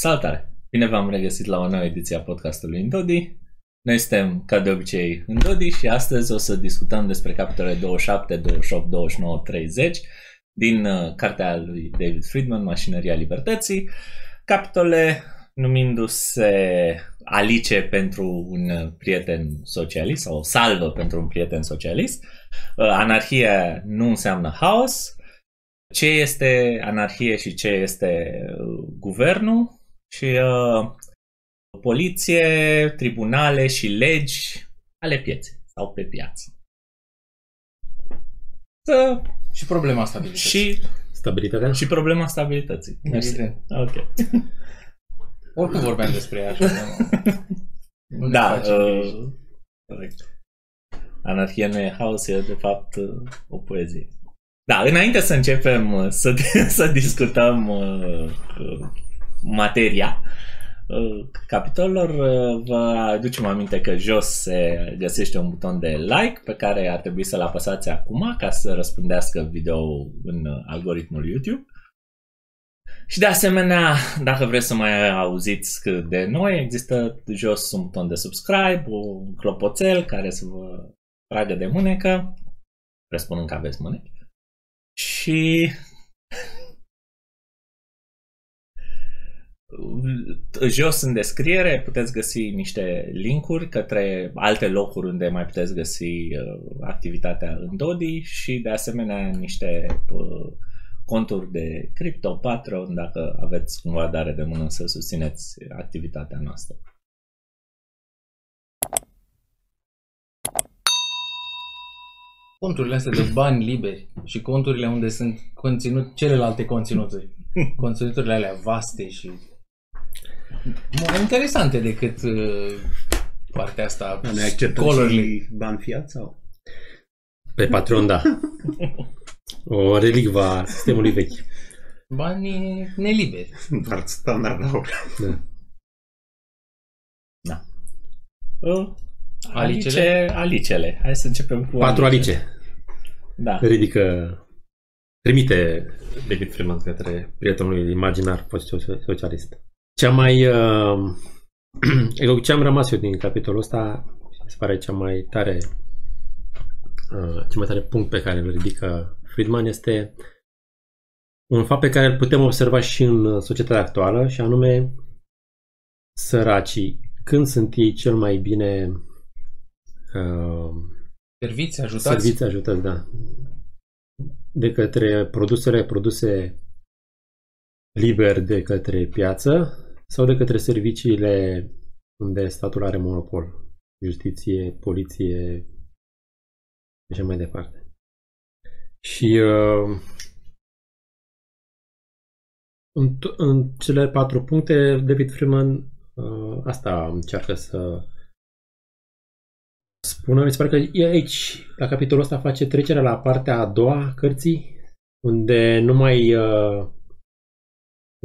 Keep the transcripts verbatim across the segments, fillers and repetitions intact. Salutare! Bine v-am regăsit la o nouă ediție a podcastului în Dodi. Noi suntem, ca de obicei, în Dodi și astăzi o să discutăm despre capitolele douăzeci și șapte, douăzeci și opt, douăzeci și nouă, treizeci din uh, cartea lui David Friedman, Mașinăria Libertății. Capitole numindu-se Alice pentru un prieten socialist sau Salvă pentru un prieten socialist. Uh, anarhia nu înseamnă haos. Ce este anarhie și ce este guvernul și uh, poliție, tribunale și legi ale pieței sau pe piață. Să... Și problema stabilității. Și stabilitatea. Și problema stabilității. Ok. Oricum vorbeam despre ea. Așa, nu da. Uh, corect. Anarhia nu e haos, e de fapt o poezie. Da, înainte să începem să, să discutăm uh, materia uh, capitolelor, uh, vă aducem aminte că jos se găsește un buton de like pe care ar trebui să-l apăsați acum ca să răspândească video în algoritmul YouTube. Și de asemenea, dacă vreți să mai auziți de noi, există jos un buton de subscribe, un clopoțel care să vă tragă de mânecă, presupunând că aveți mânecă. Și jos în descriere puteți găsi niște linkuri către alte locuri unde mai puteți găsi activitatea în Dodi și de asemenea niște conturi de cripto, Patreon, dacă aveți cumva dare de mână să susțineți activitatea noastră. Conturile astea de bani liberi și conturile unde sunt conținut celelalte conținuturi. Conținuturile alea vaste și mai interesante decât uh, partea asta. Ne acceptăm și bani fiat sau? Pe Patreon, da. O relicvă a sistemului vechi. Banii neliberi. Dar standard au. Da. Da. Uh. Alicele? Alice, alicele. Hai să începem cu patru alice. alice. Da. Ridică, trimite David Friedman către prietenul imaginar post-socialist. Cea mai... Uh, ce am rămas eu din capitolul ăsta, mi se pare cea mai tare, uh, cel mai tare punct pe care îl ridică Friedman este un fapt pe care îl putem observa și în societatea actuală și anume săracii. Când sunt ei cel mai bine... Serviți, ajutați. Serviți, ajutați, da. De către produsele produse liber de către piață sau de către serviciile unde statul are monopol. Justiție, poliție și așa mai departe. Și uh, în, în cele patru puncte David Friedman uh, asta încearcă să spună, mi se pare că aici, la capitolul ăsta, face trecerea la partea a doua a cărții, unde nu mai uh,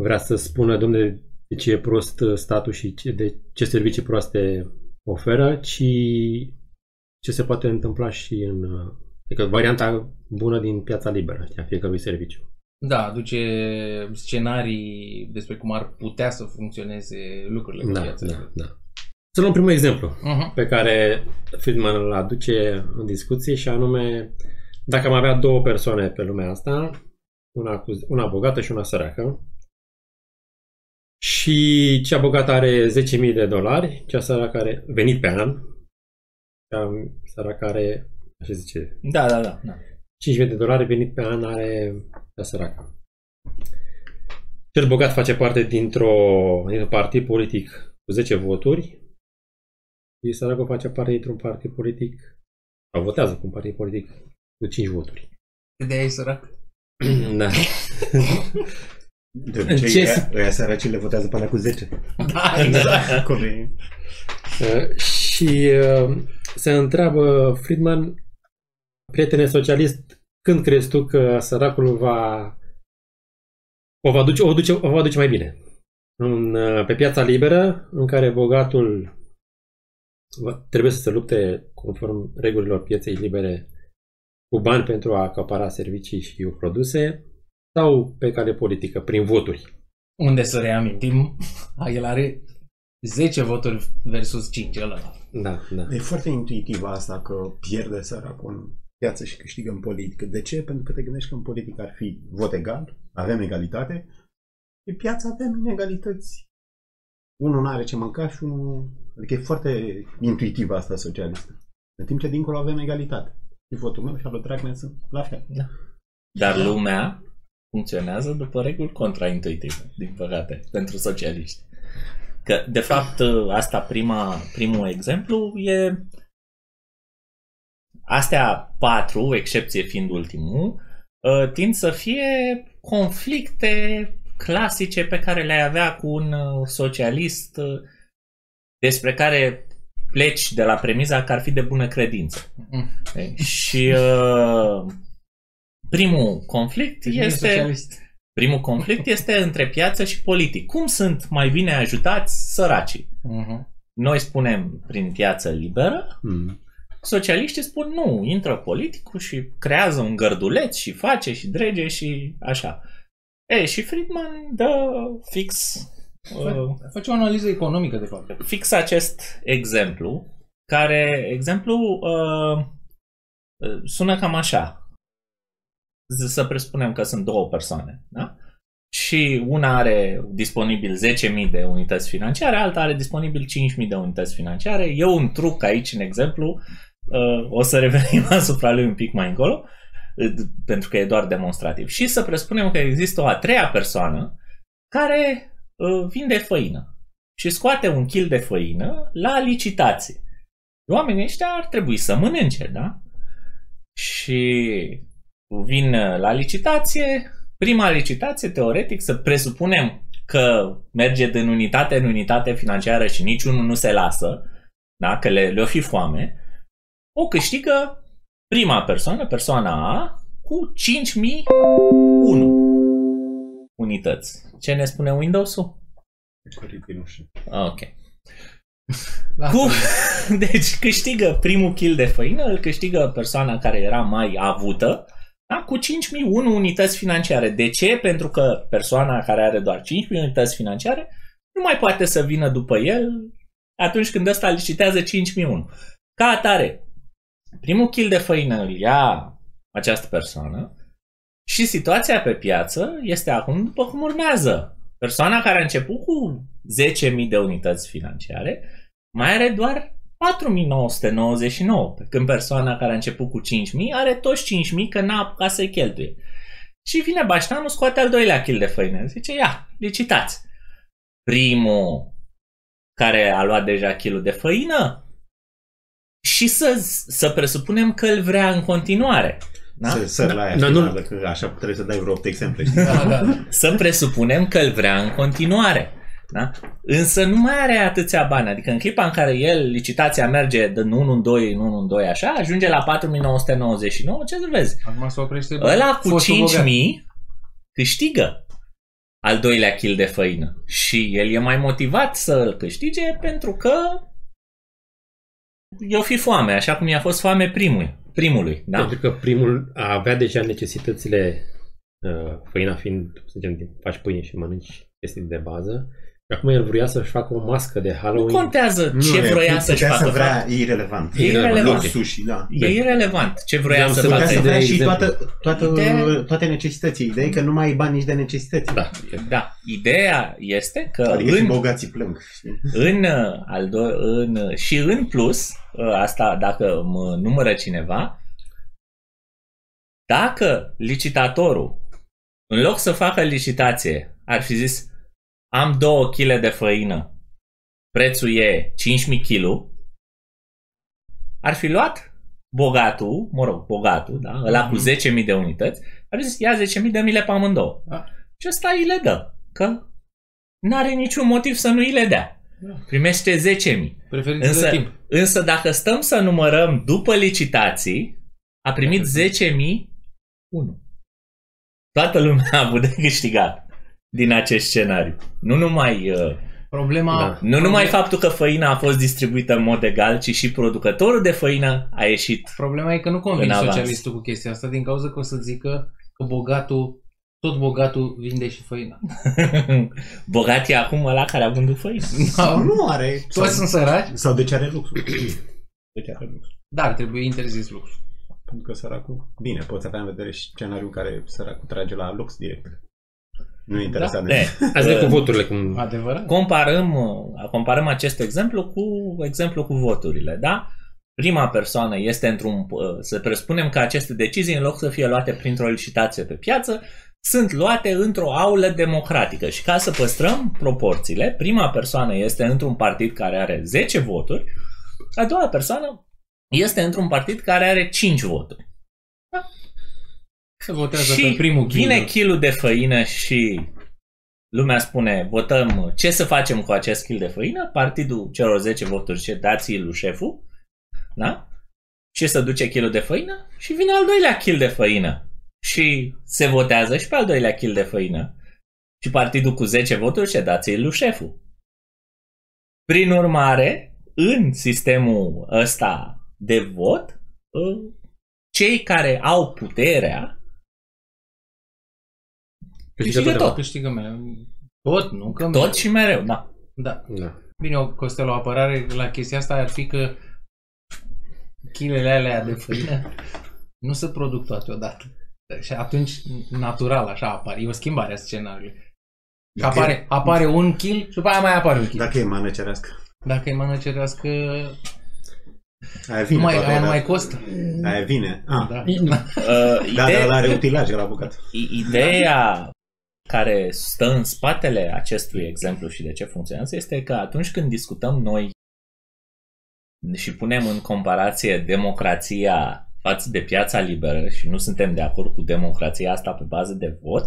vrea să spună, dom'le, de ce e prost statul și ce, de ce servicii proaste oferă, ci ce se poate întâmpla și în... Adică varianta bună din piața liberă a fiecărui serviciu. Da, aduce scenarii despre cum ar putea să funcționeze lucrurile în da, piața da, da. Să luăm primul exemplu uh-huh. pe care Friedman îl aduce în discuție și anume dacă am avea două persoane pe lumea asta, una, una bogată și una săracă și cea bogată are zece mii de dolari, cea săracă are venit pe an, cea săracă are, așa zice, da, da, da, da. cinci mii de dolari venit pe an are cea săracă. Cel bogat face parte dintr-o, dintr-un partid politic cu zece voturi. Și săracul face parte dintr-un partid politic, sau votează cu un partid politic cu cinci voturi. De aia e sărac? Da. De obicei, ce ea, ea săracii le votează până cu zece. Da, exact. Da. Uh, și uh, se întreabă Friedman, prietene socialist, când crezi tu că săracul va o va duce, o duce, o va duce mai bine? În, uh, pe piața liberă, în care bogatul trebuie să se lupte conform regulilor pieței libere cu bani pentru a acapara servicii și produse sau pe cale politică, prin voturi. Unde să reamintim, el are zece voturi versus cinci ăla. Da, da. E foarte intuitivă asta că pierde săracul în piață și câștigă în politică. De ce? Pentru că te gândești că în politică ar fi vot egal, avem egalitate, pe piață avem inegalități. Unul nu are ce mânca și unul... Adică e foarte intuitivă asta socialistă. În timp ce dincolo avem egalitate. Și votul meu și al lui Dragnea sunt la fel. Da. Dar lumea funcționează după reguli contraintuitive, din păcate, pentru socialiști. Că, de fapt, asta prima, primul exemplu e... Astea patru, excepție fiind ultimul, tind să fie conflicte clasice pe care le-ai avea cu un socialist despre care pleci de la premisa că ar fi de bună credință. Mm. Și... Uh, Primul conflict, este, primul conflict este între piață și politic. Cum sunt mai bine ajutați săracii? Uh-huh. Noi spunem prin piață liberă, uh-huh. Socialiștii spun nu, intră politicul și creează un gărduleț și face și drege și așa. E, și Friedman dă fix... Uh, face o analiză economică, de fapt. Fix acest exemplu, care, exemplu, uh, sună cam așa. Să presupunem că sunt două persoane, da? Și una are disponibil zece mii de unități financiare, alta are disponibil cinci mii de unități financiare. Eu un truc aici, în exemplu, o să revenim asupra lui un pic mai încolo, pentru că e doar demonstrativ. Și să presupunem că există o a treia persoană care vinde făină și scoate un kil de făină la licitație. Oamenii ăștia ar trebui să mănânce, da? Și... Vin la licitație, prima licitație, teoretic, să presupunem că merge din unitate în unitate financiară și niciunul nu se lasă, da? Că le, le-o fi foame, o câștigă prima persoană, persoana A, cu cinci mii unu unități. Ce ne spune Windows-ul? Ok. Cu... Deci câștigă primul kil de făină, îl câștigă persoana care era mai avută, da? Cu cinci mii unu unități financiare. De ce? Pentru că persoana care are doar cinci mii unități financiare nu mai poate să vină după el atunci când ăsta licitează cinci mii unu. Ca atare, primul kil de făină îl ia această persoană și situația pe piață este acum după cum urmează. Persoana care a început cu zece mii de unități financiare mai are doar patru mii nouă sute nouăzeci și nouă, când persoana care a început cu cinci mii are toți cinci mii că n-a apucat să-i cheltuie. Și vine baștanul, scoate al doilea kil de făină. Zice, ia, licitați. Primul care a luat deja kilul de făină și să, să presupunem că îl vrea în continuare. Da? Să, să da. La aia, da, finală, nu. Că așa trebuie să dai vreo opt exemple. Da, da, da. Să presupunem că îl vrea în continuare. Da? Însă nu mai are atâția bani. Adică în clipa în care el, licitația merge din unu în doi în unu în doi așa, ajunge la patru mii nouă sute nouăzeci și nouă, ce să vezi? Ăla cu cinci mii câștigă al doilea kil de făină. Și el e mai motivat să îl câștige pentru că i-o fi foame, așa cum i-a fost foame primul, primului. Da? Pentru că primul avea deja necesitățile, uh, făina fiind, să zicem, faci pâine și mănânci chestii de bază. Acum el vrea să-și facă o mască de Halloween. Nu contează ce nu, vroia să-și facă. Să vrea, e irelevant. E irelevant. Sushi, da. E irelevant ce vroia să facă. Să vrea și toată, toată, Ide... toate necesității. Ideea e că nu mai ai bani nici de necesități. Da. Da. Ideea este că... Adică în, bogații plâng. În, al do, în, și în plus, asta dacă mă numără cineva, dacă licitatorul, în loc să facă licitație, ar fi zis... Am două kg de făină, prețul e cinci mii kg, ar fi luat bogatul, mă rog, bogatul, da? Ăla cu zece mii de unități, ar fi zis, ia zece mii de mile pe amândouă. Da. Și ăsta îi le dă, că n-are niciun motiv să nu îi le dea. Da. Primește zece mii. Preferință însă, de timp. Însă dacă stăm să numărăm după licitații, a primit zece mii unu. Toată lumea a avut de câștigat din acest scenariu. Nu numai uh, problema, da. Nu numai faptul că făina a fost distribuită în mod egal, ci și producătorul de făină a ieșit. Problema e că nu convine socialistul cu chestia asta din cauza că o să zică că bogatul Tot bogatul vinde și făina. Bogat e acum ăla care a vândut făină. No, nu are. Toți sunt săraci. Sau de ce are luxul? De ce are luxul? Dar trebuie interzis luxul. Pentru că săracul... Bine, poți avea în vedere scenariul care săracul trage la lux direct. Nu e interesant. Da? Azi e cu voturile. Cum... Adevărat. Comparăm, comparăm acest exemplu cu exemplu cu voturile, da? Prima persoană este într-un... Să presupunem că aceste decizii, în loc să fie luate printr-o licitație pe piață, sunt luate într-o aulă democratică și ca să păstrăm proporțiile, prima persoană este într-un partid care are zece voturi, a doua persoană este într-un partid care are cinci voturi. Da? Se votează și pe primul chil. Vine kilul de făină și lumea spune, votăm ce să facem cu acest kil de făină, partidul celor zece voturi și dați-i lui șeful, da? Și se duce kilul de făină și vine al doilea kil de făină. Și se votează și pe al doilea kil de făină. Și partidul cu zece voturi și dați-i lui șeful. Prin urmare, în sistemul ăsta de vot, cei care au puterea câștigă tot. Câștigă mereu. Tot, nu? Că tot mereu. Și mereu, da. Da. Da. Bine, o Costel, o apărare la chestia asta ar fi că kilele alea de făină nu se produc toate odată. Și atunci, natural, așa apare. E o schimbare a scenariului. Apare, apare un kill și după aia mai apare un kill. Dacă e manăcerească. Dacă e manăcerească... Aia vine. Mai, aia mai costă. Aia vine. Ah. Da, uh, ideea, da, dar are utilaje la bucată. Ideea care stă în spatele acestui exemplu și de ce funcționează este că atunci când discutăm noi și punem în comparație democrația față de piața liberă și nu suntem de acord cu democrația asta pe bază de vot,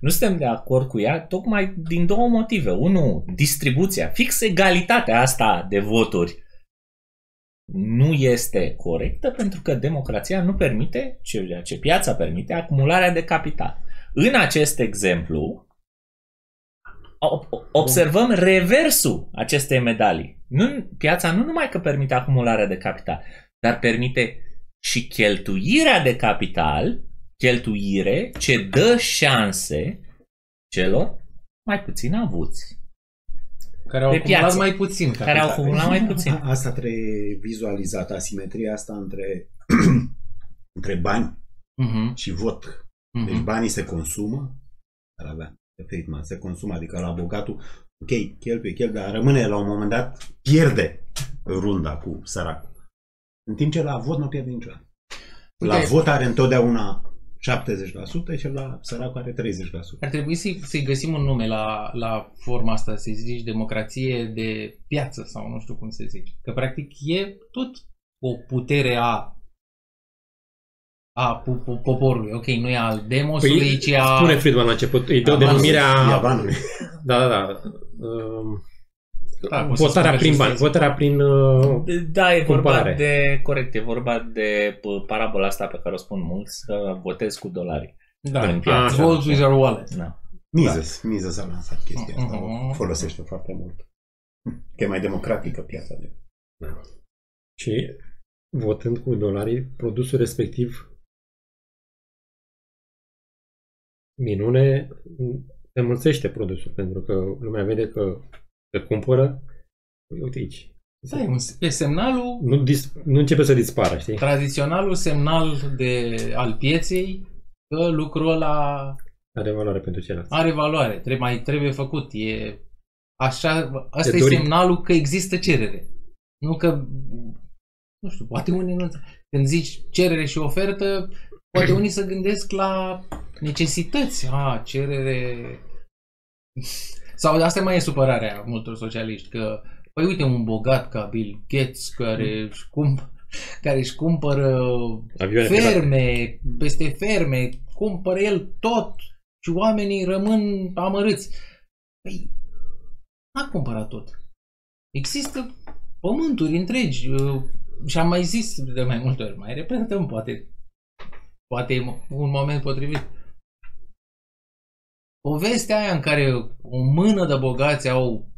nu suntem de acord cu ea tocmai din două motive. Unul, distribuția, fix egalitatea asta de voturi nu este corectă pentru că democrația nu permite, ceea ce piața permite, acumularea de capital. În acest exemplu, observăm reversul acestei medalii. Nu, piața nu numai că permite acumularea de capital, dar permite și cheltuirea de capital, cheltuire ce dă șanse celor mai puțin avuți. Care au acumulat mai puțin. Capital. Care au acumulat mai puțin. Asta trebuie vizualizată, asimetria asta între, între bani uh-huh. și vot. Uh-huh. Deci banii se consumă, ar avea, de Friedman, se consumă, adică la bogatul, ok, cheltuie, cheltuie, dar rămâne la un moment dat, pierde runda cu săracul. În timp ce la vot nu pierde niciodată. La okay. vot are întotdeauna șaptezeci la sută și la săracul are treizeci la sută. Ar trebui să-i, să-i găsim un nume la, la forma asta, să-i zici democrație de piață sau nu știu cum se zice. Că practic e tot o putere a a poporului. Ok, nu e al demosului, păi ci a... Spune Friedman la început, îi dă denumirea... Banului. Da, da, da. Um... Da, votarea prin bani, votarea prin uh, da, e comparare. Vorba de, corect, e vorba de parabola asta pe care o spun mulți, că votez cu dolari. Da, vote with your wallet. Da. Mises, da. Mises a lansat chestia uh-huh. asta, o folosește foarte mult. Că e mai democratică piața de. Da. Și votând cu dolari, produsul respectiv minune se mulțește produsul, pentru că lumea vede că că cumpără, uite aici. Da, e semnalul... Nu, dis, nu începe să dispară, știi? Tradiționalul semnal de, al pieței că lucrul ăla... Are valoare pentru celălalt. Are valoare, trebuie, mai trebuie făcut. E, așa, asta e, e semnalul că există cerere. Nu că... Nu știu, poate unii nu... Când zici cerere și ofertă, poate unii se gândesc la necesități. A, cerere... Sau asta mai e supărarea multor socialiști, că, păi uite, un bogat ca Bill Gates, care mm. își cumpără, care își cumpără avioane ferme, peste ferme, cumpără el tot și oamenii rămân amărâți. Păi, n-a cumpărat tot. Există pământuri întregi și am mai zis de mai multe ori, mai repetăm, poate, poate e un moment potrivit. Povestea aia în care o mână de bogați au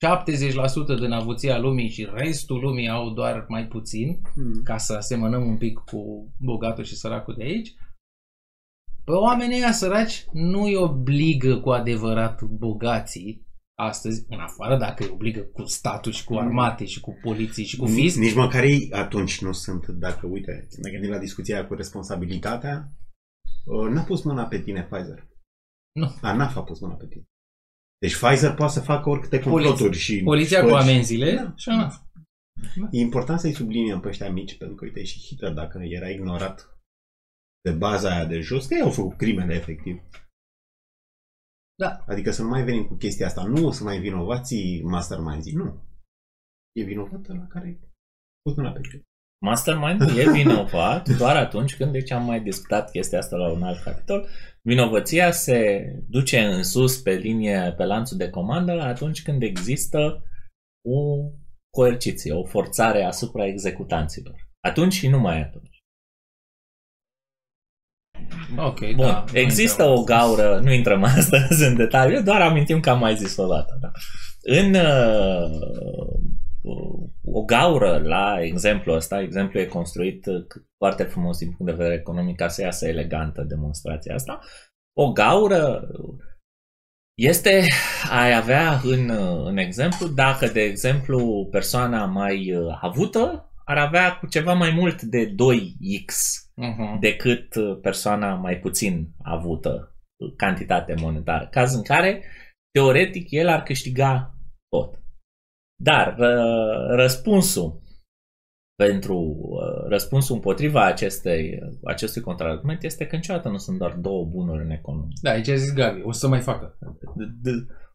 șaptezeci la sută din avuția lumii și restul lumii au doar mai puțin, mm. ca să asemănăm un pic cu bogatul și săracul de aici, Păi oamenii ăia săraci nu-i obligă cu adevărat bogații astăzi, în afară dacă îi obligă cu statul și cu armate și cu poliții și cu fisc. Nici măcar ei atunci nu sunt, dacă uite, ne gândim la discuția cu responsabilitatea, n-a pus mâna pe tine Pfizer. Nu. ANAF a pus mâna pe tine. Deci Pfizer poate să facă oricâte comploturi și... Poliția școli, cu amenziile da, și ANAF. E important să-i subliniem pe ăștia mici, pentru că uite și Hitler, dacă era ignorat de baza aia de jos, că ei au făcut crimele efectiv. Da. Adică să nu mai venim cu chestia asta. Nu o să mai vinovații masterminds-ii. Nu. E vinovat la care put mâna pe tine. Mastermind-ul e vinovat doar atunci când, deci am mai discutat chestia asta la un alt capitol, vinovăția se duce în sus pe linie, pe lanțul de comandă atunci când există o coerciție, o forțare asupra executanților. Atunci și numai atunci. Ok, bun, da. Există o gaură, nu intrăm astăzi în detaliu, doar amintim că am mai zis o dată. Da. În uh, o gaură, la exemplu ăsta, exemplu e construit foarte frumos din punct de vedere economic, ca să iasă elegantă demonstrația asta, o gaură este a avea în, în exemplu, dacă de exemplu persoana mai avută ar avea cu ceva mai mult de doi x uh-huh. decât persoana mai puțin avută cantitate monetară, caz în care teoretic el ar câștiga tot. Dar răspunsul pentru răspunsul împotriva acestei, acestui contraargument este că niciodată nu sunt doar două bunuri în economie. Da, aici a zis Gabi, o să mai facă.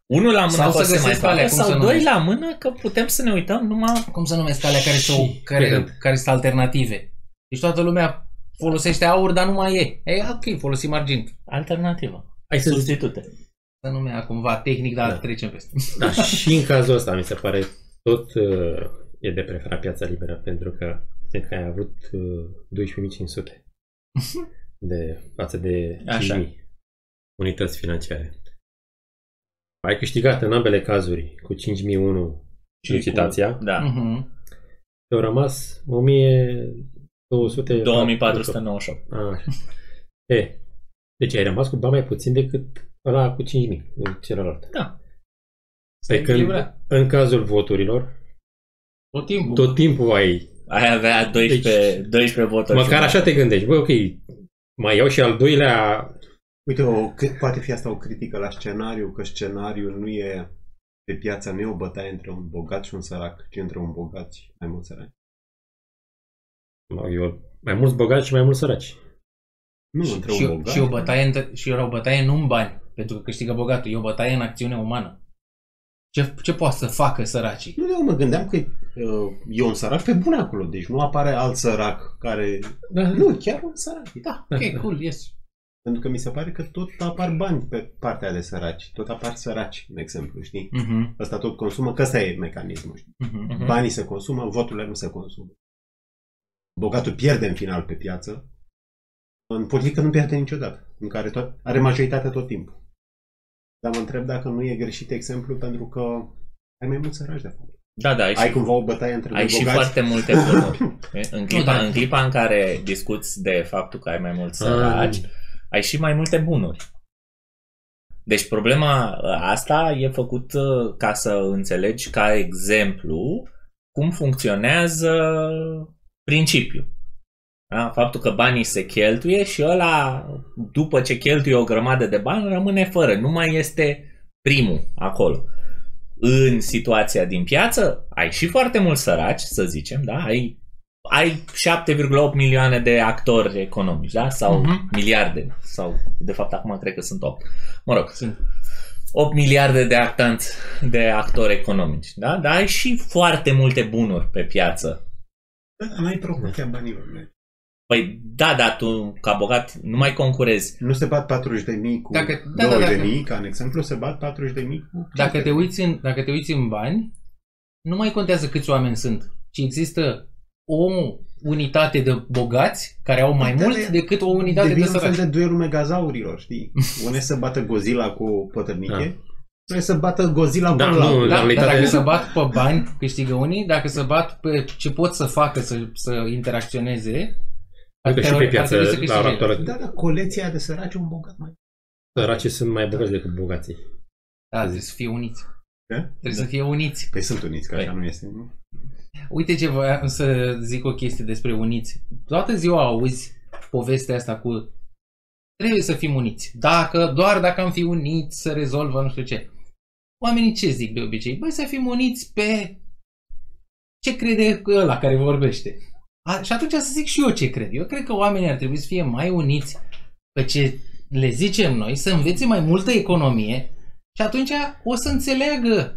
Unul la mână sau, să mai facă, sau doi la mână că putem să ne uităm numai... Cum să numesc alea care sunt care, care sunt alternative? Deci toată lumea folosește aur, dar nu mai e. E ok, folosim argint. Alternativa. Ai substitute. Să numea cumva tehnic, dar da. Trecem peste. Da, și în cazul ăsta mi se pare tot uh, e de preferat piața liberă, pentru că, pentru că ai avut uh, douăsprezece mii cinci sute de față de cinci mii unități financiare. Ai câștigat în ambele cazuri cu cinci mii unu licitația. Cu... Da. Uh-huh. Te-au rămas o mie două sute... două mii patru sute nouăzeci și opt. Ah. E, deci ai rămas cu bani mai puțin decât ăla cu cinci mii celălalt. Da. Pe când, în cazul voturilor, tot timpul, tot timpul ai... Ai avea doisprezece, deci, doisprezece voturi. Măcar așa te gândești. Băi, ok, mai iau și al doilea... Uite, o, cât poate fi asta o critică la scenariu, că scenariul nu e pe piața, nu e o bătaie între un bogat și un sărac, ci între un bogat și mai mulți săraci. Eu, mai mulți bogați și mai mulți săraci. Nu, și, între și, un bogat. Și o bătaie, între, și o bătaie nu în bani, pentru că câștigă bogatul, e o bătaie în acțiune umană. Ce, ce poate să facă săracii? Nu, eu mă gândeam că uh, e un sărac pe bune acolo, deci nu apare alt sărac care... Da. Nu, chiar un sărac. Da, ok, cool, yes. Pentru că mi se pare că tot apar bani pe partea de săraci. Tot apar săraci, de exemplu, știi? Uh-huh. Asta tot consumă, că ăsta e mecanismul, știi? Uh-huh. Banii se consumă, voturile nu se consumă. Bogatul pierde în final pe piață. În politică nu pierde niciodată. În care tot, are majoritatea tot timpul. Dar mă întreb dacă nu e greșit exemplu, pentru că ai mai mulți săraci de acolo. Da, da, ai, ai și, cumva o bătaie între ai și foarte multe bunuri. În, clipa, în clipa în care discuți de faptul că ai mai mulți săraci, ai și mai multe bunuri. Deci problema asta e făcut ca să înțelegi ca exemplu cum funcționează principiul. Da? Faptul că banii se cheltuie și ăla, după ce cheltuie o grămadă de bani, rămâne fără. Nu mai este primul acolo. În situația din piață, ai și foarte mulți săraci, să zicem, da? Ai... ai șapte virgulă opt milioane de actori economici, da? Sau uh-huh. miliarde, sau de fapt acum cred că sunt opt. Mă rog, sunt opt miliarde de actanți, de actori economici, da? Dar ai și foarte multe bunuri pe piață. Da, mai proputea banilor. Păi da, dar tu ca bogat nu mai concurezi. Nu se bat patruzeci de mii cu douăzeci de mii, da, da, ca în exemplu, se bat patruzeci de mii cu... Dacă te uiți în, dacă te uiți în bani, nu mai contează câți oameni sunt, ci există o unitate de bogați care au mai de mult de, decât o unitate de, de săraci. Devine un fel de duelul megazaurilor, știi? Unde să bată Godzilla cu pătărniche, trebuie să bată Godzilla da, până nu, la... Da, dar dacă se bat pe bani, câștigă unii, dacă se bat pe ce pot să facă să, să interacționeze, Adică și pe piață, la ora actuală. Da, da, coleția de săraci un bogat mai. Săracii sunt mai bogați decât bogații. Da, trebuie să fie uniți. Trebuie să fie uniți. Păi sunt uniți, că așa nu este. Uite ce voiam să zic o chestie despre uniți. Toată ziua auzi povestea asta cu trebuie să fim uniți. Dacă, doar dacă am fi uniți să rezolvă nu știu ce. Oamenii ce zic de obicei? Băi, să fim uniți pe ce crede ăla care vorbește. A, și atunci să zic și eu ce cred. Eu cred că oamenii ar trebui să fie mai uniți pe ce le zicem noi, să învețe mai multă economie și atunci o să înțeleagă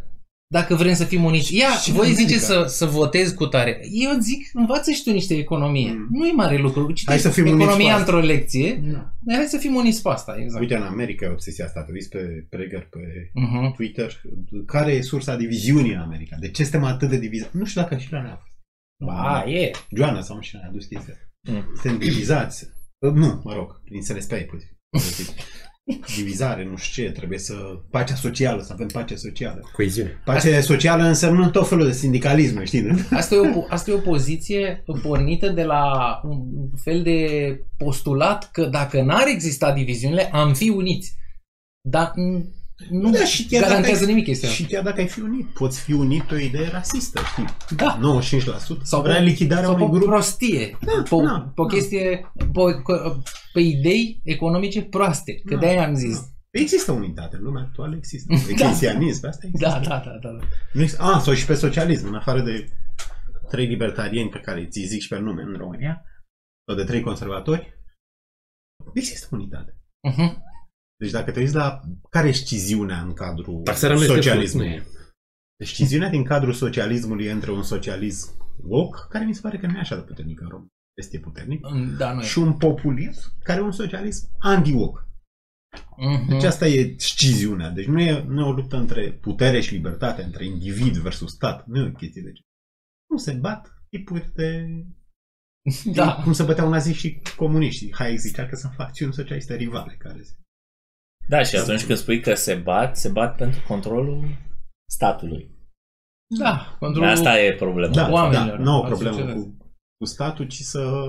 dacă vrem să fim uniți. Ia, și voi ziceți să, să votez cu tare. Eu zic, învață și tu niște economie. Mm. Nu e mare lucru. Citești hai să fim economia într-o lecție. No. Hai să fim uniți pe asta. Exact. Uite, în America e obsesia asta. Te uiți pe Prager, pe uh-huh. Twitter. Care e sursa diviziunii în America? De ce suntem atât de divizați? Nu știu dacă și la ne-a Ba, e. Joana sau mașina ne-a adus chestia. Mm. Suntem divizați. Nu, mă rog, din S N S P e puțin. Divizare, nu știu ce, trebuie să... Pacea socială, să avem pace socială. Coeziune. Pacea asta... socială înseamnă tot felul de sindicalism, știi, nu? Asta e, o, asta e o poziție pornită de la un fel de postulat că dacă n-ar exista diviziunile, am fi uniți. Dar nu da, și garantează nimic chestia. Și chiar dacă ai fi unit, poți fi unit o idee rasistă, știi? Da. nouăzeci și cinci la sută. Sau vrea lichidarea sau unui grup. Sau pe prostie. Da, pe, na, pe, na. Chestie, pe, pe idei economice proaste. Că de-aia am zis. Na. Există unitate. În lumea actuală există. Eclesianism, asta există. Da, da, da. da, da. A, sau și pe socialism. În afară de trei libertarieni pe care ți-i zic și pe nume în România, sau de trei conservatori, există unitate. Mhm. Uh-huh. Deci dacă te uiți la care e sciziunea în cadrul socialismului? Sciziunea din cadrul socialismului e între un socialism woke, care mi se pare că nu e așa de puternic în România, este puternic, da, și un populism care e un socialism anti-woke. Uh-huh. Deci asta e sciziunea. Deci nu e, nu e o luptă între putere și libertate, între individ versus stat. Nu e o chestie de ce. Nu se bat tipuri de... Da. Cum se băteau nazii și comuniștii. Hayek zicea că sunt facțiuni socialiste rivale care se... Da, și atunci când spui că se bat, se bat pentru controlul statului. Da, controlul... Asta e problema. Da, oamenilor. Da, nu o problemă cu, cu statul, ci să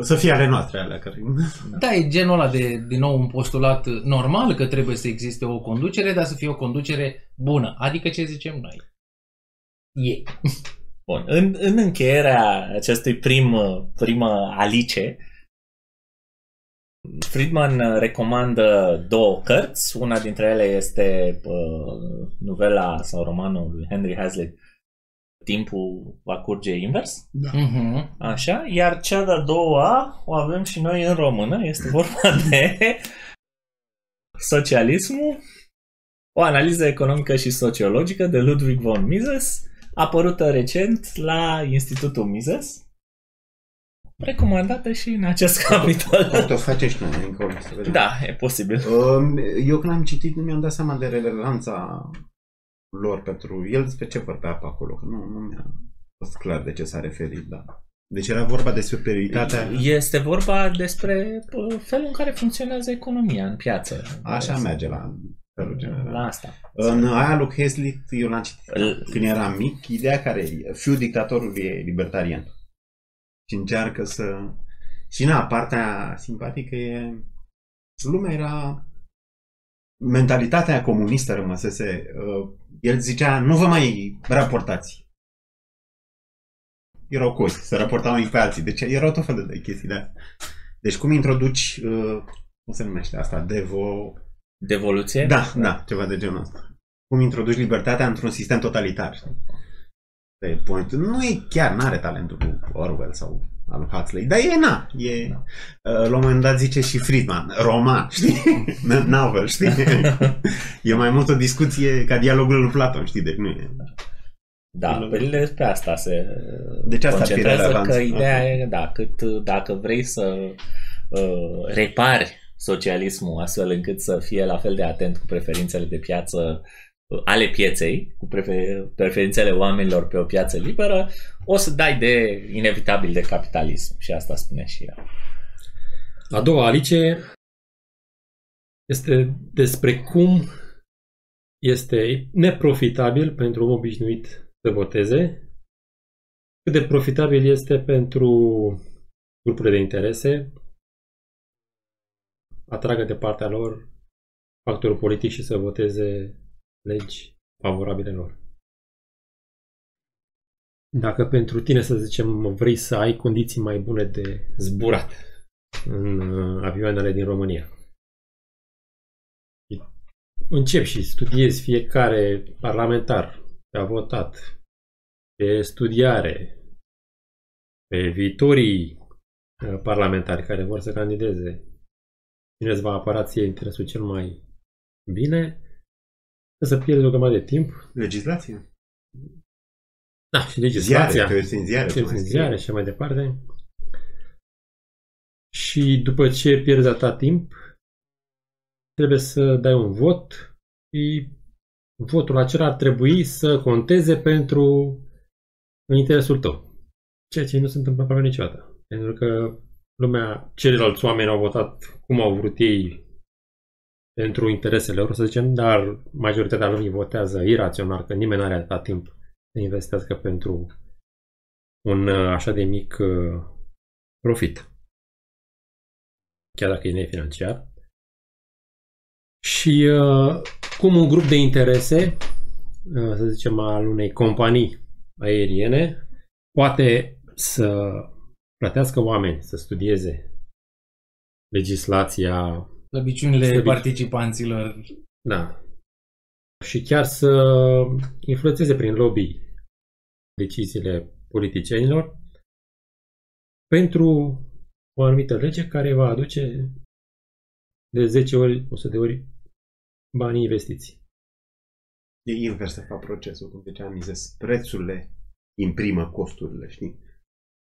să fie ale noastre alea. Care... Da, e genul ăla de, din nou, un postulat normal că trebuie să existe o conducere, dar să fie o conducere bună. Adică ce zicem noi? E. Bun. În, în încheierea acestui prim, primă Alice... Friedman recomandă două cărți, una dintre ele este uh, novela sau romanul lui Henry Hazlitt, Timpul va curge invers, da. uh-huh. Așa, iar cea de-a doua o avem și noi în română, este vorba de Socialismul, o analiză economică și sociologică de Ludwig von Mises, apărută recent la Institutul Mises. Recomandată și în acest capitol. Poate o face și noi încolo. Da, e posibil. Eu când am citit nu mi-am dat seama de relevanța lor pentru el. Despre ce vorbea acolo? Nu, nu mi-a fost clar de ce s-a referit. Da. Deci era vorba de superioritatea... Este vorba despre felul în care funcționează economia în piață. Așa merge la... La asta. În aia lui Hazlitt eu l-am citit când eram mic. Ideea care e, fiul dictatorului e libertarian. Și încearcă să... Și na, partea simpatică e... Lumea era... Mentalitatea comunistă rămăsese... El zicea, nu vă mai raportați. Erau cozi, se raportau unii pe alții. Deci erau tot felul de chestii de astea. Deci cum introduci... Cum se numește asta? Devo... Devoluție? Da, da, ceva de genul ăsta. Cum introduci libertatea într-un sistem totalitar. Nu e chiar, n-are talentul lui Orwell sau al lui Huxley, dar e na, e, da. Uh, la un moment dat zice și Friedman, roman, știi? Novel, știi? E mai mult o discuție ca dialogul lui Platon, știi? Deci nu e... Da, părerile despre asta se deci asta concentrează că ideea okay. E, da, cât, dacă vrei să uh, repari socialismul astfel încât să fie la fel de atent cu preferințele de piață ale pieței, cu preferințele oamenilor pe o piață liberă, o să dai de inevitabil de capitalism. Și asta spune și el. A doua Alice este despre cum este neprofitabil pentru om obișnuit să voteze, cât de profitabil este pentru grupurile de interese atragă de partea lor factorul politic și să voteze legi favorabile lor. Dacă pentru tine, să zicem, vrei să ai condiții mai bune de zburat în avioanele din România, începi și studiezi fiecare parlamentar ce a votat, pe studiare, pe viitorii parlamentari care vor să candideze, cine îți va apăra ție interesul cel mai bine, să pierzi o grămadă de timp. Legislație. Da, și legislația. Ziare, și mai departe. Și după ce pierzi atât timp, trebuie să dai un vot și votul acela ar trebui să conteze pentru interesul tău. Ceea ce nu se întâmplă probabil niciodată. Pentru că lumea, ceilalți oameni au votat cum au vrut ei pentru interesele lor, să zicem, dar majoritatea lumii votează irațional, că nimeni nu are atât timp să investească pentru un așa de mic profit, chiar dacă e nefinanciar. Și cum un grup de interese, să zicem, al unei companii aeriene, poate să plătească oameni să studieze legislația, slăbiciunile slăbici... participanților. Da. Și chiar să influențeze prin lobby deciziile politicienilor pentru o anumită lege care va aduce de zece ori, o sută de ori banii investiți. E invers să fac procesul, cum ziceam, Mises. Prețurile imprimă costurile, știi?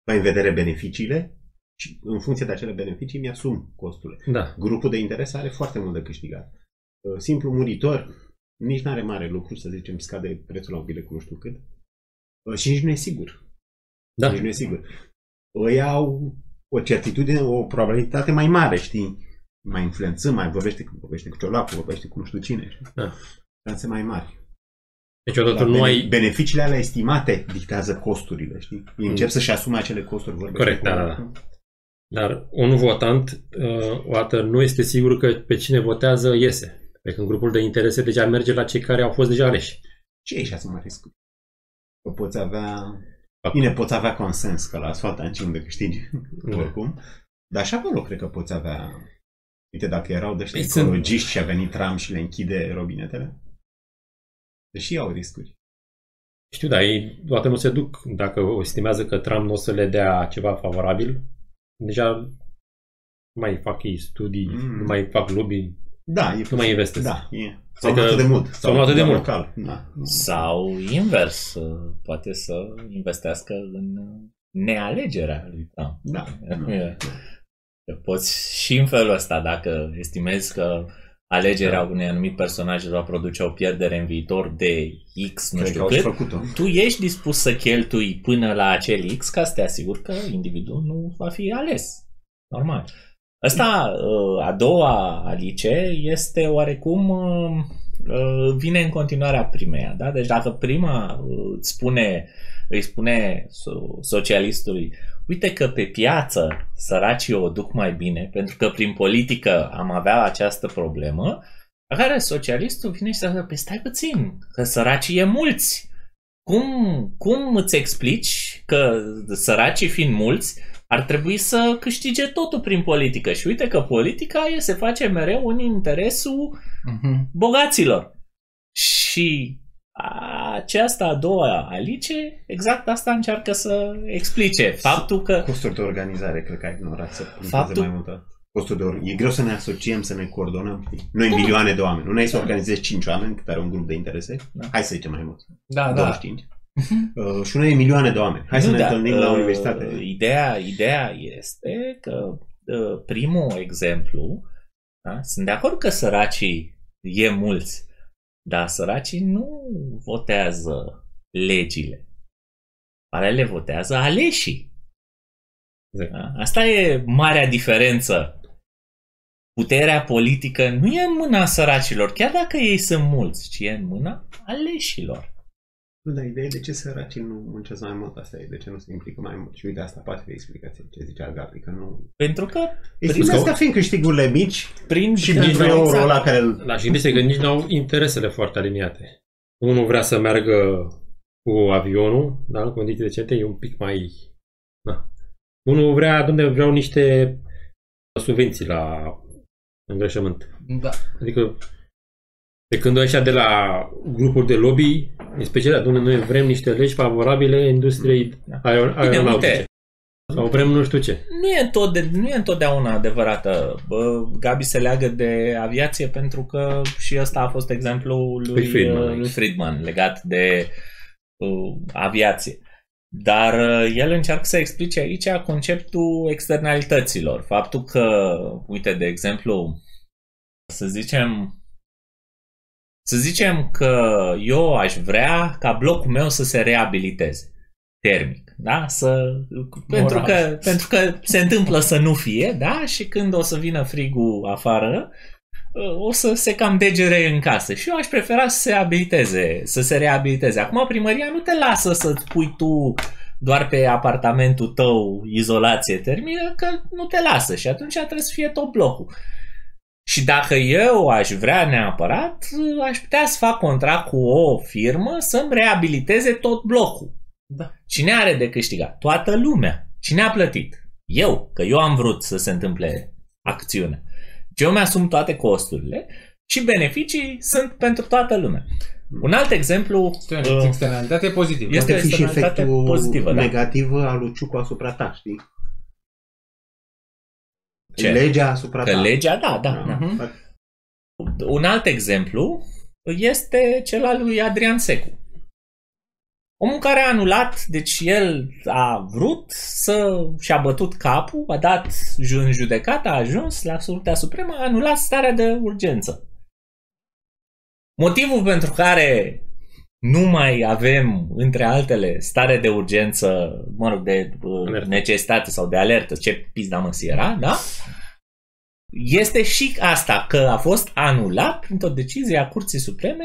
Mai în vedere beneficiile și în funcție de acele beneficii mi-asum costurile. Da. Grupul de interes are foarte mult de câștigat. Simplu muritor nici nu are mare lucru, să zicem, scade prețul la o bilet cu nu știu cât. Și nici nu e sigur. Da. Nici nu e sigur. Îi au o certitudine, o probabilitate mai mare, știi? Mai influențăm, mai vorbește, vorbește cu Ciolacu, vorbește cu nu știu cine, știi? Da. Șanse mai mari. Deci odată nu ai... Beneficiile alea estimate dictează costurile, știi? Ei încep mm. să-și asume acele costuri. Vorbește corect, da, da. Dar un votant, o dată nu este sigur că pe cine votează iese. Pe când grupul de interese deja merge la cei care au fost deja aleși. Ce e și asuma riscul? Că poți avea... Bine, poți avea consens, că la asfalt ani unde câștigi, da. Oricum. Dar și acolo cred că poți avea... Uite, dacă erau de ăștia ecologiști sunt... și a venit Trump și le închide robinetele. Deși au riscuri. Știu, dar ei toate nu se duc. Dacă o estimează că Trump nu o să le dea ceva favorabil, deja nu mai fac ei studii, mm. nu mai fac lobby. Da, e nu mai investesc. Da, e. Sau adică atât de mult. Sau, sau atât de mult. Local. Da. Sau invers. Poate să investească în nealegerea lui Trump. Da. da. Poți și în felul ăsta, dacă estimezi că alegerea da. Unui anumit personaj va produce o pierdere în viitor de X, nu cred știu cât, tu ești dispus să cheltui până la acel X ca să te asiguri că individul nu va fi ales. Normal. Asta, a doua Alice, este oarecum, vine în continuarea primeia. Da? Deci dacă prima îți spune, îi spune socialistului, uite că pe piață săracii o duc mai bine, pentru că prin politică am avea această problemă, la care socialistul vine și zice, păi stai puțin, că săracii e mulți. Cum, cum îți explici că săracii fiind mulți, ar trebui să câștige totul prin politică. Și uite că politica se face mereu în interesul uh-huh. bogaților. Și aceasta a doua Alice, exact asta încearcă să explice. Faptul că... Costuri de organizare, cred că ai ignorat să faptul... mai multă. Costuri de organizare. E greu să ne asociem, să ne coordonăm. Noi da. Milioane de oameni. Nu ne-ai să organizezi cinci oameni, cât are un grup de interese. Da. Hai să zicem mai mult. Da, douăzeci și cinci. Da. Uh, și noi e milioane de oameni. Hai nu, să ne da, întâlnim uh, la universitate. Ideea, ideea este că uh, primul exemplu, da? Sunt de acord că săracii e mulți, dar săracii nu votează legile. Alea le votează aleșii. Exact. Da? Asta e marea diferență. Puterea politică nu e în mâna săracilor, chiar dacă ei sunt mulți, ci e în mâna aleșilor. Da, ideea e de ce săracii nu muncesc mai mult, asta e de ce nu se implică mai mult. Și uite, asta poate fi explicația ce zicea Gabi, că nu... Pentru că... Explicați că fiind câștigurile mici prin și pentru euro ăla care... Da, și gândiți că nici nu au interesele foarte aliniate. Unul vrea să meargă cu avionul, da, în condiții decente, e un pic mai... Da. Unul vrea, dom'le, vreau niște subvenții la îngrășământ. Da. Adică... Pe când ăștia de la grupuri de lobby, în special, dom'le, noi vrem niște legi favorabile industriei aeronautice. Sau vrem nu știu ce. Nu e, întotde- nu e întotdeauna adevărată. Bă, Gabi se leagă de aviație pentru că și ăsta a fost exemplul lui, lui, Friedman, lui Friedman legat de uh, aviație. Dar uh, el încearcă să explice aici conceptul externalităților. Faptul că, uite, de exemplu, să zicem... Să zicem că eu aș vrea ca blocul meu să se reabiliteze termic, da? Să, pentru, că, pentru că se întâmplă să nu fie, da? Și când o să vină frigul afară, o să se cam degere în casă. Și eu aș prefera să se reabiliteze, să se reabiliteze. Acum primăria nu te lasă să-ți pui tu doar pe apartamentul tău izolație termică, că nu te lasă și atunci trebuie să fie tot blocul. Și dacă eu aș vrea neapărat, aș putea să fac contract cu o firmă să-mi reabiliteze tot blocul. Da. Cine are de câștigat? Toată lumea. Cine a plătit? Eu, că eu am vrut să se întâmple acțiunea. Eu mi-asum toate costurile și beneficii sunt pentru toată lumea. Un alt exemplu... Externalitatea pozitivă. Este și efectul pozitivă, negativ da? Al lui Ciucu asupra ta, știi? Ce? Legea asupra ta. Legea, da, da. da. Uh-huh. Un alt exemplu este cel al lui Adrian Secu. Omul care a anulat, deci el a vrut să și-a bătut capul, a dat în judecată, a ajuns la Curtea Supremă, a anulat starea de urgență. Motivul pentru care nu mai avem, între altele, stare de urgență, mă rog, de uh, necesitate sau de alertă, ce pizda măsii era, da? Este și asta, că a fost anulat printr-o decizie a Curții Supreme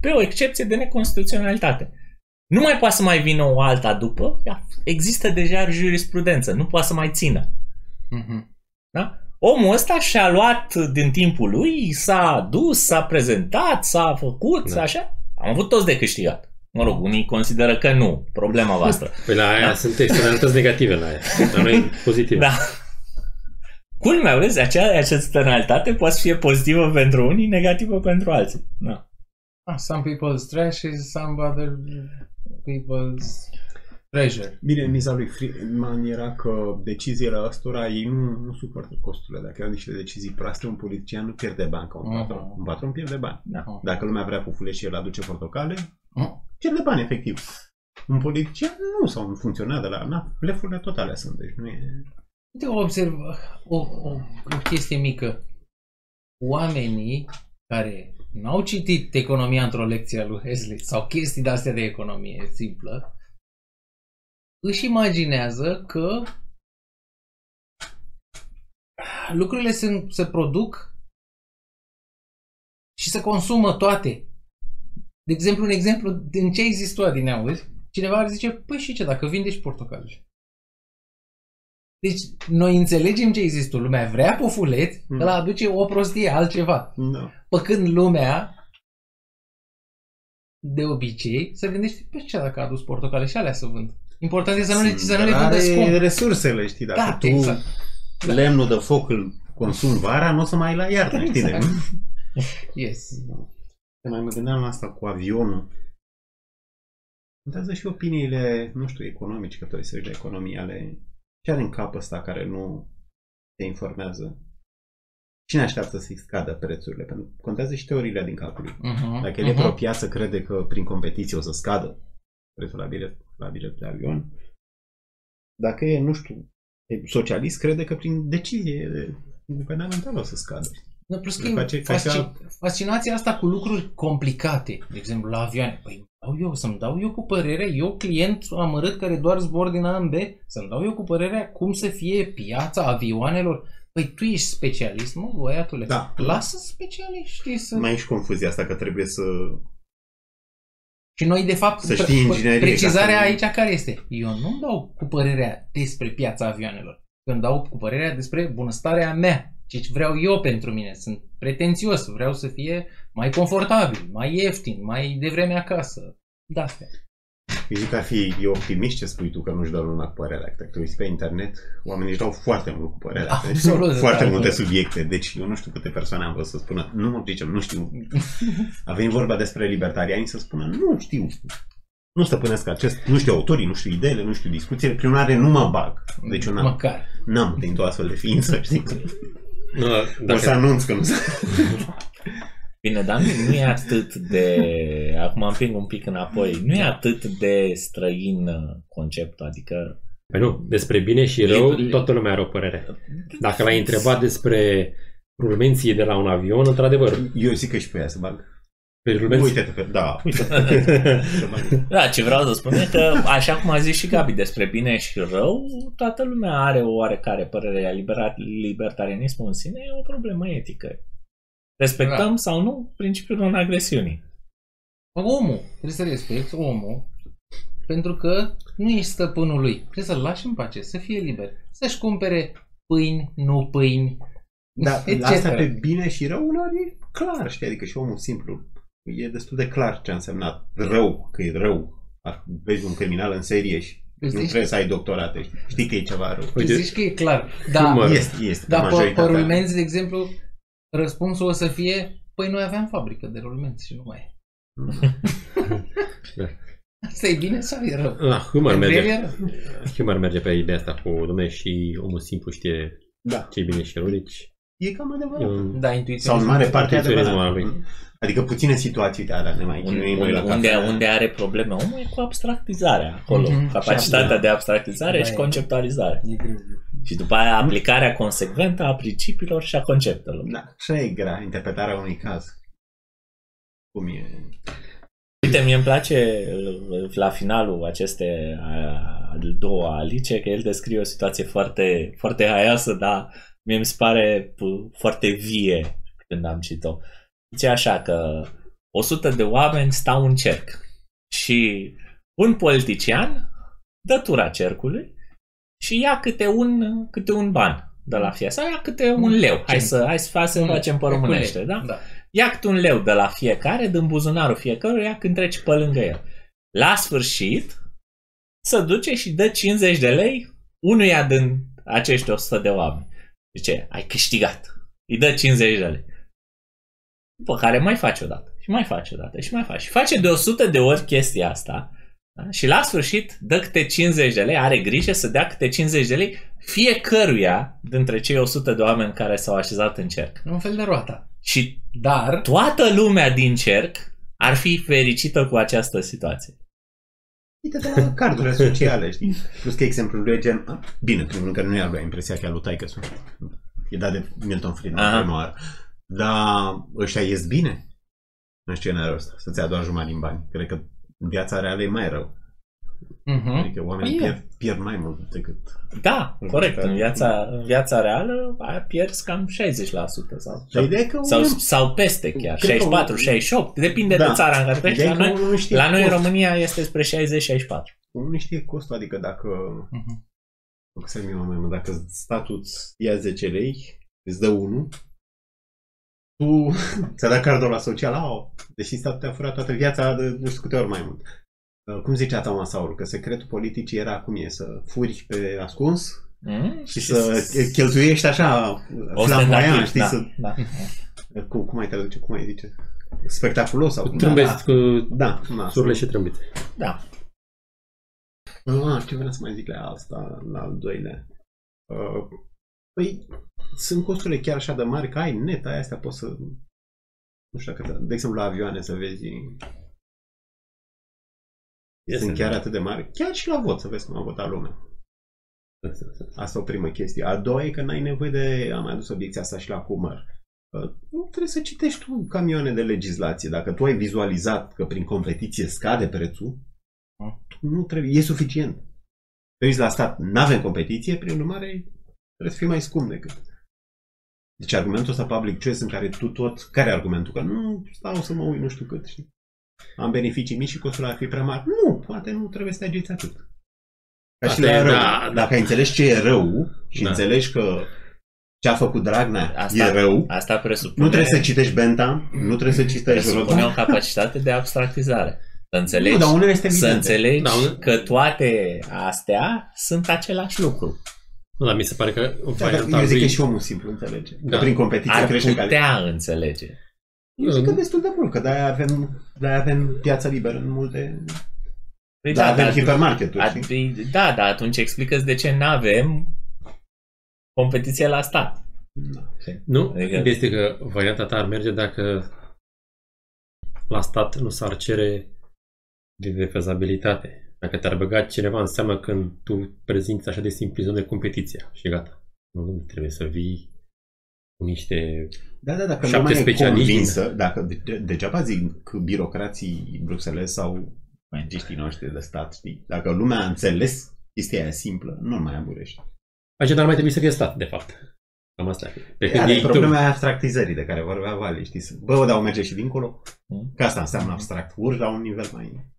pe o excepție de neconstituționalitate. Nu mai poate să mai vină o alta după, există deja jurisprudență, nu poate să mai țină. Mm-hmm. Da? Omul ăsta și-a luat din timpul lui, s-a dus, s-a prezentat, s-a făcut, da. Așa... Am avut toți de câștigat. Mă rog, unii consideră că nu. Problema voastră. Păi la aia da? Sunt externalități negative la aia. La noi pozitive. Da. Culmea, vezi, acea externalitate poate fi pozitivă pentru unii, negativă pentru alții. Da. Ah, some people's trash is some other people's treasure. Bine, miza lui Friedman era că deciziile ăstora ei nu, nu suportă costurile. Dacă au niște decizii proaste, un politician nu pierde bani ca un patron. Uh-huh. Un patron pierde bani. Uh-huh. Dacă lumea vrea pufule și el aduce portocale, uh-huh. pierde bani, efectiv. Un politician nu, sau un funcționar de la ANAF, blefurile totale sunt. Deci nu e... Uite, observ o, o, o chestie mică. Oamenii care n-au citit economia într-o lecție a lui Hazlitt sau chestii de-astea de economie simplă, își imaginează că lucrurile se, se produc și se consumă toate. De exemplu, un exemplu din ce exista din auzi, cineva ar zice, păi și ce dacă vindești portocale? Deci noi înțelegem ce există. Lumea vrea pofulet, mm. ăla aduce o prostie, altceva. No. Păcând lumea de obicei se gândește, păi ce dacă a adus portocale și alea să vând? Important este să nu le, să nu le vândă scump. Resursele, știi, dacă da, tu exact. Lemnul de foc îl consumi vara, nu o să mai ai la iarnă, exact. Știi de Yes. Te mai mă gândeam la asta cu avionul. Contează și opiniile, nu știu, economice, că tu ai să de economie ale... Ce are în cap ăsta care nu te informează? Cine așteaptă să-i scadă prețurile? Pentru că contează și teoriile din capul lui. Uh-huh. Dacă el uh-huh. e pe o piață, crede că prin competiție o să scadă prețul la bilet. La bilet de avion. Dacă e, nu știu, e socialist, crede că prin decizie guvernamentală o să scadă. No, plus că face fascin- fascinația asta cu lucruri complicate, de exemplu la avioane. Păi dau eu, să-mi dau eu cu părerea, eu client amărât care doar zbor din A în B, să-mi dau eu cu părerea cum să fie piața avioanelor. Păi tu ești specialist, mă, băiatule. Da. Lasă specialiștii să... Mai ești confuzia asta că trebuie să... Și noi, de fapt, să știi inginerie, precizarea aici care este? Eu nu dau cu părerea despre piața avioanelor. Eu îmi dau cu părerea despre bunăstarea mea. Ce vreau eu pentru mine. Sunt pretențios. Vreau să fie mai confortabil, mai ieftin, mai devreme acasă. Da. Eu zic că ar fi e optimist ce spui tu că nu-și dă lumea cu părerea. Dacă te uiți pe internet, oamenii își dau foarte mult cu părerea. Absolut, deci, foarte da, multe da. subiecte. Deci eu nu știu câte persoane am vrut să spună. Nu mă pricep, nu știu. A venit vorba despre libertariani să spună. Nu știu. Nu stăpânesc acest. Nu știu autorii, nu știu ideile, nu știu discuțiile. Prin urmare, nu mă bag. Deci eu n-am. Măcar. N-am de o astfel de ființă, știi? Nu, dacă... O să anunț că nu se... Bine, dar nu, nu e atât de... Acum am împing un pic înapoi. Nu e atât de străin conceptul, adică... Păi nu, despre bine și rău, e... toată lumea are o părere. Dacă l-ai întrebat despre rumenții de la un avion, într-adevăr... Eu zic că și pe ea să bag. Uite-te pe... Da, uite-te. Da, ce vreau să spun e că, așa cum a zis și Gabi, despre bine și rău, toată lumea are o oarecare părere. Libertarianismul în sine e o problemă etică. Respectăm da. sau nu principiul non-agresiunii. Omul, trebuie să respecti omul, pentru că nu ești stăpânul lui. Trebuie să-l lași în pace, să fie liber, să-și cumpere pâini, nu pâini, da, et cetera. Dar asta pe bine și rău e clar, știi? Adică și omul simplu. E destul de clar ce a însemnat rău, că e rău. Vezi un criminal în serie și nu trebuie să ai doctorate. Știi că e ceva rău. Uite, zici că e clar. Da, este, este, dar pe, pe rulmenți, de exemplu, răspunsul o să fie păi noi aveam fabrică de rulmenți și nu mai e. Asta e bine sau e rău? Ah, Huemer merge. Huemer merge pe ideea asta cu domnule și omul simplu știe da. ce e bine și rău. Deci e cam adevărat. Un... Da, sau în mare parte intuiționismul al lui. Adică puține situații, da, dar ne mai chinuim noi la unde, unde are probleme omul e cu abstractizarea acolo. Mm-hmm. Capacitatea da. de abstractizare da, și conceptualizare. E. Și după aia aplicarea consecventă a principiilor și a conceptelor. Da, așa e grea interpretarea unui caz. Cum e? Uite, mie îmi place la finalul aceste două Alice că el descrie o situație foarte, foarte haioasă, dar mie mi se pare foarte vie când am citit-o. Zice așa că o sută de oameni stau în cerc și un politician dă tura cercului și ia câte un, câte un ban de la fiecare. Sau ia câte un leu. Hai să, hai să, hai să facem pe românește. Da? Da. Ia câte un leu de la fiecare, din buzunarul fiecăruia când treci pe lângă el. La sfârșit se duce și dă cincizeci de lei unuia din acești o sută de oameni. Zice, ai câștigat. Îi dă cincizeci de lei. După care mai face odată și mai face odată și mai face. Și face de o sută de ori chestia asta, da? Și la sfârșit dă câte cincizeci de lei, are grijă să dea câte cincizeci de lei fiecăruia dintre cei o sută de oameni care s-au așezat în cerc. Un fel de roata. Și dar toată lumea din cerc ar fi fericită cu această situație. Uite, de la cardurile sociale, știi? Plus că exemplul lui e gen... Bine, primul că nu i-ar avea impresia că e al lui taică-sul. E dat de Milton Friedman. Dar ăștia ies bine în scenariul ăsta, să-ți ia doar jumătate din bani. Cred că viața reală e mai rău. Uh-huh. Adică oamenii pierd, pierd mai mult decât... Da, corect. În viața, în viața reală pierzi cam șaizeci la sută sau, sau, sau peste chiar, șaizeci și patru șaizeci și opt la sută. Depinde da. de țara în care treci. La noi, la noi în România este spre șaizeci șaizeci și patru la sută. Nu știe costul, adică dacă... Uh-huh. Mă, dacă statul îți ia zece lei, îți dă unul, tu ți-a dat cardul la social, au, deși statul te-a furat toată viața de nu știu câte ori mai mult. Cum zicea Thomas Sowell, că secretul politicii era cum e, să furi pe ascuns mm, și, și să s- cheltuiești așa, flamboiant, știi, da, să... Da. Cum, cum ai traduce, cum ai zice? Spectaculos sau... Trâmbeți da, cu da, da, surle și trâmbiți. Da. Ah, ce vreau să mai zic la asta, la al doilea? Uh, păi, sunt costurile chiar așa de mari, că ai net, ai astea, poți să... Nu știu dacă... De exemplu, la avioane să vezi... Este sunt chiar atât de mari. Chiar și la vot, să vezi cum a votat lumea. Asta e o primă chestie. A doua e că n-ai nevoie de... Am adus obiecția asta și la Huemer. Nu trebuie să citești tu camioane de legislație. Dacă tu ai vizualizat că prin competiție scade prețul, nu trebuie. E suficient. Te uiți la stat, n-avem competiție, prin urmare trebuie să fii mai scump decât. Deci argumentul ăsta public choice în care tu tot... Care e argumentul? Că nu stau să mă uit, nu știu cât, știi? am beneficii mici și costul ar fi prea mari. Nu, poate nu trebuie să te agiți atât. Ca și la rău. Da, dacă da. înțelegi ce e rău și da. înțelegi că ce a făcut Dragnea asta, e rău, asta presupune... nu trebuie să citești Benta, nu trebuie să citești Rothbard. Presupune o capacitate de abstractizare. Să înțelegi, nu, dar este să înțelegi da, un... că toate astea sunt același lucru. Nu, dar mi se pare că... Da, dar eu zic că și omul simplu înțelege. Da. Că prin competiție ar crește putea calitatea. înțelege. Eu zic că destul de mult, că de-aia avem, de-aia avem piața liberă în multe... Păi da, avem hipermarketuri. Da, dar atunci explică-ți de ce n-avem competiție la stat. Nu? Adică... este că varianta ta ar merge dacă la stat nu s-ar cere de fezabilitate. Dacă te-ar băga cineva în seamă când tu prezinți așa de simplizând de competiția și gata. Nu trebuie să vii cu niște da, da, dacă șapte specialiști. Convinsă, dacă de, degeaba zic că birocrații bruxelezi sau magiștii noștri de stat, știi? Dacă lumea a înțeles chestia aia simplă, nu mai aburești. Așa, dar mai trebuie să fie stat, de fapt. Cam asta. Pe când e problema tu... abstractizării de care vorbea Vali, știi? Bă, dar o merge și dincolo. Că asta înseamnă abstract. Urci la un nivel mai...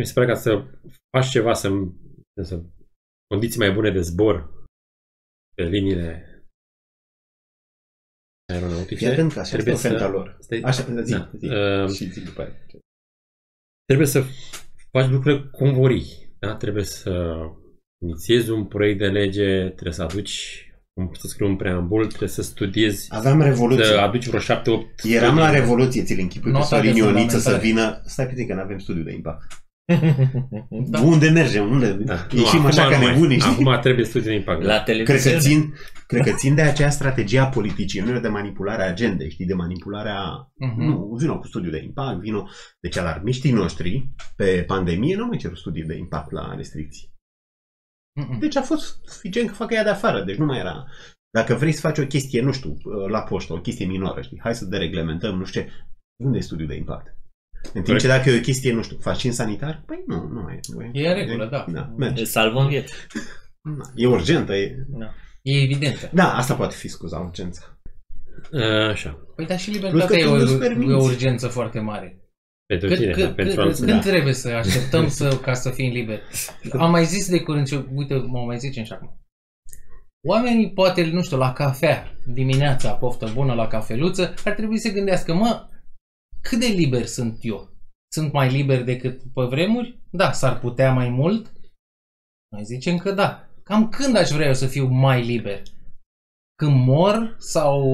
mi se pare că să faci ceva, să, să condiții mai bune de zbor pe liniile aeronautice. Iar când că așa este ofenta lor. Stai, așa, zi, da, zi, uh, și zi după aia. Trebuie să faci lucrurile cum vori. Da? Trebuie să inițiezi un proiect de lege, trebuie să aduci, să scriu un preambul, trebuie să studiezi. Aveam Revoluție. Să aduci vreo șapte opt. Eram la Revoluție, ți-l închipui pe Sorin Ioniță să vină. Stai puțin că n-avem studiu de impact. Da. Unde mergem? Unde? Da. Ieșim nu, așa ca nebuni. Acum trebuie studiu de impact. La cred, că țin, cred că țin de aceea strategia politicienilor de manipularea agendei, știi, de manipularea... Uh-huh. Nu, vină cu studiu de impact, vină... Deci alarmiștii noștri pe pandemie nu mai cer studii de impact la restricții. Uh-huh. Deci a fost suficient că facă ea de afară, deci nu mai era... Dacă vrei să faci o chestie, nu știu, la poștă, o chestie minoră, știi, hai să dereglementăm, nu știu ce, unde e studiu de impact? În timp ce dacă e o chestie, nu știu, facin sanitar? Păi nu, nu mai e. E regulă, da. da Salvăm vieți. E urgentă. E, da. e evidentă. Da, asta poate fi scuza, urgența. Așa. Păi dar și libertatea e o, e o urgență foarte mare. Pentru tine, că, pentru că, când da. trebuie să așteptăm să, ca să fim liberi? Am mai zis de curând, și, uite, m-am mai zis și acum. Oamenii poate, nu știu, la cafea, dimineața, poftă bună, la cafeluță, ar trebui să gândească, mă, cât de liber sunt eu? Sunt mai liber decât pe vremuri? Da, s-ar putea mai mult? Mai zicem că da. Cam când aș vrea eu să fiu mai liber? Când mor sau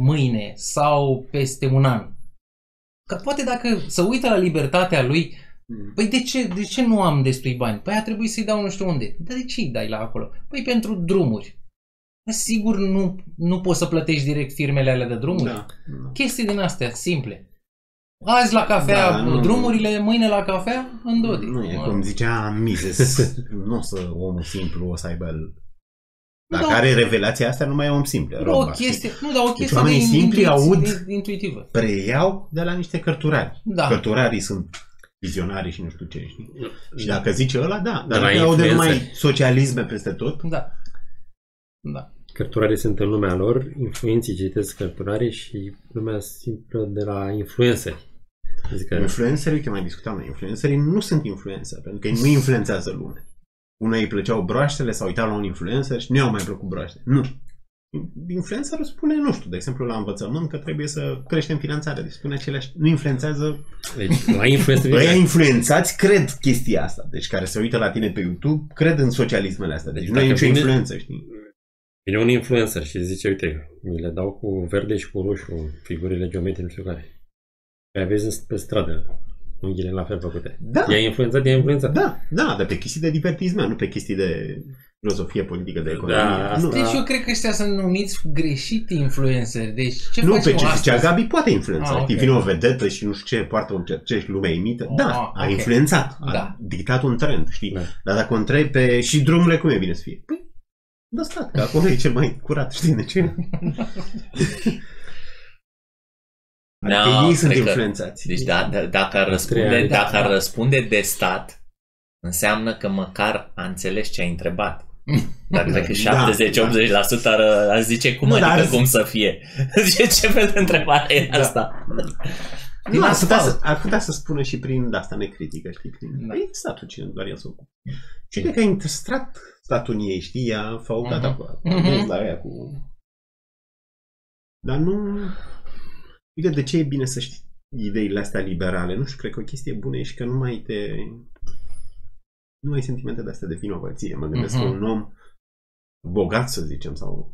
mâine sau peste un an? Că poate dacă se uită la libertatea lui, păi de ce, de ce nu am destui bani? Păi a trebuit să-i dau nu știu unde. Dar de ce îi dai la acolo? Păi pentru drumuri. Sigur nu, nu poți să plătești direct firmele alea de drumuri. Da, da. Chestii din astea, simple. Azi la cafea da, nu, drumurile, mâine la cafea, în Dodi. Nu e, cum zicea Mises, nu o să omul simplu o să aibă el. Dacă da. are revelația asta, nu mai e om simplu. Da, o chestie, nu, dar o chestie deci oamenii simpli aud, intuitivă. Preiau de la niște cărturari. Da. Cărturarii sunt vizionari și nu știu ce. Știi? Și dacă zice ăla, da. Dar dacă aud de numai socialisme peste tot. Da. Da. Cărturarii sunt în lumea lor, influenții citesc cărturarii și lumea simplă de la influenceri. Adică... influencerii, uite, mai discutam noi, influencerii nu sunt influențări, pentru că ei nu influențează lumea. Unul îi plăceau broaștele, s-au uitat la un influencer și nu i-au mai plăcut broaștele. Nu. Influencerul spune, nu știu, de exemplu la învățământ că trebuie să creștem finanțarea, deci spune aceleași, nu influențează. Deci, la influențări. Băi, influențați cred chestia asta, deci care se uită la tine pe YouTube, cred în socialismele astea, deci, deci nu e nicio vine... influență, știi? Vine un influencer și zice, uite, mi le dau cu verde și cu roșu, figurile geometrice, nu știu care. Că aveți pe stradă, unghiile la fel făcute. Da. I-a influențat, i-a influențat. Da, da, dar pe chestii de divertisment, nu pe chestii de filozofie politică, de economie. Da, asta... deci eu cred că ăștia sunt numiți greșit influenceri. Deci ce nu, pe ce zicea Gabi poate influența. Ah, okay. Vine o vedetă și nu știu ce, poartă un cerceș, lumea imită. Ah, da, a okay. influențat, a da. dictat un trend, știi? Da. Dar dacă o întrebi pe și drumurile, cum e bine să fie? Păi, da, stat, că acolo e cel mai curat, știi de ce? Adică no, ei sunt influențați. Deci da, da, dacă, ar răspunde, dacă ar răspunde de stat, înseamnă că măcar a înțeles ce a întrebat. Dar cred că șaptezeci optzeci la sută ar, ar zice cum, nu, adică cum să fie. Zice, ce fel de întrebare e da. asta? Nu, ar, putea să, ar putea să spună și prin asta necritică, știi? Prin, da. Păi statul cine doar el să o ocupe. Cine că a intrat statul în ei, știi? I-a făutat acolo. La aia cu... Dar nu... Uite, de ce e bine să știi ideile astea liberale? Nu știu, cred că o chestie bună e și că nu mai te... Nu ai sentimente de astea de vinovăție. Mă gândesc că un om bogat, să zicem, sau...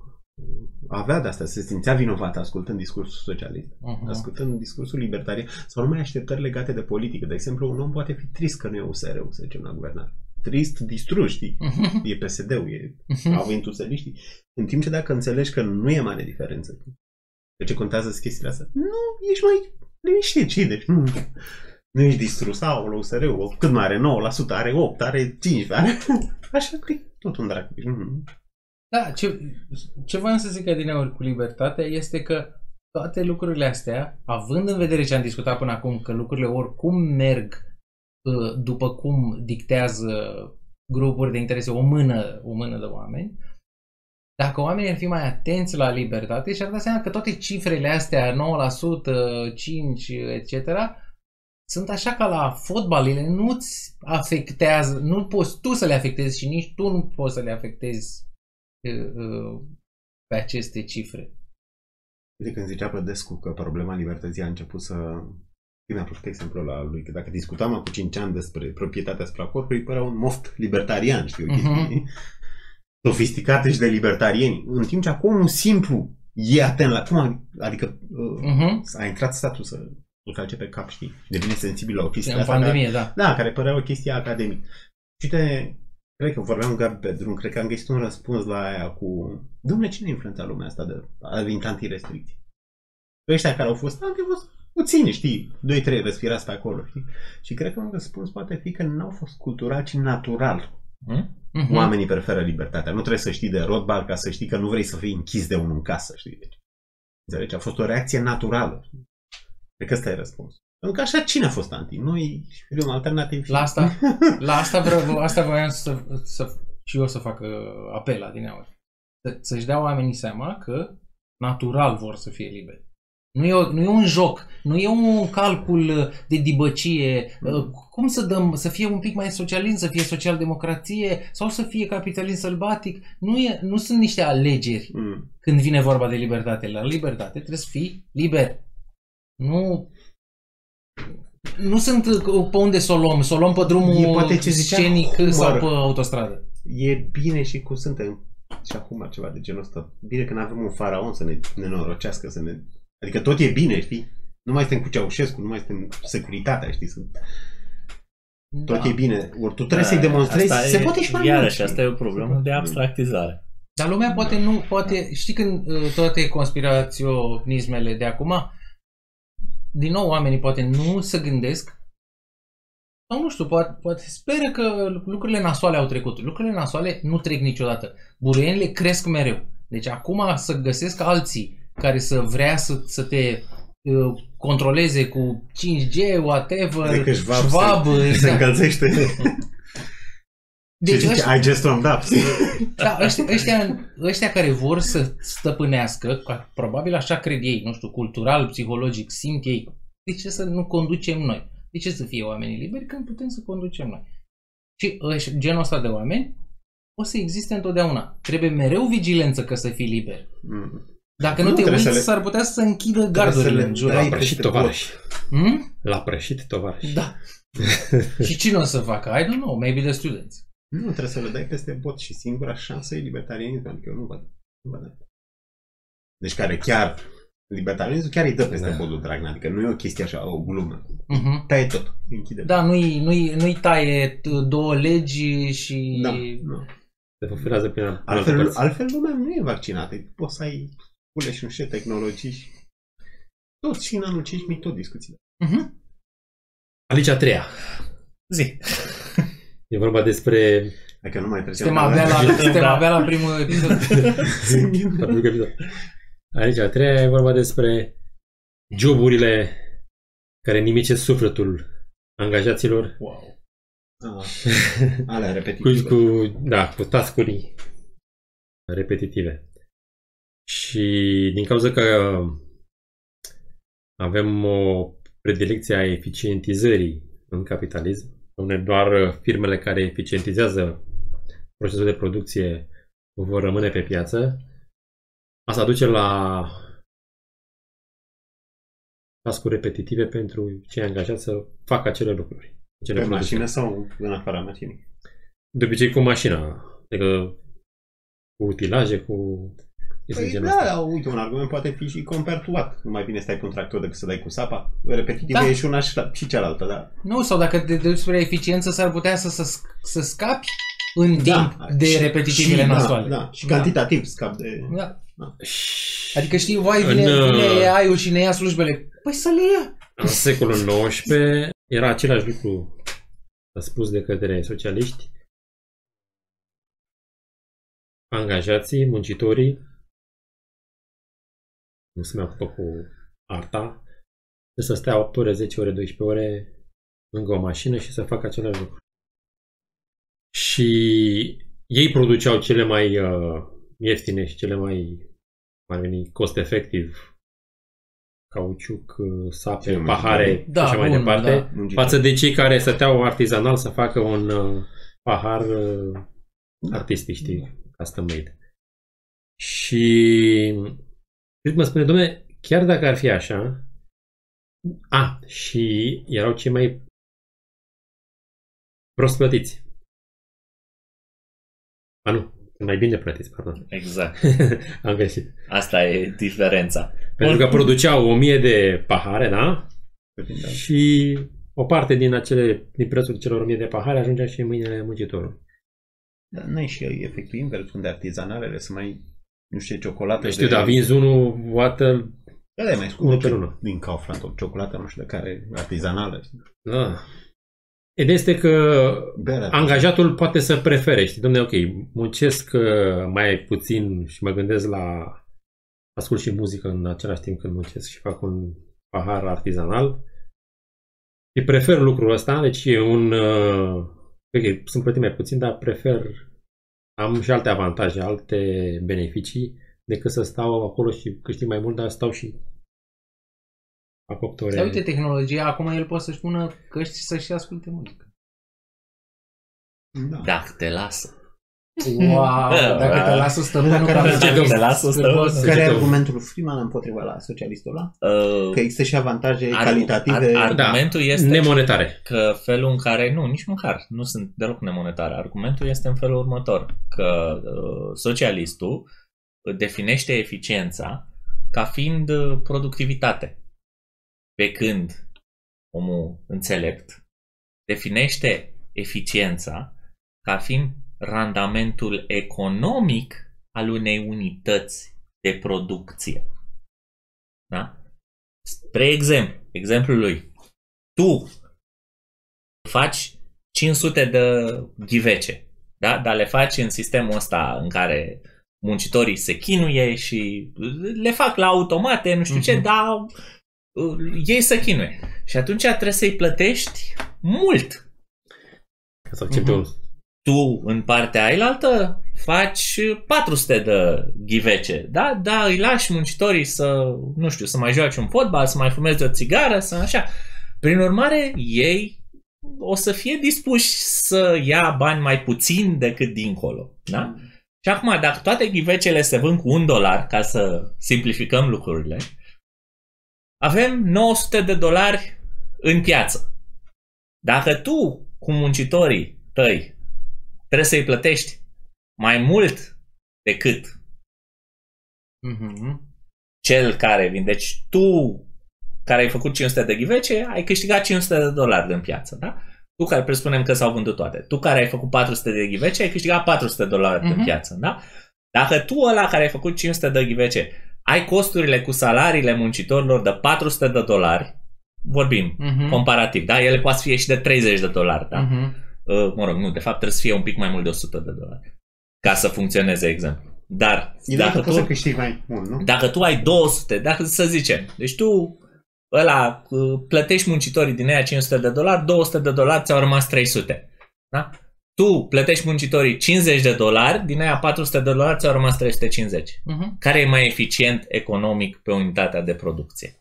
avea de asta, se simțea vinovat ascultând discursul socialist, uh-huh. ascultând discursul libertarian, sau numai așteptări legate de politică. De exemplu, un om poate fi trist că nu e U S R-ul, să zicem, la guvernare. Trist, distrus, știi? Uh-huh. E P S D-ul, e... Uh-huh. Au venit useliștii. În timp ce dacă înțelegi că nu e mare diferență, de ce contează chestiile astea? Nu, ești mai liniștit, știi? Deci nu... Nu ești distrus, au, la U S R-ul, cât mai are nouă la sută, are opt, are cinci, are... Așa că tot un dracu. Da, ce, ce voiam să zic adineauri cu libertatea este că toate lucrurile astea, având în vedere ce am discutat până acum, că lucrurile oricum merg după cum dictează grupuri de interese, o mână, o mână de oameni, dacă oamenii ar fi mai atenți la libertate și ar da seama că toate cifrele astea, nouă la sută, cinci la sută, et cetera, sunt așa ca la fotbal, ele nu-ți afectează, nu poți tu să le afectezi și nici tu nu poți să le afectezi pe aceste cifre. Uite, când zicea Pădescu că problema libertății a început să... Când a fost exemplu la lui, că dacă discutam acum cinci ani despre proprietatea asupra corpului, părea un moft libertarian, știu, uh-huh. sofisticate și de libertarieni. În timp ce acum un simplu e atent la cum, adică uh-huh. a intrat statul să îl calce pe cap, știi, devine sensibil la o chestie. În pandemie, care, da. Da, care părea o chestie academică. Și te... Cred că vorbeam Gabi pe drum, cred că am găsit un răspuns la aia cu... Dom'le, cine influența lumea asta de anti-restricții? Pe ăștia care au fost, au fost puțini, știi, doi trei respirați pe acolo, știi? Și cred că un răspuns poate fi că n-au fost cultural, ci natural. Mm-hmm. Oamenii preferă libertatea. Nu trebuie să știi de Rothbard ca să știi că nu vrei să fii închis de unul în casă, știi? Deci, înțelegi? A fost o reacție naturală. Cred că ăsta e răspunsul. Pentru că așa cine a fost anti? Noi știm alternativ. La asta, la asta, vreau, asta voiam să, să, și eu să fac apel la adineauri. Să-și dea oamenii seama că natural vor să fie liberi. Nu e, nu e un joc, nu e un calcul de dibăcie. Cum să dăm, să fie un pic mai socialism, să fie social-democrație sau să fie capitalism sălbatic? Nu, e, nu sunt niște alegeri mm. când vine vorba de libertate. La libertate trebuie să fii liber. Nu... Nu sunt pe unde să o luăm, să o luăm pe drumul scenic sau pe autostradă. E bine și cum suntem și acum ceva de genul ăsta. Bine că nu avem un faraon să ne nenorocească, să ne... Adică tot e bine, știi? Nu mai suntem cu Ceaușescu, nu mai suntem cu securitatea, știi? Sunt... Tot da. E bine. Ori tu trebuie da, să-i demonstrezi, se e, poate și mai mult. Iarăși, asta e o problemă de abstractizare. Dar lumea poate nu, poate... Știi când toate conspiraționismele de acum... Din nou, oamenii poate nu se gândesc sau nu știu, poate, poate speră că lucrurile nasoale au trecut. Lucrurile nasoale nu trec niciodată. Buruienile cresc mereu. Deci acum să găsesc alții care să vrea să, să te uh, controleze cu cinci G, whatever, de Schwab... Se, se încălzește. Deci ăștia, I just warmed up. Da, ăștia, ăștia, ăștia care vor să stăpânească, probabil așa cred ei, nu știu, cultural, psihologic, simt ei. De ce să nu conducem noi? De ce să fie oamenii liberi când putem să conducem noi? Și ăștia, genul ăsta de oameni o să existe întotdeauna. Trebuie mereu vigilență că să fii liber. Mm. Dacă nu, nu te uiți, le... s-ar putea să închidă gardurile în jur. La prășit, tovarăși. Hmm? La prășit, tovarăși. Da. Și cine o să facă? I don't know, maybe the students. Nu, trebuie să le dai peste bot și singura șansă e libertarianism, adică eu nu văd. Nu văd. Deci care chiar, libertarianismul chiar îi dă peste da. Botul Dragnea, adică nu e o chestie așa, o glumă. Uh-huh. Taie tot, închide. Da, nu-i, nu-i, nu-i taie două legi și... Da, nu. Se fufurează prin altfel, altfel lumea nu e vaccinată, poți să ai pule și un șe tehnologii și... Tot și în anul cinci mii tot discuțiile. Uh-huh. Alice a treia. Zi. E vorba despre... Dacă nu mai trecem la... Suntem avea la primul episod. Aici, a treia, e vorba despre joburile care nimice sufletul angajaților. Wow. Ah. Alea repetitive. Cu, cu, da, cu task-uri repetitive. Și din cauza că avem o predilecția eficientizării în capitalism, unde doar firmele care eficientizează procesul de producție vor rămâne pe piață. Asta duce la tascuri repetitive pentru cei angajați să facă acele lucruri. Acele pe mașină sau în afara mașinii? De obicei cu mașina. Adică cu utilaje, cu... Păi da, da, uite, un argument poate fi și compertuat. Nu mai bine stai pe un tractor decât să dai cu sapa. Repetitiv da. E și una și, la, și cealaltă, da. Nu, sau dacă de, despre eficiență s-ar putea să, să, să scapi în da. Timp de repetitivele nasoale. Da, da. Și cantitativ da. Scap de... Da. Da. Adică știi, vai, vine, în, vine A I-ul și ne ia slujbele. Păi să le ia! În secolul nouăsprezece era același lucru spus de către socialiști. Angajații, muncitorii, nu se mai ocupă cu arta, să stea opt ore, zece ore, douăsprezece ore lângă o mașină și să facă același lucru. Și ei produceau cele mai uh, ieftine și cele mai, ar veni, cost-efectiv cauciuc, sape, pahare da, și așa mai bun, departe, da. Față de cei care stăteau artizanal să facă un uh, pahar uh, artistic, știi, custom made. Și... mă spune, dom'le, chiar dacă ar fi așa, a, și erau cei mai prost plătiți. A, nu, mai bine plătiți, pardon. Exact. Am găsit. Asta e diferența. Pentru că produceau o mie de pahare, da? da? Și o parte din acele, din prețul celor o mie de pahare ajungea și în mâinile muncitorului. Dar nu e și efectul invers, unde artizanalele sunt mai... Nu știu, ciocolată. Știu, de... dar vinzi unul boată da, mai scurt pe lună. Din Kaufland, o ciocolată, nu știu de care, artizanală. Da. Ideea este că Bera, angajatul poate să prefere, știi, dom'le, ok, muncesc mai puțin și mă gândesc la... Ascult și muzică în același timp când muncesc și fac un pahar artizanal. Îi prefer lucrul ăsta, deci e un... Ok, sunt plătit mai puțin, dar prefer... Am și alte avantaje, alte beneficii, decât să stau acolo și câștig mai mult, dar stau și fac opt ore. Stai, uite, tehnologia, acum el poate să-și pună căști și să-și asculte muzică. Da. Dacă te lasă. Wow, dacă te lasă stăpânul. Care e argumentul lui Friedman împotriva la socialistul ăla? Uh, că există și avantaje ar, calitative. Ar, ar, argumentul da, este nemonetare. Că felul în care, nu, nici măcar, nu sunt deloc nemonetare. Argumentul este în felul următor, că uh, socialistul definește eficiența ca fiind uh, productivitate. Pe când omul înțelept definește eficiența ca fiind randamentul economic al unei unități de producție. Da? Spre exemplu, exemplul lui, tu faci cinci sute de ghivece, da? Dar le faci în sistemul ăsta în care muncitorii se chinuie și le fac la automate, nu știu mm-hmm. ce, dar ei se chinuie. Și atunci trebuie să-i plătești mult. Ca să accepte un tu, în partea ailaltă, faci patru sute de ghivece, da? Da, îi lași muncitorii să, nu știu, să mai joace un fotbal, să mai fumeze o țigară, să așa. Prin urmare, ei o să fie dispuși să ia bani mai puțin decât dincolo, da? Și acum, dacă toate ghivecele se vând cu un dolar, ca să simplificăm lucrurile, avem nouă sute de dolari în piață. Dacă tu, cu muncitorii tăi, trebuie să-i plătești mai mult decât mm-hmm. cel care vinde. Deci tu care ai făcut cinci sute de ghivece, ai câștigat cinci sute de dolari din piață, da? Tu care presupunem că s-au vândut toate. Tu care ai făcut patru sute de ghivece, ai câștigat patru sute de dolari mm-hmm. din piață, da? Dacă tu ăla care ai făcut cinci sute de ghivece, ai costurile cu salariile muncitorilor de patru sute de dolari, vorbim mm-hmm. comparativ, da? Ele poate fi și de treizeci de dolari, da? Mm-hmm. Mă rog, nu, de fapt trebuie să fie un pic mai mult de o sută de dolari ca să funcționeze, exemplu. Dar dacă tu, să mai mult, nu? Dacă tu ai două sute, dacă să zicem, deci tu ăla plătești muncitorii din aia cinci sute de dolari, două sute de dolari ți-au rămas trei sute. Da? Tu plătești muncitorii cincizeci de dolari, din aia patru sute de dolari ți-au rămas trei sute cincizeci. Uh-huh. Care e mai eficient economic pe unitatea de producție?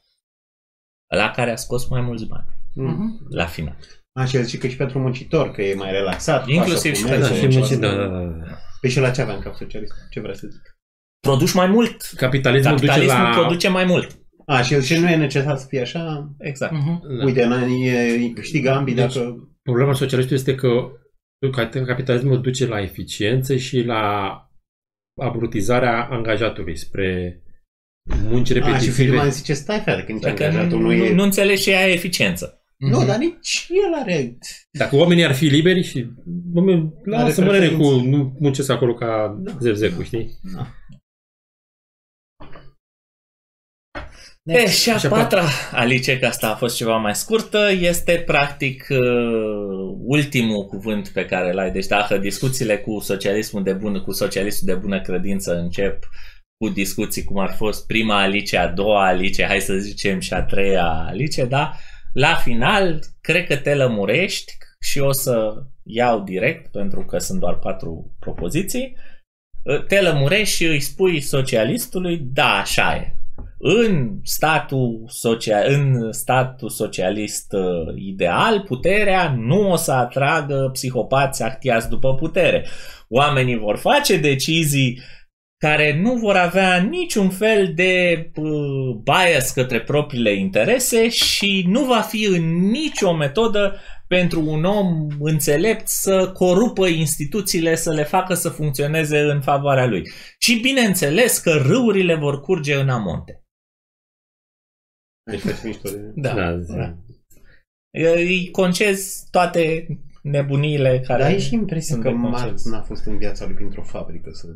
Ăla care a scos mai mulți bani. Mm-hmm. La final. Așa, zice că și pentru muncitor, că e mai relaxat. Inclusiv și pentru muncitor. Păi și la ce aveam cap socialist? Ce vreau să zic? Produci mai mult. Capitalismul, Capitalismul duce la... produce mai mult. A, și, și nu e necesar să fie așa? Exact. Uh-huh. Uite, în anii câștigă ambii, deci, dacă... Problema socialistului este că capitalismul duce la eficiență și la abrutizarea angajatului spre munci repetitive. A, și Friedman zice, stai frate, că nici angajatul nu e... Nu înțelegi ce e eficiență. Nu, mm-hmm. dar nici el are... Dacă oamenii ar fi liberi și... Lasă mărere cu... Nu muncesc acolo ca da. zevzecu, știi? Da. E, și a patra, Alice, că asta a fost ceva mai scurtă, este practic ultimul cuvânt pe care l-ai. Deci dacă discuțiile cu socialismul de bună, cu socialistul de bună credință încep cu discuții cum ar fost prima Alice, a doua Alice, hai să zicem și a treia Alice, da? La final, cred că te lămurești și o să iau direct, pentru că sunt doar patru propoziții, te lămurești și îi spui socialistului, da, așa e. În statul, social, în statul socialist ideal, puterea nu o să atragă psihopați actiați după putere. Oamenii vor face decizii care nu vor avea niciun fel de uh, bias către propriile interese și nu va fi în nicio metodă pentru un om înțelept să corupă instituțiile, să le facă să funcționeze în favoarea lui. Și bineînțeles că râurile vor curge în amonte. Da, da, da. Îi concez toate nebuniile care... Dar ai și impresia că Marx n-a fost în viața lui printr-o fabrică să...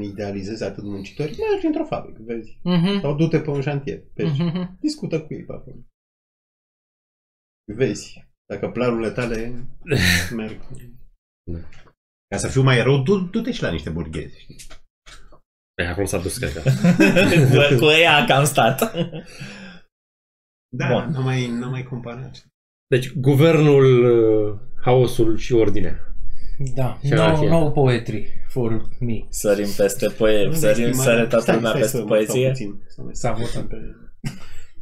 idealizezi atât muncitori, mergi într-o fabrică, vezi. Uh-huh. Sau du-te pe un șantier. Uh-huh. Discută cu ei pe acolo. Vezi. Dacă planurile tale merg. Ca să fiu mai rău, du- du-te și la niște burghezi. Știi? E, acolo s-a dus, cred că. Cu ea că am stat. Da, bun. N-am mai, n-am mai comparat. Deci, guvernul, haosul și ordinea. Da, no, no poetry for me. Sărim peste poezie, sărim sare toată lumea peste poezie. S-a votat.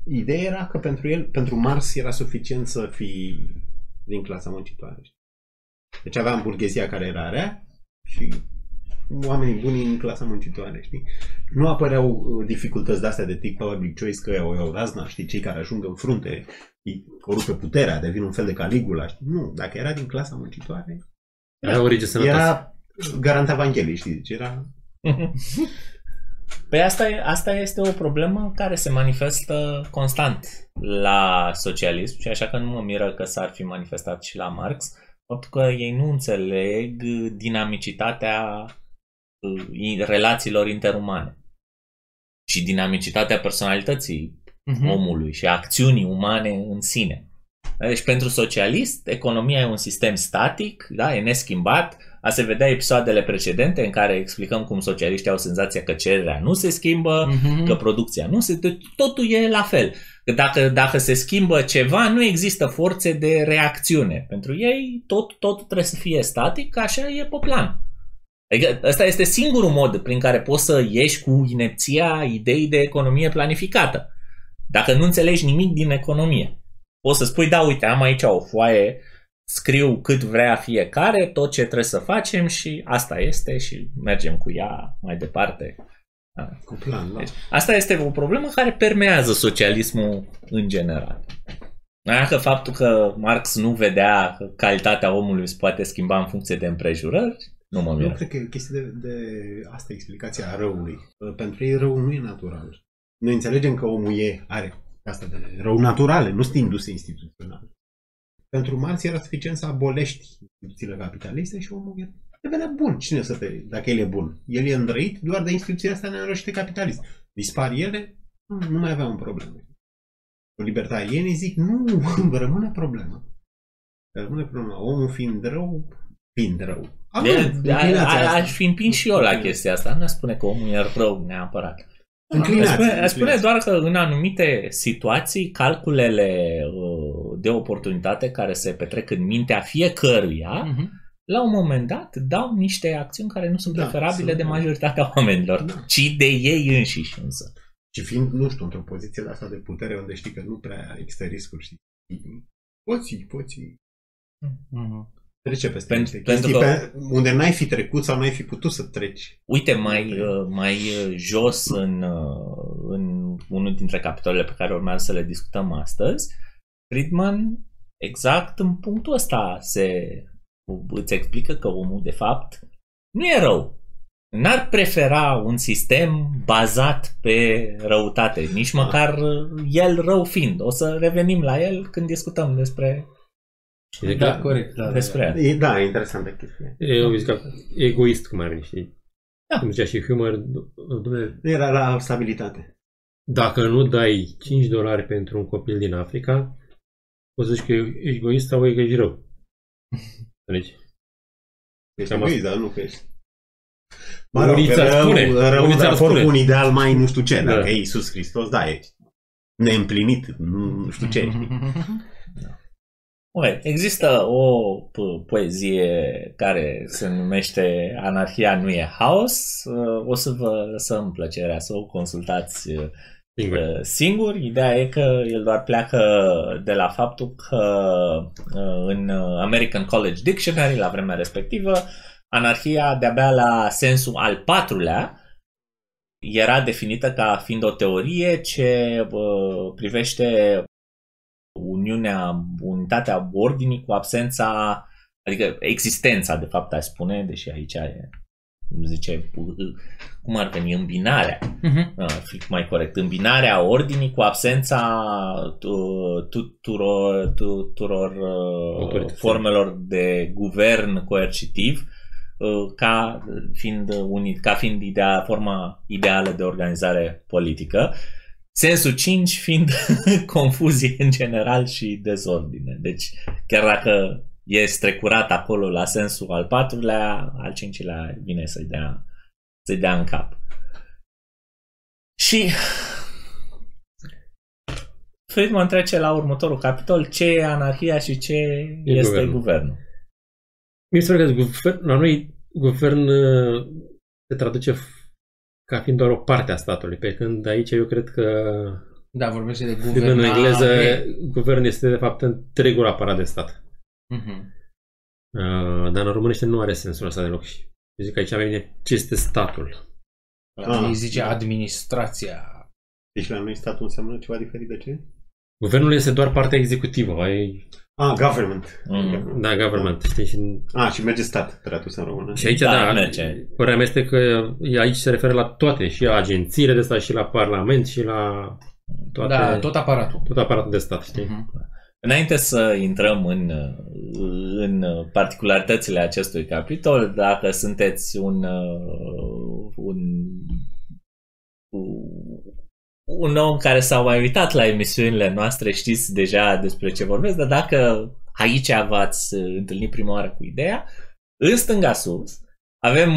Ideea era că pentru el, pentru Marx era suficient să fii din clasa muncitoare. Deci aveam burghezia care era rea și oamenii buni în clasa muncitoare, știi? Nu apăreau dificultăți de-astea de tip public choice, că e o razna, știi, cei care ajung în frunte, corupe puterea, devin un fel de Caligula, știi? Nu, dacă era din clasa muncitoare, era, era garanta Evangheliei, știi? Deci era... Păi asta, asta este o problemă care se manifestă constant la socialism și așa că nu mă miră că s-ar fi manifestat și la Marx, pentru că ei nu înțeleg dinamicitatea relațiilor interumane și dinamicitatea personalității uh-huh. omului și acțiunii umane în sine. Deci pentru socialist, economia e un sistem static, da, e neschimbat. A se vedea episoadele precedente în care explicăm cum socialiștii au senzația că cererea nu se schimbă, mm-hmm. că producția nu se... Totul e la fel. Că dacă, dacă se schimbă ceva, nu există forțe de reacțiune. Pentru ei, tot, tot trebuie să fie static, așa e pe plan. Adică ăsta este singurul mod prin care poți să ieși cu inepția ideii de economie planificată. Dacă nu înțelegi nimic din economie. Poți să spui, da, uite, am aici o foaie, scriu cât vrea fiecare, tot ce trebuie să facem și asta este și mergem cu ea mai departe. Cu plan, deci, asta este o problemă care permează socialismul în general. Dacă faptul că Marx nu vedea că calitatea omului se poate schimba în funcție de împrejurări, nu mă miră. Eu cred că e chestia de, de... asta e explicația răului. Pentru ei răul nu e natural. Noi înțelegem că omul e, are... asta de rău naturale, nu sunt induse instituționale. Pentru Marx era suficient să abolești instituțiile capitaliste și omul e te vedea bun. Cine să te... dacă el e bun? El e îndrăit doar de instituțiile astea neînroșite capitaliste. Dispar ele, nu mai avea un problemă. Libertarienii zic, nu, rămâne problemă. Rămâne problema. Omul fiind rău, fiind rău. Avem, de, a, a, aș fi împins și eu la chestia asta. Nu spune că omul e rău neapărat. Înclinați, spune, înclinați. Spune doar că în anumite situații calculele de oportunitate care se petrec în mintea fiecăruia, uh-huh. la un moment dat dau niște acțiuni care nu sunt da, preferabile sunt de majoritatea oamenilor, da. Ci de ei înșiși însă. Și fiind, nu știu, într-o poziție de asta de putere, unde știi că nu prea există riscuri, știi, poți, poți mm-hmm. trece peste Pent, niște chestii că... pe unde n-ai fi trecut sau n-ai fi putut să treci. Uite, mai, mai jos în, în unul dintre capitolele pe care urmează să le discutăm astăzi, Friedman, exact în punctul ăsta, se, îți explică că omul, de fapt, nu e rău. N-ar prefera un sistem bazat pe răutate, nici măcar el rău fiind. O să revenim la el când discutăm despre... E da, corect. Da, despre da, e, da, e interesantă chestia. E o vizită egoist, cum ar veni, știi? Da. Cum zicea și Huemer, era la stabilitate. Dacă nu dai cinci dolari pentru un copil din Africa, o să zici că ești egoist sau ești rău. Deci, ești egoist, dar nu că ești. Mă rog, rău, dar fără un ideal mai nu știu ce. Dacă e Iisus Hristos, da, e neîmplinit, nu știu ce. Există o poezie care se numește Anarhia nu e haos. O să vă lăsăm plăcerea să o consultați singur. Ideea e că el doar pleacă de la faptul că în American College Dictionary, la vremea respectivă, anarhia de-abia la sensul al patrulea era definită ca fiind o teorie ce uh, privește uniunea, unitatea ordinii cu absența, adică existența, de fapt, aș spune, deși aici e, cum zice, cum ar veni, îmbinarea, uh-huh. uh, mai corect, îmbinarea ordinii cu absența uh, tuturor, tuturor uh, formelor de guvern coercitiv, ca fiind, unit, ca fiind idea, forma ideală de organizare politică, sensul cinci fiind confuzie în general și dezordine. Deci chiar dacă e strecurat acolo la sensul al patrulea, al cincilea vine să-i dea, să-i dea în cap. Și Friedman trece la următorul capitol, ce e anarhia și ce e este guvernul. guvernul. Mi se pare că la noi guvern se traduce ca fiind doar o parte a statului, pe când aici eu cred că da, vorbește de guvern. În engleză, guvern este de fapt întregul aparat de stat. Uh-huh. Uh, dar în românește nu are sensul ăsta deloc. Eu zic că aici mai bine ce este statul. Ah. Îi zice administrația. Deci la noi statul înseamnă ceva diferit de ce? Guvernul este doar partea executivă. Ai... Ah, government. Mm. Da, government. Știi? Și... Ah, și merge stat, tradus în română. Și aici, da, da părerea mea este că aici se referă la toate, și la agențiile de stat, și la parlament, și la toate... Da, tot aparatul. Tot aparatul de stat, știi? Mm-hmm. Înainte să intrăm în, în particularitățile acestui capitol, dacă sunteți un... un, un Un om care s-a mai uitat la emisiunile noastre, știți deja despre ce vorbesc, dar dacă aici v-ați întâlnit prima oară cu ideea, în stânga sus avem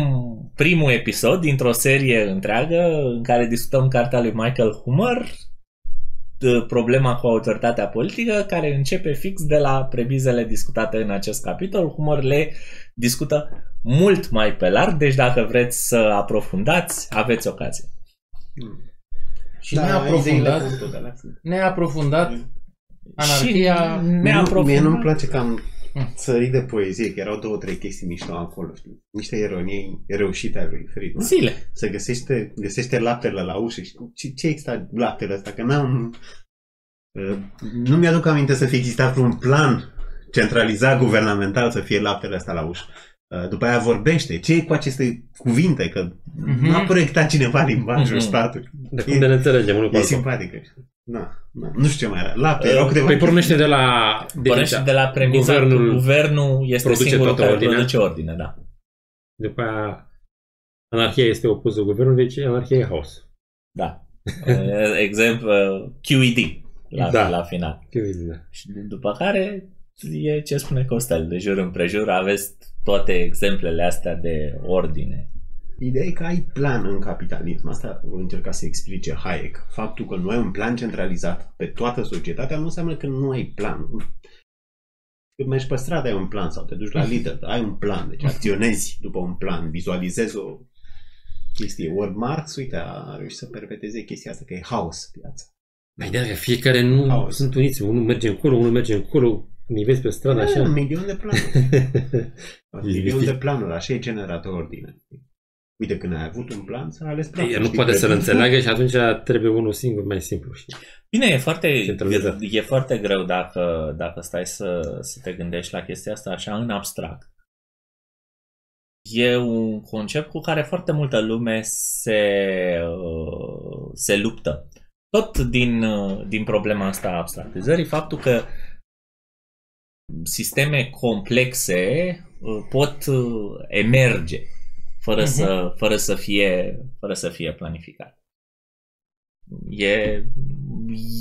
primul episod dintr-o serie întreagă în care discutăm cartea lui Michael Huemer, Problema cu autoritatea politică, care începe fix de la premizele discutate în acest capitol. Huemer le discută mult mai pe larg, deci dacă vreți să aprofundați, aveți ocazie. Hmm. Și da, ne-a aprofundat, ne-a aprofundat anarhia, ne-a aprofundat. Mie nu-mi place că am țărit de poezie, că erau două, trei chestii mișto acolo, știi? Niște ironii reușite a lui Friedman. Zile. Să găsește, găsește laptele la ușă și ce, ce exista laptele ăsta? Că n-am, nu mi-aduc aminte să fie existat un plan centralizat guvernamental să fie laptele ăsta la ușă. După aia vorbește. Ce e cu aceste cuvinte? Că mm-hmm. nu a proiectat cineva limbajul mm-hmm. statului. De cum de ne înțelegem unul cu altul. E simpatică. Na, na. Nu știu ce mai era. Lapte, erau câteva... Păi pornește de la... Pornește de la premisa. Guvernul, guvernul este singurul care ordine. Produce ordine. Da. După aia anarhia este opusul guvernului, deci anarhia e haos. Da. Exemplu Q E D la, da. la final. Q E D, da. Și după care e ce spune Costel. De jur împrejur aveți toate exemplele astea de ordine. Ideea e că ai plan în capitalism. Asta voi încerca să explice Hayek. Faptul că nu ai un plan centralizat pe toată societatea nu înseamnă că nu ai plan. Când mergi pe stradă ai un plan sau te duci la Lidl, ai un plan, deci acționezi după un plan, vizualizezi o chestii. Ori Marx, uite, a reușit să perpeteze chestia asta, că e haos piața. Mai de fiecare nu haos. Sunt uniți, unul merge încolo, unul merge încolo, îi vezi pe stradă așa. Un milion de planuri. Un milion de planuri, așa e generată ordine. Uite, când ai avut un plan, s-a ales plan. Nu poate să-l înțeleagă și atunci trebuie unul singur mai simplu. Bine, e foarte, e, e foarte greu dacă, dacă stai să, să te gândești la chestia asta așa în abstract. E un concept cu care foarte multă lume se, se luptă. Tot din, din problema asta a abstractizării, faptul că sisteme complexe pot emerge fără, uh-huh. să, fără, să, fie, fără să fie planificat. E,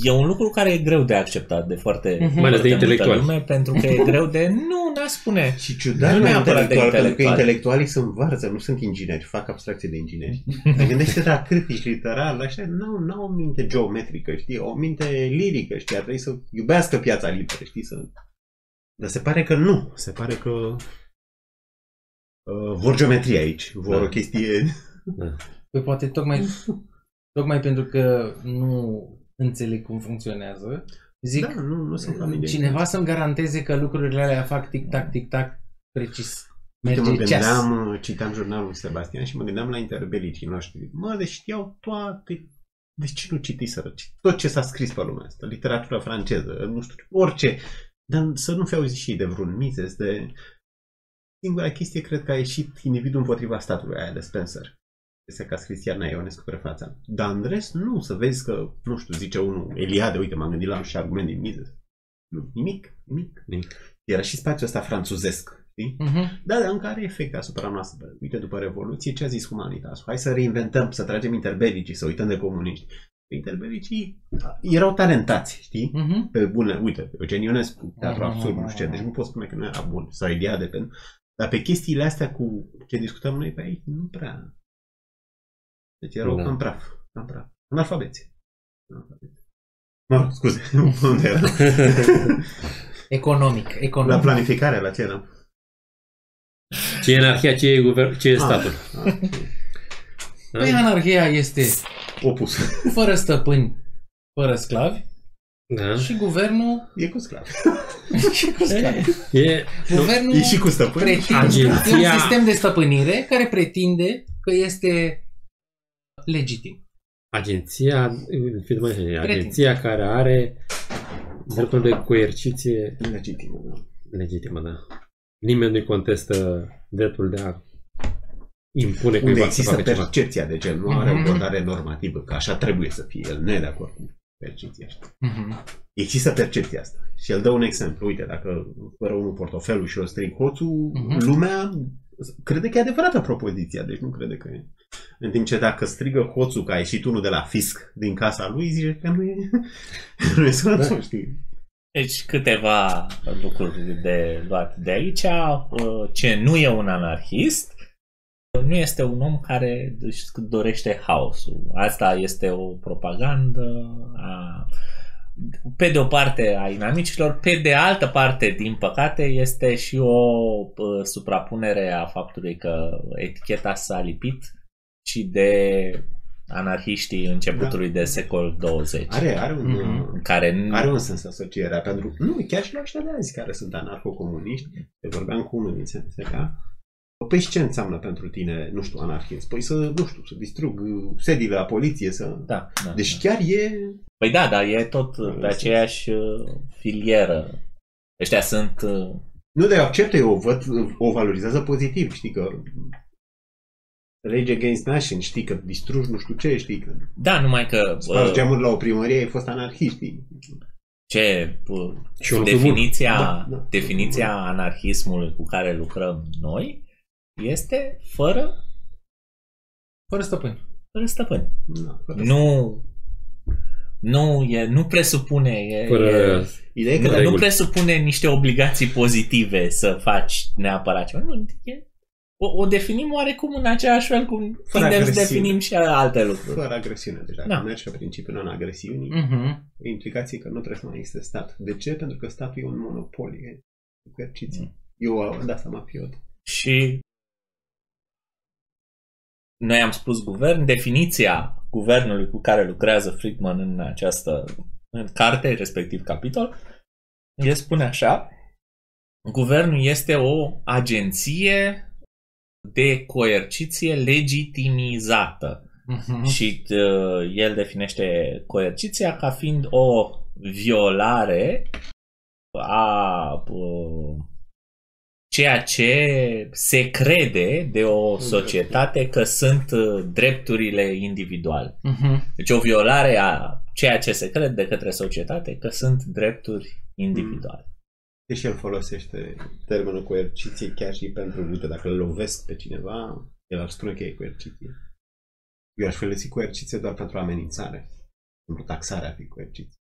e un lucru care e greu de acceptat de foarte, uh-huh. foarte multă lume, pentru că e greu de... Nu, n-a spune. Și ciudat nu neapărat de intelectual, că intelectualii se învarză, nu sunt ingineri, fac abstracție de ingineri. Te gândește la critici literari, așa, nu, nu au o minte geometrică, știi, o minte lirică, știi, ar trebui să iubească piața liberă, știi, să... Dar se pare că nu, se pare că uh, vor geometrie aici, vor da. O chestie... Da. Păi poate tocmai, tocmai pentru că nu înțeleg cum funcționează, zic, da, nu, nu sunt cineva să-mi garanteze că lucrurile alea fac tic-tac, tic-tac, precis. Uite, mă gândeam, citam jurnalul Sebastian și mă gândeam la interbelicii noștri. Mă, deci știau toate... De ce nu citiseră? Tot ce s-a scris pe lumea asta, literatura franceză, nu știu, orice... Dar să nu fi auzit și de vreun Mises, de singura chestie, cred că a ieșit Individul împotriva statului, aia de Spencer. Este că a scris Iarna Ionescu prefața. Dar în rest, nu, să vezi că, nu știu, zice unul, Eliade, uite, m-am gândit la un și argument din Mises. Nu, nimic, nimic, nimic. Era și spațiul ăsta franțuzesc, știi? Uh-huh. Da, dar încă are efect asupra noastră. Uite, după Revoluție, ce a zis Humanitas? Hai să reinventăm, să tragem interbelicii, să uităm de comuniști. Interbelicii erau talentați, știi? Uh-huh. Pe bune, uite, Eugen Ionescu, teatru absurd, nu știu ce, deci nu pot spune că nu era bun, sau Eliade, pe... dar pe chestiile astea cu ce discutăm noi pe aici, nu prea. Deci erau da. cam praf, cam praf. Analfabeți. Analfabeți. Mă, scuze, unde era? Economic, economic. La planificare, la ce era? Ce e anarhia, ce e, guver... ce e statul? Ah, ah, păi anarhia este... opus. Fără stăpâni, fără sclavi, da. Și guvernul... E cu sclavi. E cu sclavi. E, guvernul e și cu stăpâni. Pretinde, Agenția... E un sistem de stăpânire care pretinde că este legitim. Agenția, agenția care are dreptul de coerciție legitimă, da. Legitimă, da. Nimeni nu-i contestă dreptul de a impune cuiva unde există percepția de gen, nu are o votare normativă, că așa trebuie să fie, el nu e de acord cu percepția asta. Mm-hmm. Există percepția asta și el dă un exemplu, uite, dacă fără unul portofelul și o stric hoțul, mm-hmm. lumea crede că e adevărată propoziția, deci nu crede că e. În timp ce dacă strigă hoțul că a ieșit unul de la fisc din casa lui, zice că nu e, nu e sănătos, da. Știi? Deci câteva lucruri de luat de aici, ce nu e un anarhist, nu este un om care își dorește haosul. Asta este o propagandă a, pe de o parte a inamicilor, pe de altă parte, din păcate, este și o uh, suprapunere a faptului că eticheta s-a lipit și de anarhiștii începutului da. de secol douăzeci. Are, are, un, mm-hmm. care nu... are un sens asocierea, pentru nu, chiar și la ăștia de azi care sunt anarcho-comuniști, te vorbeam cu unul din S N S C A. Păi și ce înseamnă pentru tine, nu știu, anarhist? Păi să, nu știu, să distrug sediile la poliție, să... Da, da, deci da. Chiar e... Păi da, dar e tot de da, aceeași filieră. Ăștia sunt... Nu, dar eu accept, eu o văd, o valorizează pozitiv, știi că... Rage Against Nation, știi că distrugi nu știu ce, știi că... Da, numai că... Spargi geamul la o primărie, ai fost anarhist, știi? Ce definiția, da, da. definiția anarhismului cu care lucrăm noi este fără fără stăpâni. Fără stăpâni. Da, fără nu nu e nu presupune e, fără, e că nu, nu presupune niște obligații pozitive să faci neapărat ceva. Nu, e, o, o definim oarecum în aceeași fel cum putem definim și alte lucruri. Fără agresiune deja. Da. Mergi pe principiul non-agresiunii. Uh-huh. Implicație că nu trebuie să mai existe stat. De ce? Pentru că statul e un monopol, e coerciție. Uh-huh. Eu am dat seama fiot. Și noi am spus guvern, definiția guvernului cu care lucrează Friedman în această în carte, respectiv capitol, el spune așa: guvernul este o agenție de coerciție legitimizată. Uh-huh. Și uh, el definește coerciția ca fiind o violare a uh, ceea ce se crede de o societate că sunt uh, drepturile individuale. Uh-huh. Deci o violare a ceea ce se crede de către societate că sunt drepturi individuale. Deși el folosește termenul coerciție chiar și pentru, uite, dacă îl lovesc pe cineva, el ar spune că e coerciție. Eu aș folosi coerciție doar pentru amenințare. Pentru taxare ar fi coerciție.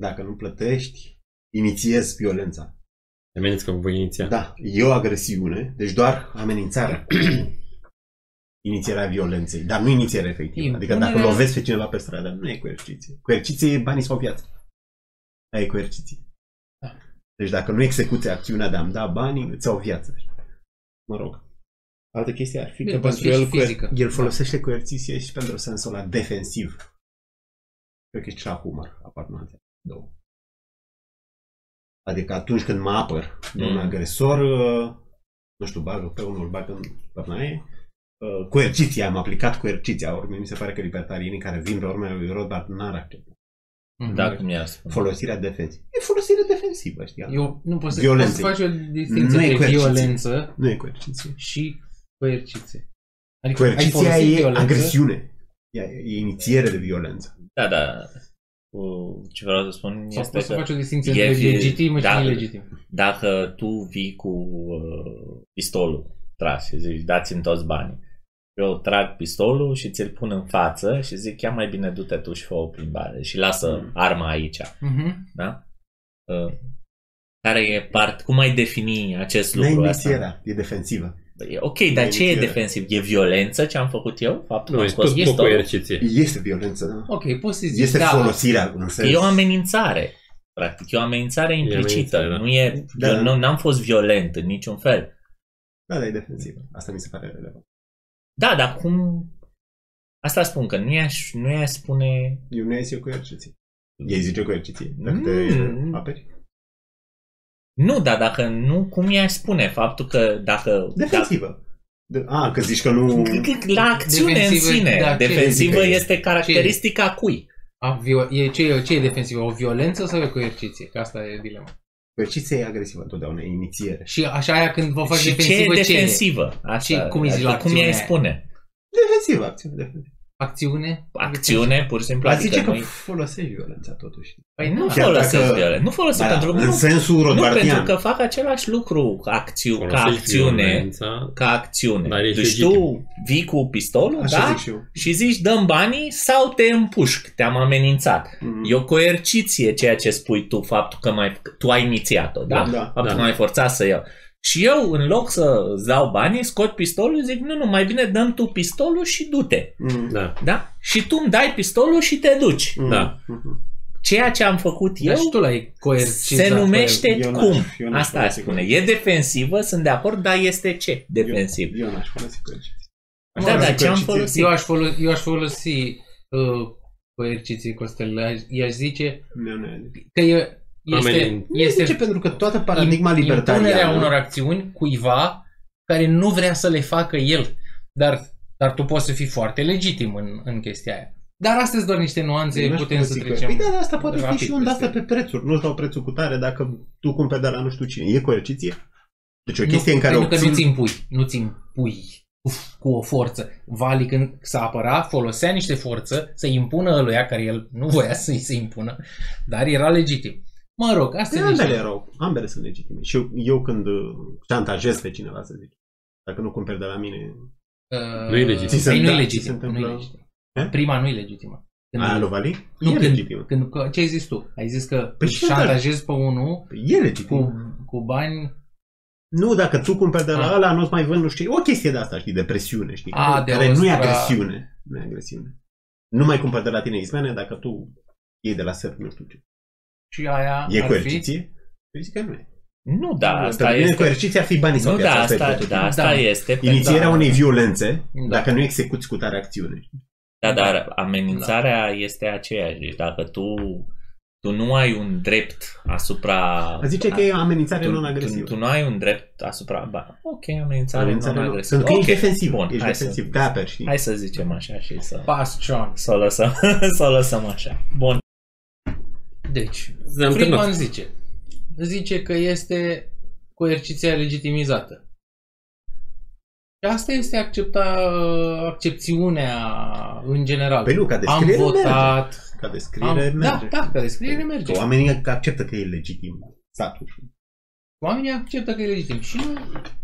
Dacă nu plătești, inițiezi violența. Ameninți că voi iniția. Da, e o agresiune, deci doar amenințarea. Inițierea violenței, dar nu inițierea efectivă. Impunere... Adică dacă lovesc pe cineva pe stradă, nu e coerciție. Coerciție e banii sau viața. Aia e coerciție. Da. Deci dacă nu execuți acțiunea de a-mi da banii, îți iau viața. Mă rog. Altă chestie ar fi că pentru el, coer- el folosește coerciție și pentru sensul ăla defensiv. Cred că e cea Huemer, apar nu alte două. Adică atunci când mă apăr de un agresor, nu știu, bagă pe unul, bagă în părnaie, coerciția, am aplicat coerciția. Ori mi se pare că libertarienii care vin pe urmea lui Rothbard n-ar accepta. Da, cum i-a spus. Folosirea defensivă. E folosire defensivă, știi? Eu nu pot să faci o distinție între violență. Nu e coerciție. Și coerciție. Adică coerciția e violență? Agresiune. E, e inițiere de violență. Da, da. Ce vreau să spun sau este să că... faci o distinție între legitimă și ilegitimă. Dacă tu vii cu uh, pistolul tras și zici dați-mi toți banii. Eu trag pistolul și ți-l pun în față și zic, ia mai bine du-te tu și fă o plimbare și lasă mm. arma aici. Mm-hmm. Da? Uh, care e part... Cum ai defini acest lucru? Nu e inițierea, e defensivă. E, ok, e dar ce e defensiv? E violență ce am făcut eu? Faptul nu, că scos pistolul? Este violență, da. Ok, poți să zici, este da, folosirea, în sens. E o amenințare. Practic, e o amenințare implicită. E amenințare, nu e, da. Eu nu, n-am fost violent în niciun fel. Da, dar e defensivă. Asta mi se pare relevant. Da, dar cum... Asta spun, că nu i-aș, nu i-aș spune... Eu nu i-aș zice coerciție. Ei zice coerciție, dacă mm. te aperi. Nu, dar dacă nu, cum i-aș spune faptul că dacă... Defensivă. Dacă... A, că zici că nu... La acțiune defensivă, în sine. Da, defensivă ce este caracteristica ce cui? A, e, ce, e, ce e defensivă? O violență sau e coerciție? Că asta e dilema. Coerciția e agresivă întotdeauna, e inițiere. Și așa aia când vă faci defensivă, ce e? defensivă? Asta, și cum îi zici acțiune? Cum îi spune? Defensivă, acțiune, defensivă. Acțiune? Acțiune, pur și simplu. Ați zice că noi... folosești violența totuși. Păi nu folosești că... violența. Nu folosești da, pentru, în nu, sensul rodbardian. Nu pentru că fac același lucru acțiu, ca acțiune. Violența, ca acțiune. Deci legitim. Tu vii cu pistolul așa da? zic și, și zici dăm banii sau te împușc. Te-am amenințat. Mm-hmm. E o coerciție ceea ce spui tu, faptul că mai, tu ai inițiat-o. Da? Da, da, faptul da, că da. m-ai forțat să iau. Și eu, în loc să îți dau banii, scot pistolul, zic, nu, nu, mai bine dăm tu pistolul și du-te. Mm, da. Da? Și tu îmi dai pistolul și te duci. Mm, da. Ceea ce am făcut da, eu și tu l-ai coercizat, se numește eu cum? Eu asta spune. E defensivă, sunt de acord, dar este ce? Defensiv. Eu, eu n-aș folosi coerciție. Da, dar ce am folosit? Eu aș folosi, eu aș folosi uh, coerciții, Costel. I-aș zice nu, nu, nu. că e... Este, este pentru că toată paradigma libertariană... Impunerea unor acțiuni cuiva care nu vrea să le facă el. Dar, dar tu poți să fii foarte legitim în, în chestia aia. Dar astea sunt doar niște nuanțe, nu putem să trecem... Păi da, asta poate fi și un asta pe prețuri. Nu-ți dau prețul cu tare dacă tu cumperi de la nu știu cine. E coerciție? Deci o chestie nu, în care... Pentru că obțin... nu-ți impui. Nu-ți impui cu o forță. Vali când s-a apăra, folosea niște forță să impună ăluia, care el nu voia să-i se impună, dar era legitim. Mă rog, astea sunt ambele erau, ambele sunt legitime. Și eu, eu când șantajez pe cineva, să zic, dacă nu cumperi de la mine... Uh, nu e legitim. Păi nu e legitim. Prima nu e legitimă. Aia lui Vali? Nu e legitimă. Ce ai zis tu? Ai zis că păi șantajezi pe unul cu, cu bani... Nu, dacă tu cumperi de la ah. ăla, nu-ți mai vând, nu știu, o chestie de asta, știi, de presiune, știi, ah, de care nu e agresiune. Nu e agresiune. Nu mai cumperi de la tine izmene dacă tu iei de la ser, nu știu ce. Și aia e coerciție? Păi zic că nu e. Nu, da, asta pentru este... coerciția ar fi banii sau nu, piața, da, asta, asta, e, da, asta da. Este... Inițierea unei violențe, da. Dacă nu execuți cu tare acțiune. Da, dar amenințarea da. Este aceeași. Deci dacă tu, tu nu ai un drept asupra... A zice a, că e amenințare non-agresivă. Tu, tu nu ai un drept asupra... Ba, ok, amenințare, amenințare non-agresivă. Pentru că okay. ești defensiv. Bun, ești hai, defensiv. Să, da, per, și... hai să zicem așa și să... Bastion. Să o lăsăm, să o lăsăm așa. Bun. Deci, Friedman zice... zice că este coerciția legitimizată. Și asta este accepta, accepțiunea în general. Păi nu, ca descriere am votat, ca descriere am, merge. Da, da, ca descriere păi, merge. Oamenii acceptă că e legitim statul. Oamenii acceptă că e legitim. Și,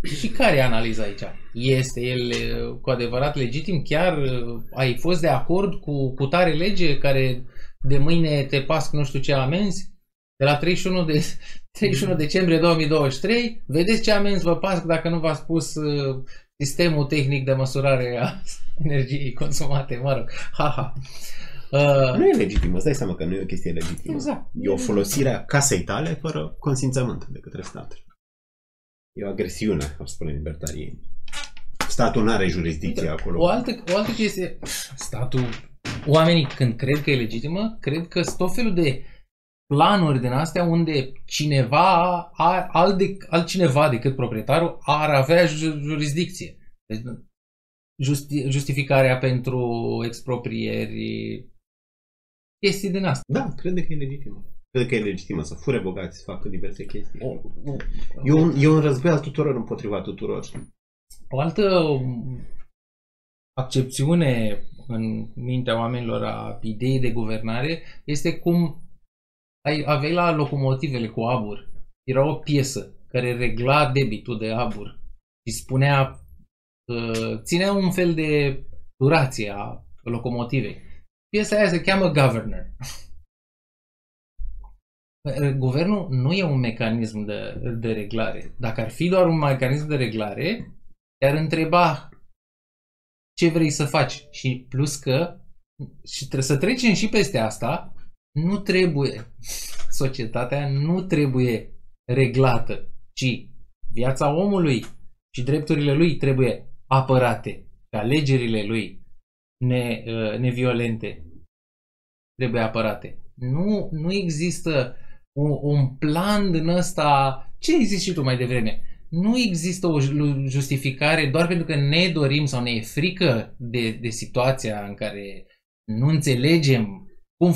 și care e analiza aici? Este el cu adevărat legitim? Chiar ai fost de acord cu, cu tare lege care de mâine te pasc nu știu ce amenzi? De la treizeci și unu decembrie două mii douăzeci și trei, vedeți ce amenzi vă pasc dacă nu v-a spus uh, sistemul tehnic de măsurare a energiei consumate, mă rog, haha. Uh, nu e legitim, îți dai seama că nu e o chestie legitimă. Exact. E o folosire a casei tale fără consimțământ de către stat. E o agresiune, ar spune libertarienii. Statul nu are jurisdicție Uite, acolo. O altă, o altă chestie, statul, oamenii când cred că e legitimă, cred că tot felul de planuri din astea unde cineva, ar, alt de, altcineva decât proprietarul, ar avea jurisdicție. Deci, justi, justificarea pentru exproprieri, chestii din asta. Da, cred că e legitimă. Cred că e legitimă să fure bogați, să facă diverse chestii. Oh, oh, e, un, e un război al tuturor împotriva tuturor. O altă accepțiune în mintea oamenilor a ideii de guvernare este cum ai aveai la locomotivele cu abur. Era o piesă care regla debitul de abur și spunea, ținea un fel de durație a locomotivei. Piesa aia se cheamă governor. Guvernul nu e un mecanism de, de reglare. Dacă ar fi doar un mecanism de reglare, te-ar întreba ce vrei să faci. Și plus că, și trebuie să trecem și peste asta, nu trebuie, societatea nu trebuie reglată, ci viața omului și drepturile lui trebuie apărate, alegerile lui ne, neviolente trebuie apărate. Nu, nu există un, un plan din ăsta, ce ai zis și tu mai devreme, nu există o justificare doar pentru că ne dorim sau ne e frică de, de situația în care nu înțelegem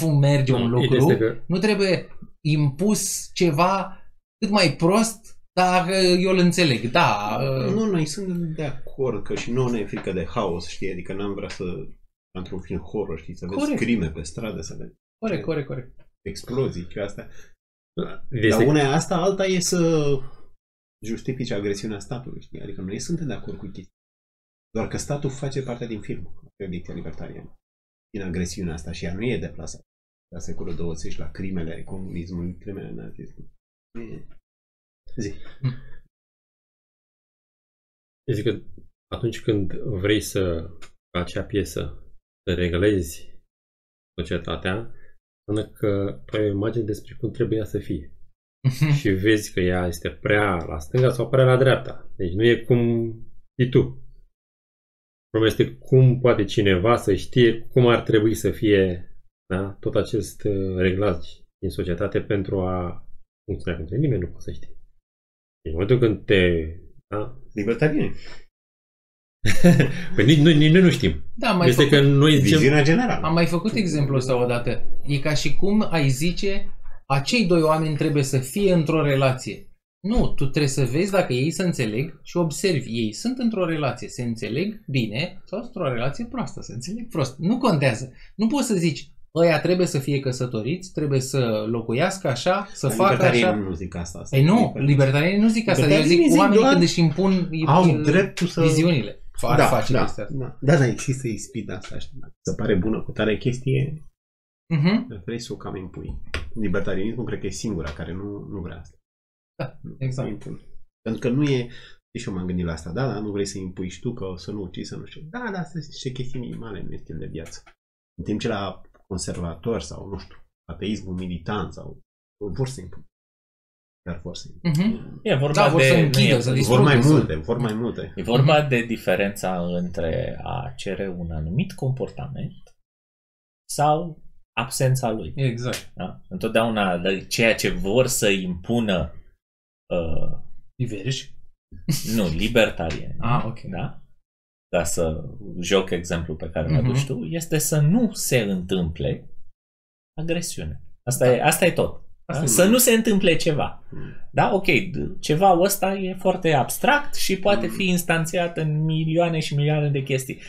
cum merge un lucru, că... nu trebuie impus ceva cât mai prost, dar eu îl înțeleg, da. Nu, noi suntem de acord că și nouă ne e frică de haos, știi, adică n-am vrea să, într-un film horror, știi, să corect. Vezi crime pe stradă, să vezi corect, corect, corect. Explozii, că astea. Dar una asta, alta e să justifice agresiunea statului, știi, adică noi suntem de acord cu chestia. Doar că statul face parte din film, pe obiecția libertariană. Din agresiunea asta și ea nu e deplasată la secolul douăzeci, la crimele comunismului, crimele nazismului. Zic. Eu zic că atunci când vrei să acea piesă să reglezi societatea, înseamnă că tu ai o imagine despre cum trebuia să fie. Și vezi că ea este prea la stânga sau prea la dreapta. Deci nu e cum e tu. Problema este cum poate cineva să știe cum ar trebui să fie, da, tot acest reglaj din societate pentru a funcționa. Pentru nimeni nu poate să știe. În momentul când te... Da? Libertarie. Păi nici noi, noi nu știm. Da, mai este făcut, că noi zicem... generală. Am mai făcut exemplul ăsta odată. E ca și cum ai zice acei doi oameni trebuie să fie într-o relație. Nu, tu trebuie să vezi dacă ei se înțeleg și observi. Ei sunt într-o relație, se înțeleg bine sau într-o relație proastă, se înțeleg prost. Nu contează. Nu poți să zici, ăia trebuie să fie căsătoriți, trebuie să locuiască așa, să dar facă așa. Nu zic asta. asta Ei nu, libertarienii nu zic asta. Eu zic oamenii doar... când își impun au dreptul să... viziunile. Da, da, asta. Da, da, da, există ispita asta. Se pare bună cu tare chestie. Uh-huh. Vrei să o cam impui. Libertarianismul cred că e singura care nu, nu vrea asta. Da, exact. Pentru că nu e... Și eu m-am gândit la asta. Da, dar nu vrei să impui și tu că să nu ucizi, să nu știu. Da, da, astea sunt niște chestii minimale, nu e stil de viață. În timp ce la conservator sau, nu știu, ateismul militant sau vor să impui. Dar vor să... Mm-hmm. E vorba da, vor de... să închidă, e, să distrugă, vor mai multe, vor mai multe. E vorba mm-hmm. de diferența între a cere un anumit comportament sau absența lui. Exact. Da? Întotdeauna ceea ce vor să impună uh, diverși? Nu, libertarieni. Ah, ok. Da? Ca să joc exemplul pe care mm-hmm. îl aduci tu, este să nu se întâmple agresiune. Asta, da. e, asta e tot. Asta să e. nu se întâmple ceva. Da? Ok, ceva ăsta e foarte abstract și poate fi instanțiat în milioane și milioane de chestii.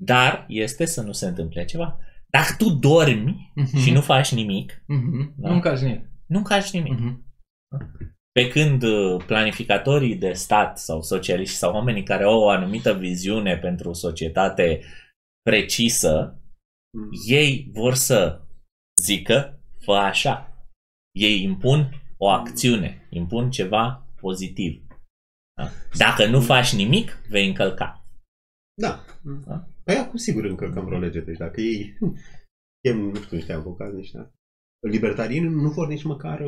Dar este să nu se întâmple ceva. Dacă tu dormi mm-hmm. și nu faci nimic, mm-hmm. da? nu încarci nimic. Nu încarci nimic. Mm-hmm. Pe când planificatorii de stat sau socialiști sau oamenii care au o anumită viziune pentru o societate precisă, mm. ei vor să zică, fă așa. Ei impun o acțiune, impun ceva pozitiv. Da? Dacă nu faci nimic, vei încălca. Da. Da? Păi acum sigur încălcăm vreo lege. Deci dacă ei chem, nu știu, niște avocați, niște libertarieni, nu vor nici măcar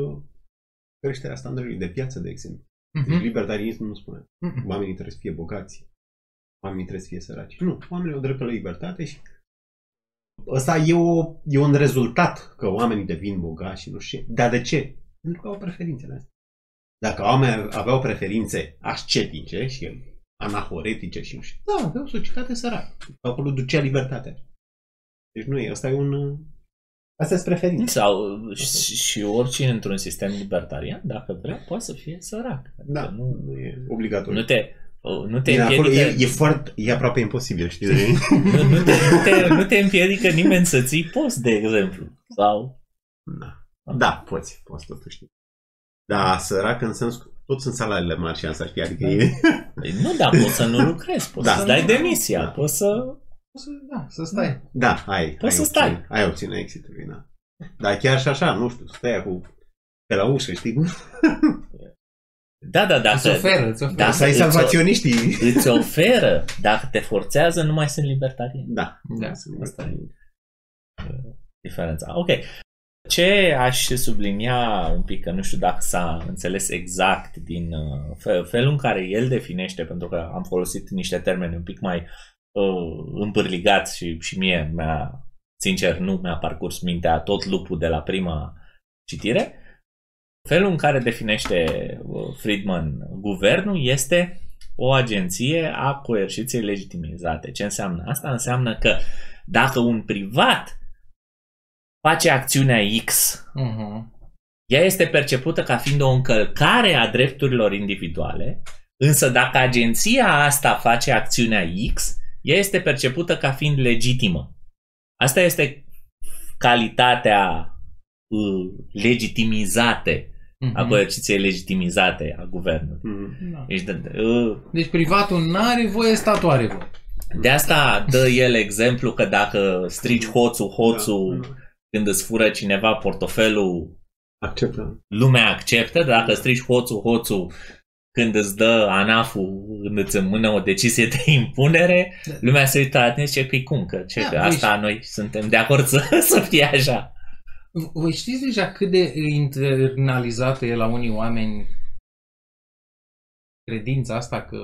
creșterea standardului de piață, de exemplu. Uh-huh. Deci libertarianismul nu spune. Uh-huh. Oamenii trebuie să fie bogați. Oamenii trebuie să fie săraci. Nu. Oamenii au dreptul la libertate și ăsta e, o, e un rezultat că oamenii devin bogați și nu știu. Dar de ce? Pentru că au preferințele astea. Dacă oamenii aveau preferințe ascetice și anahoretice și nu știu. Da, aveau societate săracă. Acolo ducea libertatea. Deci nu e. Asta e un... Astea sunt preferințe. Sau și, și oricine într-un sistem libertarian, dacă vrea, poate să fie sărac. Da, adică nu, nu e obligatoriu. Nu te... Nu te acolo e, e, foarte, e aproape imposibil, știi? nu, nu, te, nu, te, nu te împiedică nimeni să ții post, de exemplu. Sau... Da, da poți, poți totuși. Dar sărac în sensul, toți sunt salariile mari și asta, știi? Adică da. E... Păi nu, dar poți să nu lucrezi, poți da, să dai demisia, da. poți să... Da, să stai. Da, ai. Poți ai să obține, stai. Ai obține exitului, da. Dar chiar și așa, nu știu, stai cu pe la ușă, știi? Da, da, dacă... Îți oferă, îți oferă. Dacă ai salvaționiștii. Îți oferă. Dacă te forțează, nu mai sunt libertarieni. Da. Da, asta e diferența. Ok. Ce aș sublinia un pic, că nu știu dacă s-a înțeles exact din felul în care el definește, pentru că am folosit niște termeni un pic mai uh, împârligați și, și mie, mi-a, sincer, nu mi-a parcurs mintea tot lupul de la prima citire. Felul în care definește Friedman guvernul este o agenție a coerciției legitimizate. Ce înseamnă asta? Înseamnă că dacă un privat face acțiunea X, uh-huh. ea este percepută ca fiind o încălcare a drepturilor individuale, însă dacă agenția asta face acțiunea X, ea este percepută ca fiind legitimă. Asta este calitatea legitimizate a coerciției legitimizate a guvernului. Da. Deci, de, de, uh, deci privatul n-are voie, statul are voie. De asta dă el exemplu că dacă strici hoțul, hoțul, da. Când îți fură cineva portofelul, acceptă. Lumea acceptă. Dacă strici hoțul, hoțul, când îți dă ANAF-ul, când îți mână o decizie de impunere, lumea se uită la tine și zice, păi cum, că, ce, da, că asta ești... noi suntem de acord să, să fie așa. Voi știți deja cât de internalizată e la unii oameni credința asta că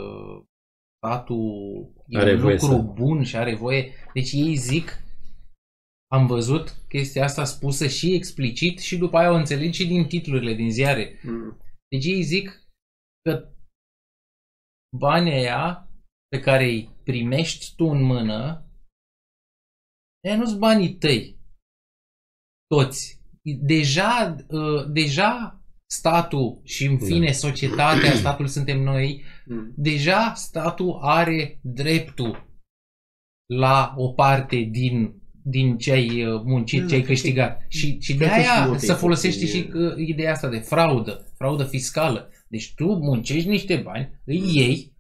statul e are un lucru să... bun și are voie. Deci ei zic, am văzut chestia asta spusă și explicit și după aia o înțeleg și din titlurile din ziare. Mm. Deci ei zic că banii aia pe care îi primești tu în mână, aia nu-s banii tăi. Toți. Deja, deja statul și în fine societatea, statul suntem noi, deja statul are dreptul la o parte din, din ce ai muncit, ce ai câștigat. Și, și de aia să folosești și ideea asta de fraudă, fraudă fiscală. Deci tu muncești niște bani, îi iei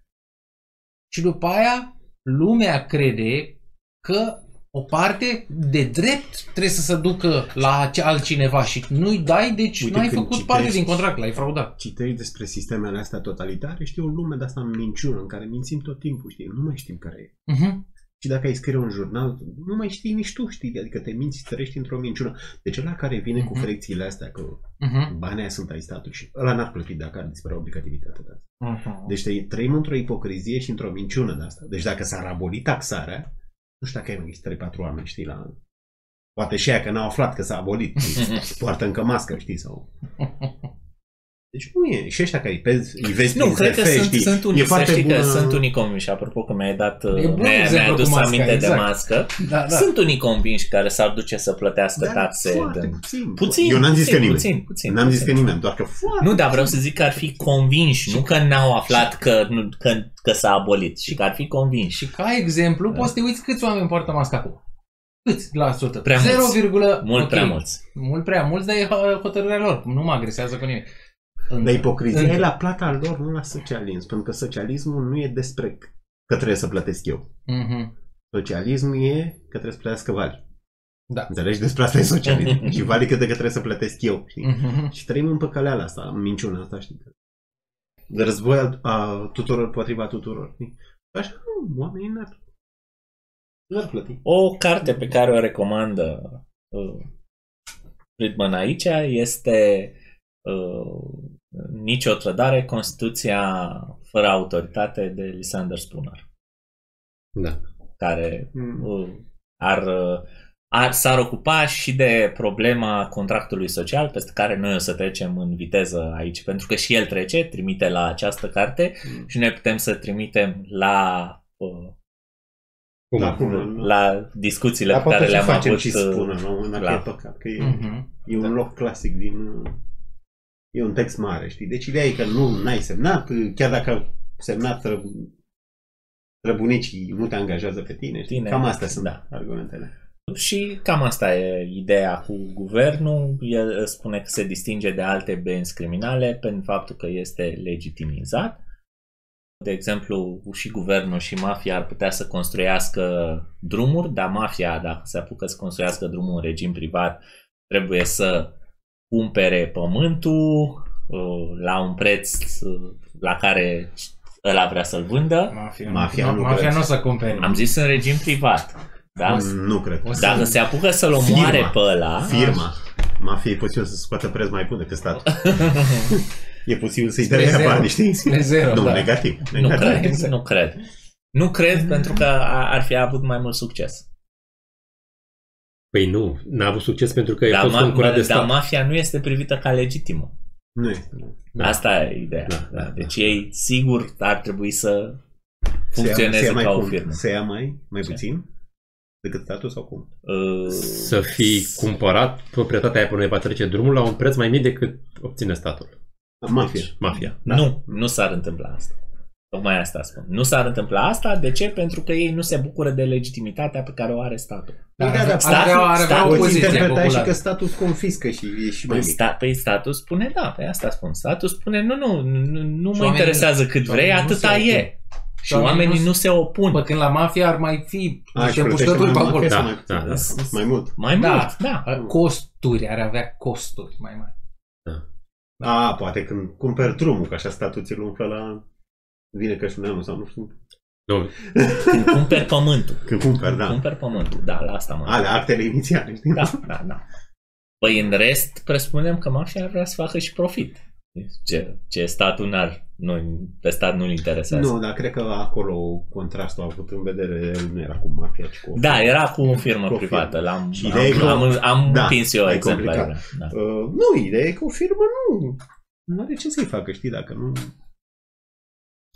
și după aia lumea crede că o parte de drept trebuie să se ducă la altcineva și nu-i dai, deci nu ai făcut citești, parte din contract, l-ai fraudat. Citești despre sistemele astea totalitare, știi, o lume de asta în minciună, în care mințim tot timpul, știi, nu mai știm care e. Uh-huh. Și dacă ai scrie un jurnal, nu mai știi nici tu, știi? Adică te minți, trăiești într-o minciună. Deci ăla care vine uh-huh. cu frecțiile astea, că uh-huh. banii aia sunt ai statului și ăla n-ar plăti dacă ar dispărea obligativitatea de asta. Uh-huh. Deci trăim într-o ipocrizie și într-o minciună de asta. Deci dacă s-ar aboli taxarea, nu știu dacă ai mai trei patru oameni, știi, la... Poate și aia că n-au aflat că s-a abolit. Poartă încă mască, știi, sau... Deci nu e. Și ăștia care îi vezi, îi vezi nu, cred că sunt, sunt unii, e foarte bună... că sunt unii convinși, apropo că mi-ai dat, mi-ai, mi-ai adus masca, aminte exact. De mască. Da, da. Sunt unii convinși care s-ar duce să plătească dar taxe. De... Puțin, puțin. Eu n-am zis puțin, că nimeni. Puțin, puțin, n-am puțin, zis puțin. Că nimeni, doar că foarte... Nu, dar vreau să zic că ar fi convinși, nu că n-au aflat că, nu, că, că s-a abolit, și că ar fi convinși. Și ca exemplu, da. Poți să te uiți câți oameni poartă masca acum. Câți la sută? Prea mulți. Mult prea mulți. Mult prea mulți, dar e hotărârea lor. Nu mă agresează cu nimeni. Dar ipocrizia e la plata lor, nu la socialism. Pentru că socialismul nu e despre că trebuie să plătesc eu. Mm-hmm. Socialism e că trebuie să plătească Vali. Da. Înțelegi? Despre asta e socialism. Și Vali cât de că trebuie să plătesc eu. Știi? Mm-hmm. Și trăim în păcăleala asta, în minciuna asta. Știi? De război al a, tuturor potriva tuturor. Știi? Așa, nu, oamenii n-ar, n-ar plăti. O carte pe care o recomandă uh, Friedman aici este... Uh, Nicio trădare, Constituția fără autoritate de Lysander Spooner. Da. Care uh, ar, ar, s-ar ocupa și de problema contractului social, peste care noi o să trecem în viteză aici, pentru că și el trece, trimite la această carte mm. și noi putem să trimitem la uh, La, la discuțiile pe care le-am avut. Și spună, nu? La... E păcat, că e, mm-hmm. e un loc clasic din... E un text mare, știi? Deci ideea e că nu n-ai semnat, chiar dacă au semnat străbunicii, nu te angajează pe tine. Știi? Tine cam astea sunt da. Argumentele. Și cam asta e ideea cu guvernul. El spune că se distinge de alte benzi criminale pentru faptul că este legitimizat. De exemplu, și guvernul și mafia ar putea să construiască drumuri, dar mafia, dacă se apucă să construiască drumul în regim privat, trebuie să cumpere pământul la un preț la care ăla vrea să-l vândă. Mafia, mafia nu, mafia nu o să cumpere. Am zis în regim privat. Da? Nu cred. Dacă se apucă să-l omoare pe ăla... Firma. Mafia e posibil să scoată preț mai bun decât statul. E posibil să-i dea bani, știi? Zero, nu, da. Negativ. Negativ. Nu cred. Exact. Nu cred, nu cred mm-hmm. pentru că ar fi avut mai mult succes. Păi nu, n-a avut succes pentru că da, a fost concurat de stat. Dar mafia nu este privită ca legitimă. Nu este. Da. Asta e ideea. Da, da, da. Deci ei sigur ar trebui să funcționeze se ia, se ia ca o cum? firmă. Să ia mai, mai puțin decât statul sau cum? Uh, să fi cumpărat proprietatea aia până va trece drumul la un preț mai mic decât obține statul. Mafia. Deci, mafia. Da. Nu, nu s-ar întâmpla asta. Tocmai asta spun. Nu s-ar întâmpla asta. De ce? Pentru că ei nu se bucură de legitimitatea pe care o are statul. Da, da, da. Statul, are, are statul, statul interpretai și că statul confiscă și e și mai mic. Păi statul spune, da, pe asta spun. Statul spune, nu, nu, nu, nu mă interesează cât vrei, atâta e. Și oamenii nu se opun. Păi când la mafia ar mai fi niște pușcături pe acolo. Mai mult. Mai mult, da. Costuri, ar avea costuri mai mari. A, poate când cumperi drumul, că așa statul ți-l umplă la... Vine Crăciunul sau nu știu. Nu. Când cumperi pământul. Când cumperi, da. Când cumperi pământul, da, la asta mă. Ale, actele inițiale, știi? Da, da, da. Păi în rest, presupunem că mafia ar vrea să facă și profit. Ce, ce statul n-ar, nu, pe stat nu-l interesează. Nu, dar cred că acolo contrastul a avut în vedere, nu era cu mafia, ci cu... Da, era cu o firmă cu privată. Firmă. L-am, am am, am da, împins eu exemplele. Da. Uh, nu, ideea e că o firmă nu... Nu are ce să-i facă, știi, dacă nu...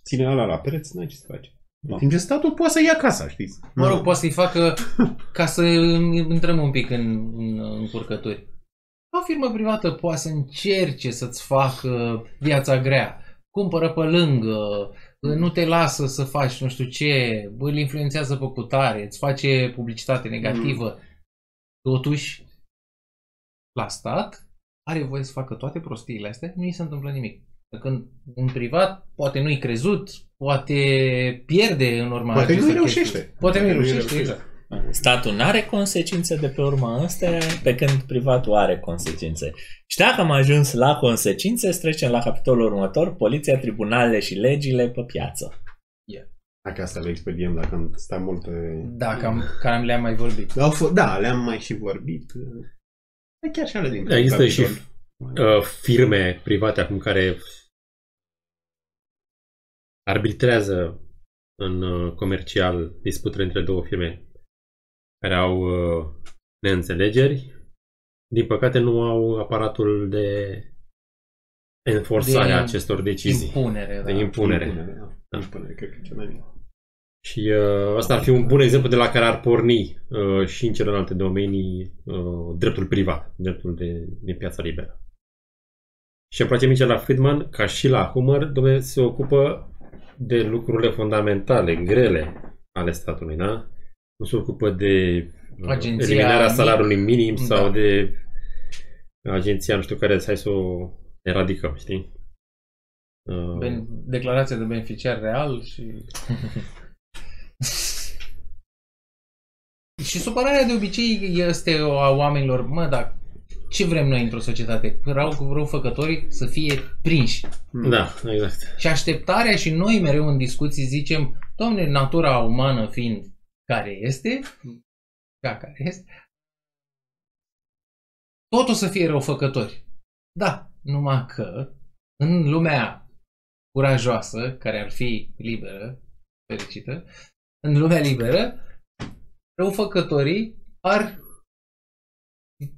Ține ala la pereți, n-ai ce să faci. În timp ce statul poate să ia casa, știți? Mă rog, poate să-i facă ca să intrăm un pic în, în, în curcături. O firmă privată poate să încerce să-ți facă viața grea. Cumpără pe lângă, nu te lasă să faci nu știu ce, îl influențează pe cutare, îți face publicitate negativă. Mm. Totuși, la stat are voie să facă toate prostiile astea, nu i se întâmplă nimic. Când un privat poate nu-i crezut, poate pierde în urma poate nu reușește. Poate nu reușește, reușește, exact. Statul nu are consecințe de pe urma astea, pe când privatul are consecințe. Și dacă am ajuns la consecințe, trecem la capitolul următor, poliția, tribunalele și legile pe piață. Yeah. Dacă asta le expediem, dacă am stat mult pe... Da, cam, cam le-am mai vorbit. Da, da, le-am mai și vorbit. E chiar și ale din... Da, există și uh, firme private acum care arbitrează în uh, comercial disputele între două firme care au uh, neînțelegeri. Din păcate nu au aparatul de enforțare a acestor decizii. Impunere, da. De impunere. Impunere, da. Da. Impunere, cred că e cel mai bine. Și uh, asta ar fi un bun exemplu de la care ar porni uh, și în celelalte domenii uh, dreptul privat, dreptul de, de piața liberă. Și îmi place mie la Friedman, ca și la Huemer, domnule, se ocupă de lucrurile fundamentale, grele ale statului, da? Nu se ocupă de agenția eliminarea salariului minim, da, sau de agenția, nu știu care, hai să o eradicăm, știi? Uh... Declarația de beneficiar real și... Și supărarea de obicei este a oamenilor, mă, dar ce vrem noi într-o societate? Rău, răufăcătorii să fie prinși. Da, exact. Și așteptarea, și noi mereu în discuții zicem, dom'le, natura umană fiind care este, ca care este, tot o să fie răufăcători. Da, numai că în lumea curajoasă, care ar fi liberă, fericită, în lumea liberă, răufăcătorii ar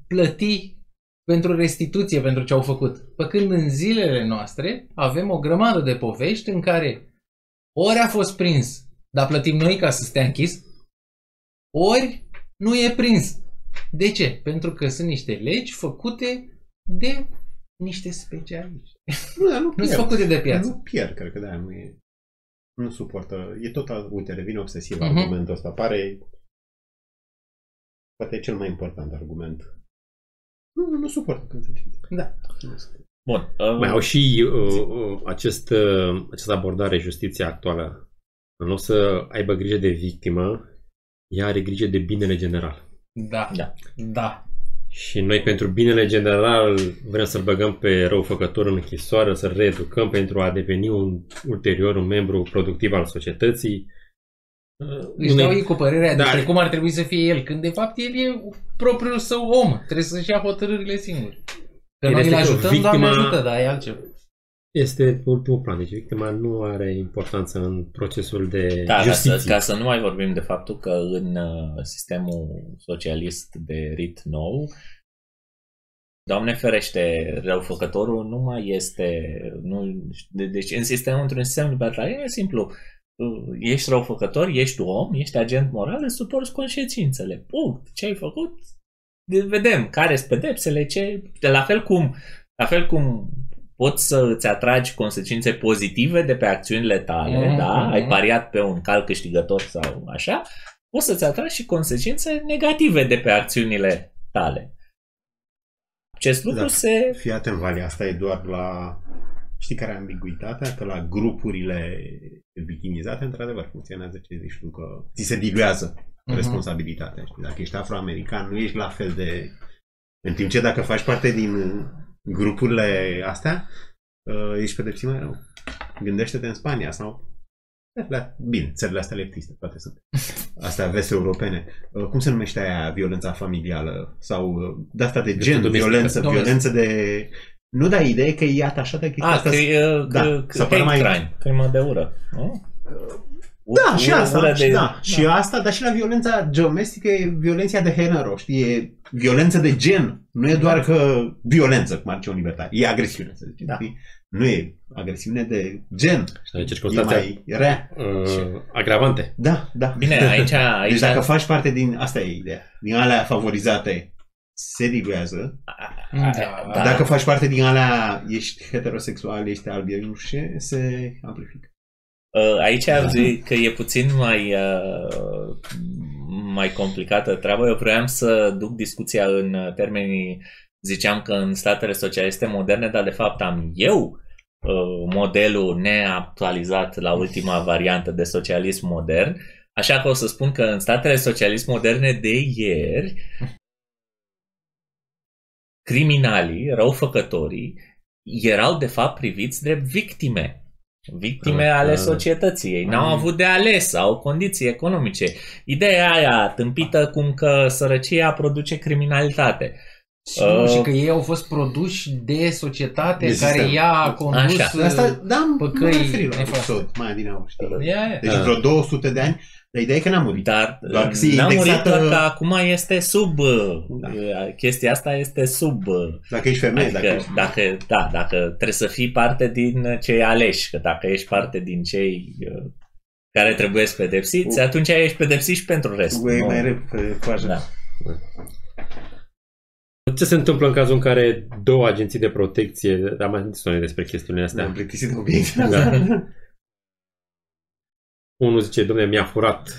plăti pentru restituție, pentru ce au făcut. Păcând în zilele noastre avem o grămadă de povești în care ori a fost prins, dar plătim noi ca să stea închis, ori nu e prins. De ce? Pentru că sunt niște legi făcute de niște specialiști. Nu, dar nu, nu sunt făcute de piață. Nu pierd, cred că de aia nu e. Nu suportă. E tot, uite, revine obsesiv uh-huh. argumentul ăsta. Pare... Poate e cel mai important argument. Nu, nu, nu suport consecințe. Da. Bun. Uh, mai au și uh, uh, acest, uh, această abordare, justiția actuală. În loc să aibă grijă de victimă, ea are grijă de binele general. Da. Da. Da. Și noi pentru binele general vrem să-l băgăm pe răufăcător în închisoare, să-l reeducăm pentru a deveni un, ulterior un membru productiv al societății. Își dau ei cu părerea da. despre cum ar trebui să fie el, când de fapt el e propriul său om, trebuie să-și ia hotărârile singur. Că noi îl ajutăm, dar ne ajută, dar e altceva. Este ultimul plan, deci victima nu are importanță în procesul de da, justiție. Ca să, ca să nu mai vorbim de faptul că în sistemul socialist de rit nou, Doamne ferește, răufăcătorul nu mai este, nu, deci în sistemul, într-un sistem libertarian e simplu. Ești răufăcător, ești om, ești agent moral, îți suporți consecințele. Punct. Ce ai făcut? Vedem care sunt pedepsele, ce... De la fel cum, la fel cum poți să îți atragi consecințe pozitive de pe acțiunile tale, mm-hmm. da? Ai pariat pe un cal câștigător sau așa, poți să-ți atragi și consecințe negative de pe acțiunile tale. Acest lucru da. se... Fii atent, Vali, asta e doar la... Știi care e ambiguitatea? Că la grupurile victimizate, într-adevăr, funcționează ce zici tu, că ți se diluează uh-huh. responsabilitatea. Dacă ești afroamerican, nu ești la fel de... În timp ce dacă faci parte din grupurile astea, ești pedepsit mai rău. Gândește-te în Spania sau... Bine, țările astea leptiste, toate sunt. Astea vest-europene. Cum se numește aia violența familială? Sau de asta de gen, de violență, domnul. violență de... Nu, da, ideea e că e atașată chestia asta. Da, să pare mai... Crima de ură. Da, și asta. Da, și asta, dar și la violența domestică e violența de genero, știi? E violență de gen. Nu e doar că violență, cum ar zice un libertar. E agresiune, să zicem. Nu e agresiune de gen. E mai rea. Agravante. Da, da. Bine, aici... Deci dacă faci parte din... Asta e ideea. Din alea favorizate... se diluează. Da, da. Dacă faci parte din alea, ești heterosexual, ești alb, nu știu ce, se amplifică. Aici ar zic că e puțin mai mai complicată treaba. Eu vreau să duc discuția în termenii, ziceam că în statele socialiste moderne, dar de fapt am eu modelul neactualizat la ultima variantă de socialism modern, așa că o să spun că în statele socialiste moderne de ieri criminalii, răufăcătorii, erau de fapt priviți drept victime. Victime ale societății. Ei n-au avut de ales, au condiții economice. Ideea aia tâmpită cum că sărăcia produce criminalitate. Și, uh, și că ei au fost produși de societate de care sistem. Ea a condus. Asta, da, păcării nefastă. Mai din nou, știi? Yeah. Deci uh. vreo două sute de ani. Dar ideea e că n-a murit. Dar n-a indexată... murit, doar că acum este sub... Da. Chestia asta este sub... Dacă ești femeie, adică, dacă ești... Dacă, da, dacă trebuie să fii parte din cei aleși, că dacă ești parte din cei care trebuie să pedepsiți, U. atunci ești pedepsit și pentru restul. Ui, mai rău, da. Ce se întâmplă în cazul în care două agenții de protecție... Am mai zis noi despre chestiunile astea. Am plictisit cu bine. Da. Unul zice, dom'le, mi-a furat,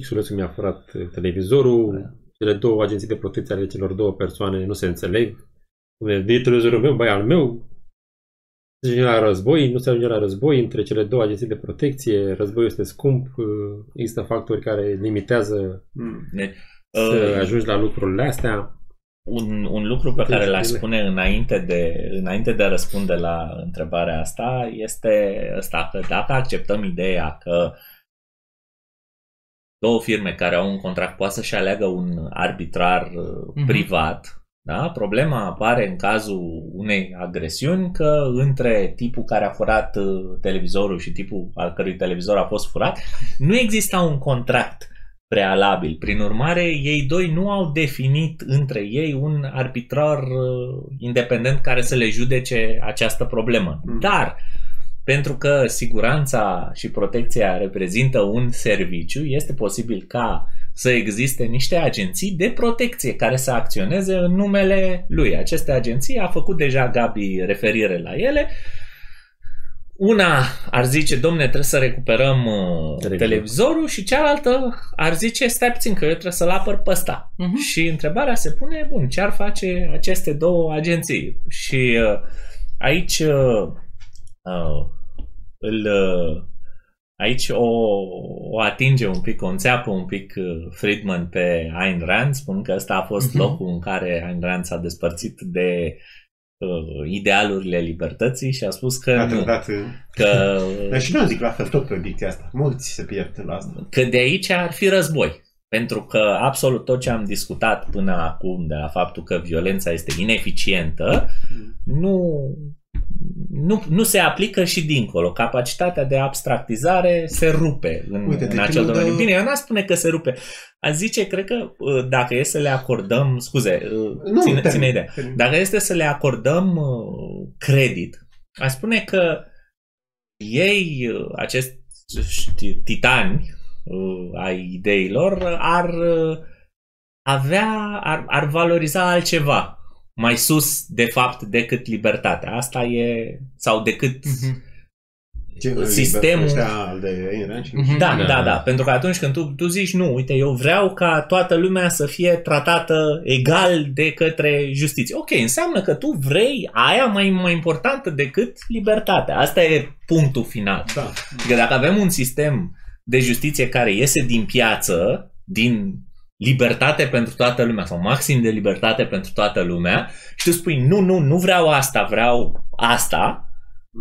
X-ulețul mi-a furat televizorul, cele două agenții de protecție ale celor două persoane nu se înțeleg. Dom'le, de televizorul meu, băi, al meu, se ajunge la război, nu se ajunge la război între cele două agenții de protecție, războiul este scump, există factori care limitează ne, să uh, ajungi la lucrurile astea. Un, un lucru pe care l-aș spune înainte de, înainte de a răspunde la întrebarea asta este ăsta, că dacă acceptăm ideea că două firme care au un contract poate să-și aleagă un arbitrar mm-hmm. privat, da? Problema apare în cazul unei agresiuni că între tipul care a furat televizorul și tipul al cărui televizor a fost furat nu exista un contract prealabil. Prin urmare, ei doi nu au definit între ei un arbitrar independent care să le judece această problemă. Dar, pentru că siguranța și protecția reprezintă un serviciu, este posibil ca să existe niște agenții de protecție care să acționeze în numele lui. Aceste agenții, a făcut deja Gabi referire la ele. Una ar zice, domne, trebuie să recuperăm Televizor. televizorul și cealaltă ar zice, stai puțin că eu trebuie să-l apăr pe ăsta. Uh-huh. Și întrebarea se pune, bun, ce ar face aceste două agenții? Și uh, aici uh, uh, îl, uh, aici o, o atinge un pic, o înțeapă un pic uh, Friedman pe Ayn Rand, spun că ăsta a fost uh-huh. locul în care Ayn Rand s-a despărțit de idealurile libertății și a spus că da, nu, da, că dar și nu zic la fel tot predicția asta. Mulți se pierd la asta. Că de aici ar fi război. Pentru că absolut tot ce am discutat până acum de la faptul că violența este ineficientă nu, nu, nu se aplică și dincolo. Capacitatea de abstractizare se rupe în, Uite, în acel domeniu. De... Bine, eu n-aș spune că se rupe. Aș zice, cred că dacă e să le acordăm, scuze, nu, ține, ține ideea, dacă este să le acordăm credit, aș spune că ei, acești titani ai ideilor, ar avea, ar, ar valoriza altceva mai sus, de fapt, decât libertatea. Asta e, sau decât... Mm-hmm. Sistemul de... da, da, da, da, pentru că atunci când tu, tu zici nu, uite, eu vreau ca toată lumea să fie tratată egal de către justiție. Ok, înseamnă că tu vrei aia mai, mai importantă decât libertatea. Asta e punctul final. Da. Că dacă avem un sistem de justiție care iese din piață, din libertate pentru toată lumea sau maxim de libertate pentru toată lumea și tu spui nu, nu, nu vreau asta, vreau asta,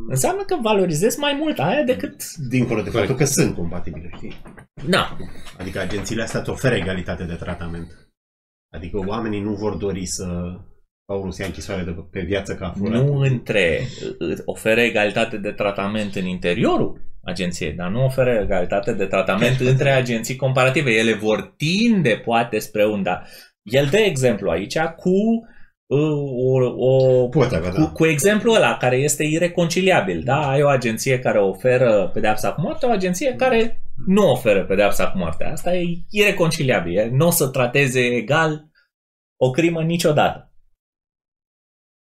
înseamnă că valorizez mai mult aia decât... Dincolo de faptul că sunt compatibile, știi? Da. Adică agențiile astea îți oferă egalitate de tratament. Adică oamenii nu vor dori să au un închisoare de pe viață ca furat. Nu între... Oferă egalitate de tratament în interiorul agenției, dar nu oferă egalitate de tratament Chiar între agenții comparative. Ele vor tinde, poate, spre unda. El dă exemplu aici cu... O, o, Pot, cu, da. cu exemplul ăla care este ireconciliabil, da? Ai o agenție care oferă pedeapsa cu moartea, o agenție care nu oferă pedeapsa cu moartea. Asta e ireconciliabil. Nu o să trateze egal o crimă niciodată.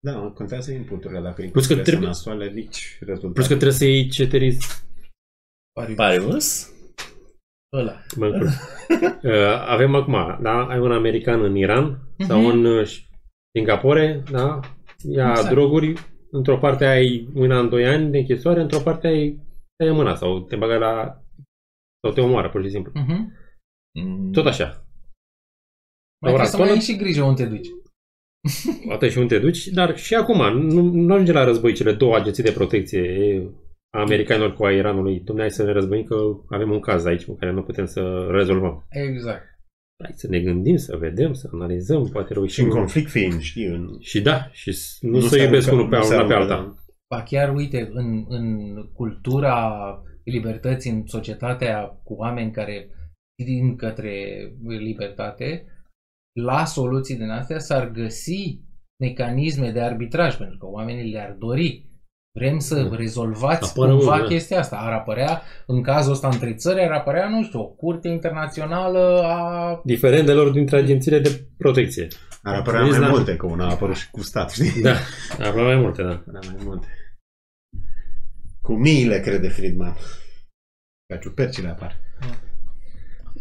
Da, contează inputurile. Dacă plus că trebuie nasoale, rici, plus că trebuie să iei ceteris paribus. Ăla. Avem acum, da? Ai un american în Iran mm-hmm. sau un Singapore, da? Ia exact. Droguri, într-o parte ai un an, doi ani de închisoare, într-o parte ai ai mâna sau te bagă la... sau te omoară, pur și simplu. Uh-huh. Tot așa. Mai trebuie să mai ai și grijă unde te duci. Poate și unde te duci, dar și acum, nu, nu ajunge la război cele două agenții de protecție. E americanilor cu a Iranului. Dumnezeu să ne războim că avem un caz aici cu care nu putem să rezolvăm. Exact. Hai să ne gândim, să vedem, să analizăm, poate reușim. Și în conflict fiind, știi? În... Și da, și nu, nu se iubesc unul pe una pe alta. Ba chiar, uite, în, în cultura libertății, în societatea cu oameni care din către libertate, la soluții din astea s-ar găsi mecanisme de arbitraj, pentru că oamenii le-ar dori. Vrem să da. rezolvați Apără cumva un, da. chestia asta. Ar apărea, în cazul ăsta între țări, ar apărea, nu știu, o curte internațională a... diferendelor dintre agențiile de protecție. Ar apărea mai multe, că una a apărut și cu stat, știi? Da, ar apărea mai multe, da. Apărea mai multe. Cu miile, crede Friedman. Ca ciupercile apar.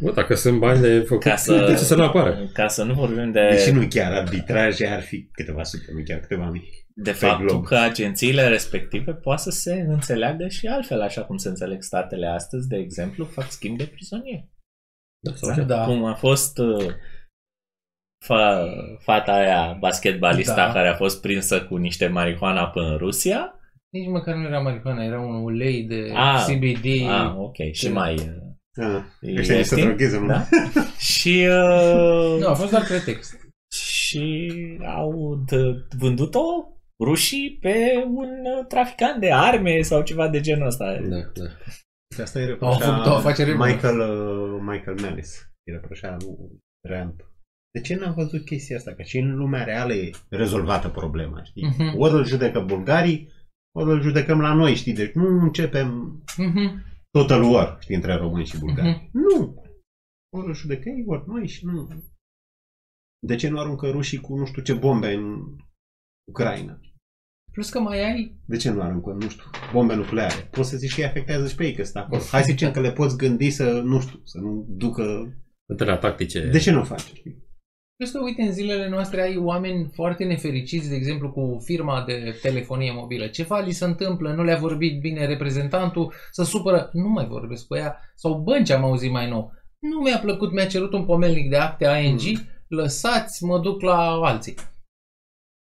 Bă, dacă sunt bani de făcut, ca să, de ce să nu apară? Ca să nu vorbim de... Deși nu chiar arbitraje, ar fi câteva sute, nu chiar câteva mii. De faptul că agențiile respective poate să se înțeleagă și altfel, așa cum se înțeleg statele astăzi, de exemplu, fac schimb de prizonieri. Da, da. Cum a fost fa, fata aia basketbalista da. care a fost prinsă cu niște marihuana până în Rusia. Nici măcar nu era marihuana, era un ulei de a, C B D. Ah, ok, și de... mai... Ah, ești aici să drogheze, da? Și... Uh... Nu, a fost doar pretext. Și au vândut-o rușii pe un traficant de arme sau ceva de genul ăsta. Da, da. Și asta îi reproșa Michael uh, Michael Mellis. Îi reproșa Rand. De ce n-am văzut chestia asta? Că și în lumea reală e rezolvată problema, știi? Uh-huh. Ori îl judecă bulgarii, ori îl judecăm la noi, știi? Deci nu începem uh-huh. total war, știi, între români și bulgari. Uh-huh. Nu! Ori îl judecă ei, ori noi și nu... De ce nu aruncă rușii cu nu știu ce bombe în Ucraina? Plus că mai ai... De ce nu aruncă, nu știu, bombe nucleare? Poți să zici că îi afectează și pe ei că sunt acolo. Hai să zicem că le poți gândi să, nu știu, să nu ducă... Întâlnă tactice. De ce nu faci? Plus că, uite, în zilele noastre ai oameni foarte nefericiți, de exemplu, cu firma de telefonie mobilă. Ceva li se întâmplă, nu le-a vorbit bine reprezentantul, se supără, nu mai vorbesc cu ea, sau bănci am auzit mai nou. Nu mi-a plăcut, mi-a cerut un pomelnic de acte A N G, hmm. lăsați, mă duc la alții.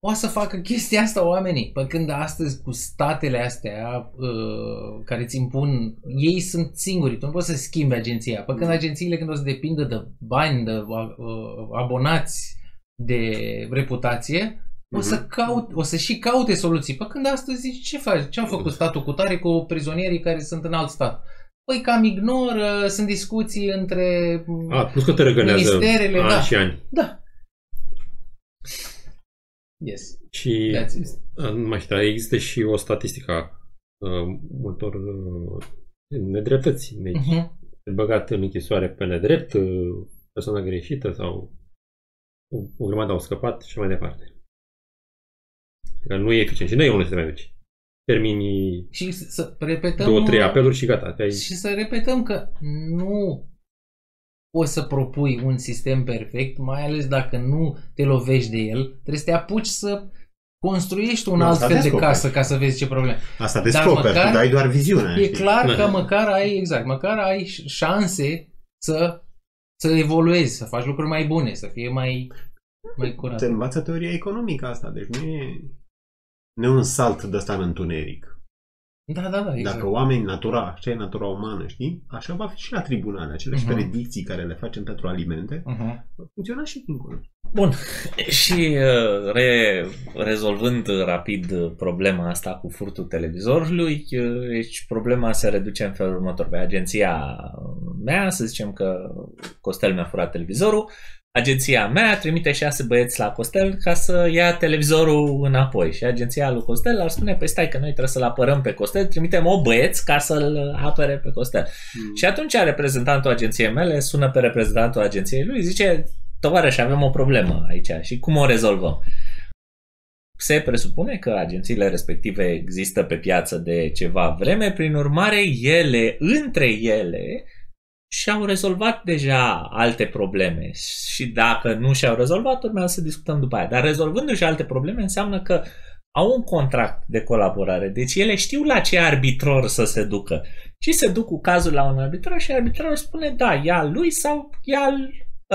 O să facă chestia asta oamenii. Până când astăzi cu statele astea uh, care îți impun, ei sunt singuri, tu nu poți să schimbi agenția. Până când agențiile, când o să depindă de bani, de uh, abonați, de reputație, uh-huh. o, să caut, o să și caute soluții. Până când astăzi zici, ce faci? Ce-au făcut statul cu tare cu prizonierii care sunt în alt stat? Păi cam ignor, uh, sunt discuții între A, plus că te ministerele. Da. Și ani. Da. Yes. Și nu mai știu, există și o statistică a uh, multor uh, nedreptăți. Deci, uh-huh. băgat în închisoare pe nedrept, uh, persoana greșită sau o, o grămadă au scăpat și mai departe. Că nu e eficient și nu e unul să mai duci. Terminii și să repetăm două, trei apeluri și gata. Te-ai... Și să repetăm că nu poți să propui un sistem perfect, mai ales dacă nu te lovești de el. Trebuie să te apuci să construiești un nu, alt fel de casă ca să vezi ce probleme. Asta descoperi, dar ai doar viziunea. E știi? clar că măcar ai, exact, măcar ai șanse să, să evoluezi, să faci lucruri mai bune, să fie mai, mai curat. Te învață teoria economică asta, deci nu e... Nu e un salt de ăsta în întuneric. Da, da, da. Exact. Dacă oamenii, natura, așa e natura umană, știi? Așa va fi și la tribunale. Aceleași uh-huh. predicții care le facem pentru alimente uh-huh. vor funcționa și dincolo. Bun. Și re, rezolvând rapid problema asta cu furtul televizorului, deci problema se reduce în felul următor. Pe agenția mea, să zicem că Costel mi-a furat televizorul, agenția mea trimite șase băieți la Costel ca să ia televizorul înapoi și agenția lui Costel ar spune, păi stai că noi trebuie să-l apărăm pe Costel, trimitem o băieți ca să-l apere pe Costel. Mm. Și atunci reprezentantul agenției mele sună pe reprezentantul agenției lui, zice, tovarăș, avem o problemă aici și cum o rezolvăm? Se presupune că agențiile respective există pe piață de ceva vreme, prin urmare ele, între ele, și-au rezolvat deja alte probleme și dacă nu și-au rezolvat, urmează să discutăm după aia. Dar rezolvându-și alte probleme înseamnă că au un contract de colaborare, deci ele știu la ce arbitror să se ducă și se duc cu cazul la un arbitror și arbitrorul spune da, ia lui sau ia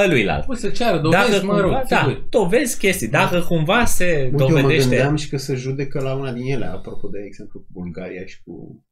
ăluilalt. Păi să ceară, dovezi, dacă mă cumva, rog, da, dovezi chestii, dacă cumva se Uite, dovedește... Uite, mă gândeam și că se judecă la una din ele, apropo de exemplu cu Bulgaria și cu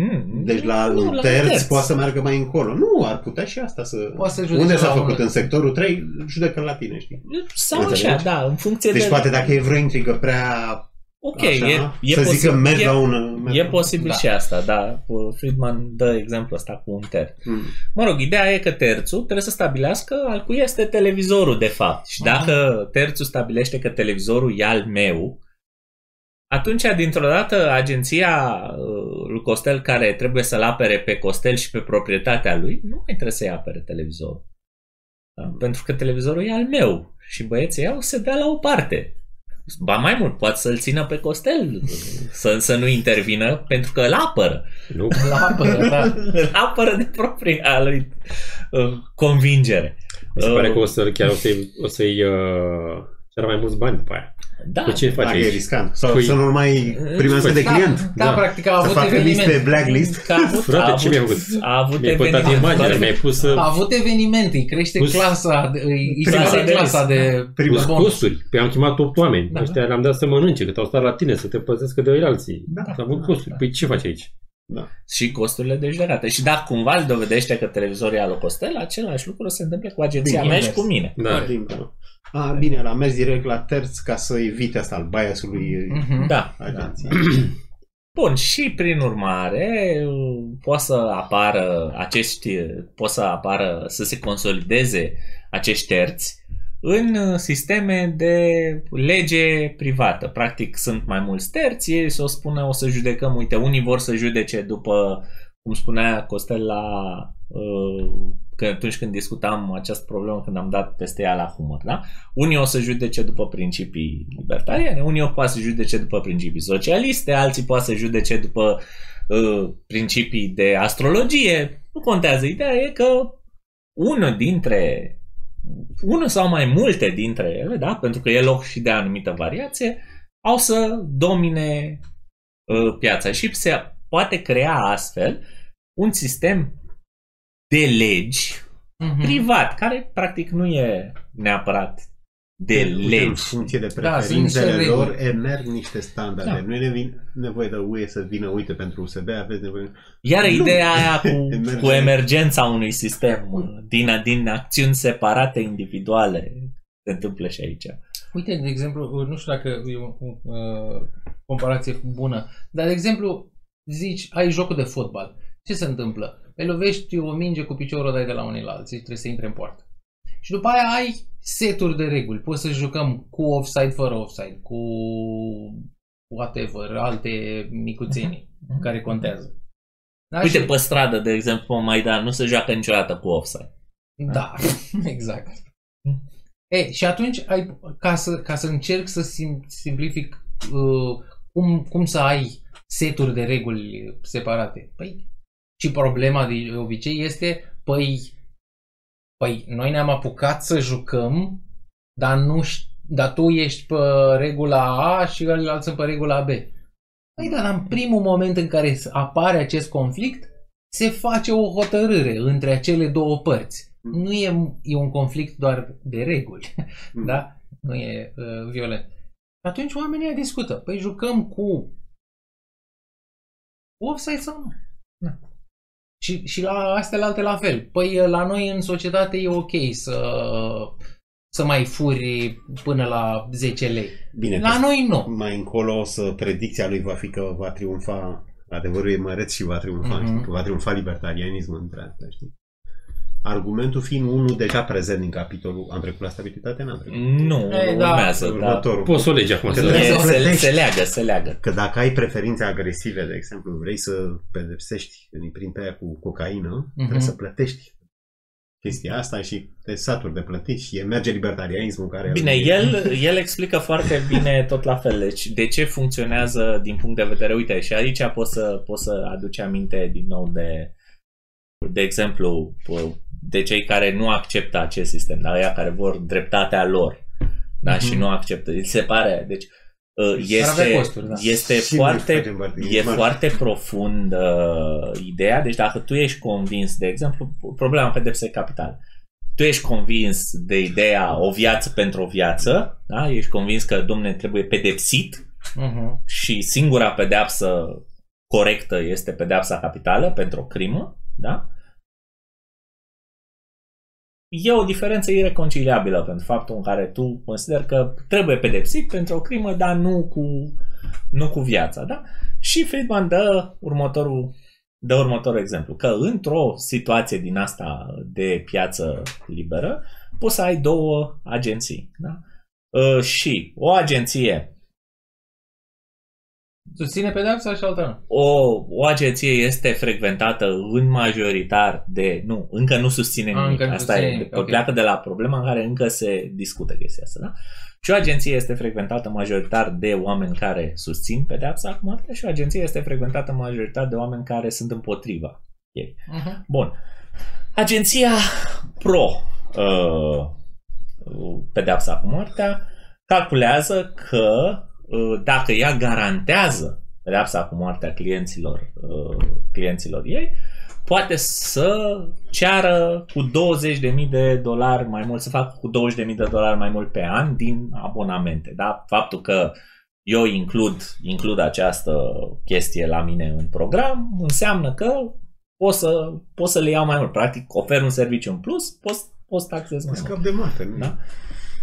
Mm, deci la nu, un terț, terț poate să meargă mai încolo. Nu, ar putea și asta să... să unde s-a făcut? Un... În sectorul trei? Judecă la tine, știi? Sau înțelegi? Așa, da, în funcție deci, de... Deci poate dacă e vreo intrigă prea... Ok, așa, e, e să zică merg la un... E posibil da. Și asta, da. Friedman dă exemplul ăsta cu un terț. Mm. Mă rog, ideea e că terțul trebuie să stabilească al cui este televizorul, de fapt. Și aha. Dacă terțul stabilește că televizorul e al meu... Atunci, dintr-o dată, agenția lui Costel, care trebuie să-l apere pe Costel și pe proprietatea lui, nu mai trebuie să-i apere televizorul. Pentru că televizorul e al meu și băieții iau se dea la o parte. Ba mai mult, poate să-l țină pe Costel, să, să nu intervină, pentru că îl apără. Nu, îl apără, da. Îl apără de propria lui convingere. Mi se pare că o să-l chiar o să-i, o să-i uh, ceară mai mulți bani după aia. Da, cu ce faci? E riscant. Sau păi... să nu mai primească de client. Da, da. da, practic a avut să eveniment. Să facă blacklist. A avut, Frate, a avut, ce mi-ai făcut? A avut mi-ai eveniment. Imagine, mi-ai pus, a avut eveniment, îi crește pus... clasa, îi crește clasa de prima costuri. Păi am chemat opt oameni. Da, ăștia da. Le-am dat să mănânce, că te-au stat la tine, să te păzească de alții. Da, da, a avut da, costuri. Da. Păi ce faci aici? Da. Și costurile de judecată. Și dacă cumva îl dovedește că televizorul e al lui Costel, același lucru se întâmplă cu agenția mea și cu mine. Da. A, bine, l-am mers direct la terț ca să evite asta al biasului. Da, da. Bun, și prin urmare poate să apară acești, poate să apară, să se consolideze acești terți în sisteme de lege privată. Practic sunt mai mulți terți, ei se o spune, o să judecăm, uite, unii vor să judece după, cum spunea Costel la... că atunci când discutam această problemă, când am dat peste ea la Huemer, da? Unii o să judece după principii libertariane, unii o poate să judece după principii socialiste, alții poate să judece după uh, principii de astrologie. Nu contează. Ideea e că unul dintre, unul sau mai multe dintre ele, da? Pentru că e loc și de anumită variație, au să domine uh, piața și se poate crea astfel un sistem de legi uh-huh. privat, care practic nu e neapărat de legi. În funcție de preferințele da, lor emerg niște standarde. Da. Nu e nevoie de U E să vină, uite, pentru U S B aveți nevoie. Iar nu. Ideea aia cu, cu emergența unui sistem din, din acțiuni separate, individuale, se întâmplă și aici. Uite, de exemplu, nu știu dacă e o, o, o comparație bună, dar de exemplu, zici, ai jocul de fotbal. Ce se întâmplă? Îi lovești o minge cu piciorul, o dai de la unii la alții, trebuie să intre în poartă. Și după aia ai seturi de reguli. Poți să jucăm cu offside, fără offside, cu whatever, alte micuțenii uh-huh. care contează. Da? Uite, și... pe stradă, de exemplu, pe Maidan, nu se joacă niciodată cu offside. Da, da. Exact. E, și atunci, ai, ca, să, ca să încerc să simplific uh, cum, cum să ai seturi de reguli separate. Păi... Și problema de obicei este, păi, păi noi ne-am apucat să jucăm, dar, nu, dar tu ești pe regula A și ceilalți sunt pe regula B. Păi, dar în primul moment în care apare acest conflict, se face o hotărâre între acele două părți. Mm. Nu e, e un conflict doar de reguli, mm. da? Nu e uh, violent. Atunci oamenii discută, păi jucăm cu offside sau nu? Da. Și, și la astea la alte la fel. Păi la noi în societate e ok să, să mai furi până la zece lei. Bine, la noi nu. Mai încolo o să predicția lui va fi că va triumfa, adevărul e măreț și va triumfa, mm-hmm. că va triumfa libertarianismul între astea, știi? Argumentul fiind unul deja prezent din capitolul am trecut la stabilitatea, n-am trecut. Nu, e, da, urmează, următorul. Da. Poți să o legi acum. Se, se, se leagă, se leagă. Că dacă ai preferințe agresive, de exemplu, vrei să pedepsești când îi prind pe aia cu cocaină, uh-huh. trebuie să plătești chestia asta și te saturi de plătit și merge libertarianismul care... Bine, el, el explică foarte bine tot la fel. Deci de ce funcționează din punct de vedere... Uite, și aici poți să, poți să aduci aminte din nou de... De exemplu, de cei care nu acceptă acest sistem, dar ăia care vor dreptatea lor, da, mm-hmm. și nu acceptă. Îi se pare, deci este, costuri, da. este foarte, e foarte profund uh, ideea. Deci dacă tu ești convins, de exemplu, problema pedepsei capitale, tu ești convins de ideea o viață pentru o viață, da? Ești convins că, domne, trebuie pedepsit mm-hmm. și singura pedeapsă corectă este pedeapsa capitală pentru o crimă, da? E o diferență ireconciliabilă pentru faptul în care tu consideri că trebuie pedepsit pentru o crimă, dar nu cu, nu cu viața, da? Și Friedman dă următorul, dă următorul exemplu, că într-o situație din asta de piață liberă poți să ai două agenții, da? Și o agenție susține pedeapsa și alta nu. O, o agenție este frecventată în majoritar de... Nu, încă nu susține A, nimic. Încă Asta susține e, nimic. Okay. Pleacă de la problema în care încă se discută chestia asta. Da? Și o agenție este frecventată majoritar de oameni care susțin pedeapsa cu moartea și o agenție este frecventată majoritar de oameni care sunt împotriva ei. Uh-huh. Bun. Agenția pro uh, pedeapsa cu moartea calculează că dacă ea garantează pedeapsa cu moartea clienților, clienților ei, poate să ceară cu douăzeci de mii de dolari mai mult, să facă cu douăzeci de mii de dolari mai mult pe an din abonamente. Da? Faptul că eu includ, includ această chestie la mine în program înseamnă că pot să, pot să le iau mai mult. Practic, ofer un serviciu în plus, pot, pot să taxez mai mult. Scap de moarte. Da?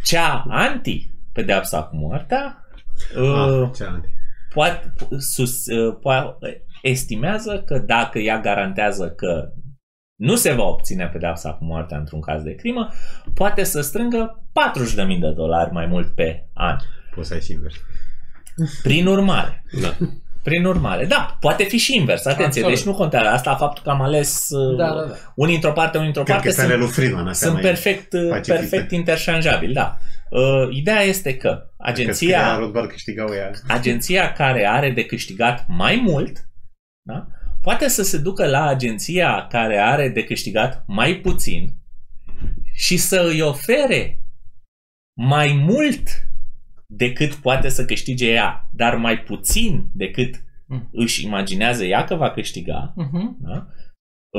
Cea anti-pedeapsa cu moartea Uh, ah, poate, sus, uh, poate, estimează că dacă ea garantează că nu se va obține pedeapsa cu moartea într-un caz de crimă, poate să strângă patruzeci de mii de dolari mai mult pe an. Poți să ai și invers. Prin urmare. Da. Prin urmare. Da, poate fi și invers. Atenție, absolut. Deci nu contează. Asta faptul că am ales uh, da, da, da. unii într-o parte, unii într-o parte sunt, Friedman, sunt perfect, perfect interșanjabili. Da. Uh, ideea este că agenția, agenția care are de câștigat mai mult, da, poate să se ducă la agenția care are de câștigat mai puțin și să îi ofere mai mult decât poate să câștige ea, dar mai puțin decât mm. își imaginează ea că va câștiga. Mm-hmm. Da?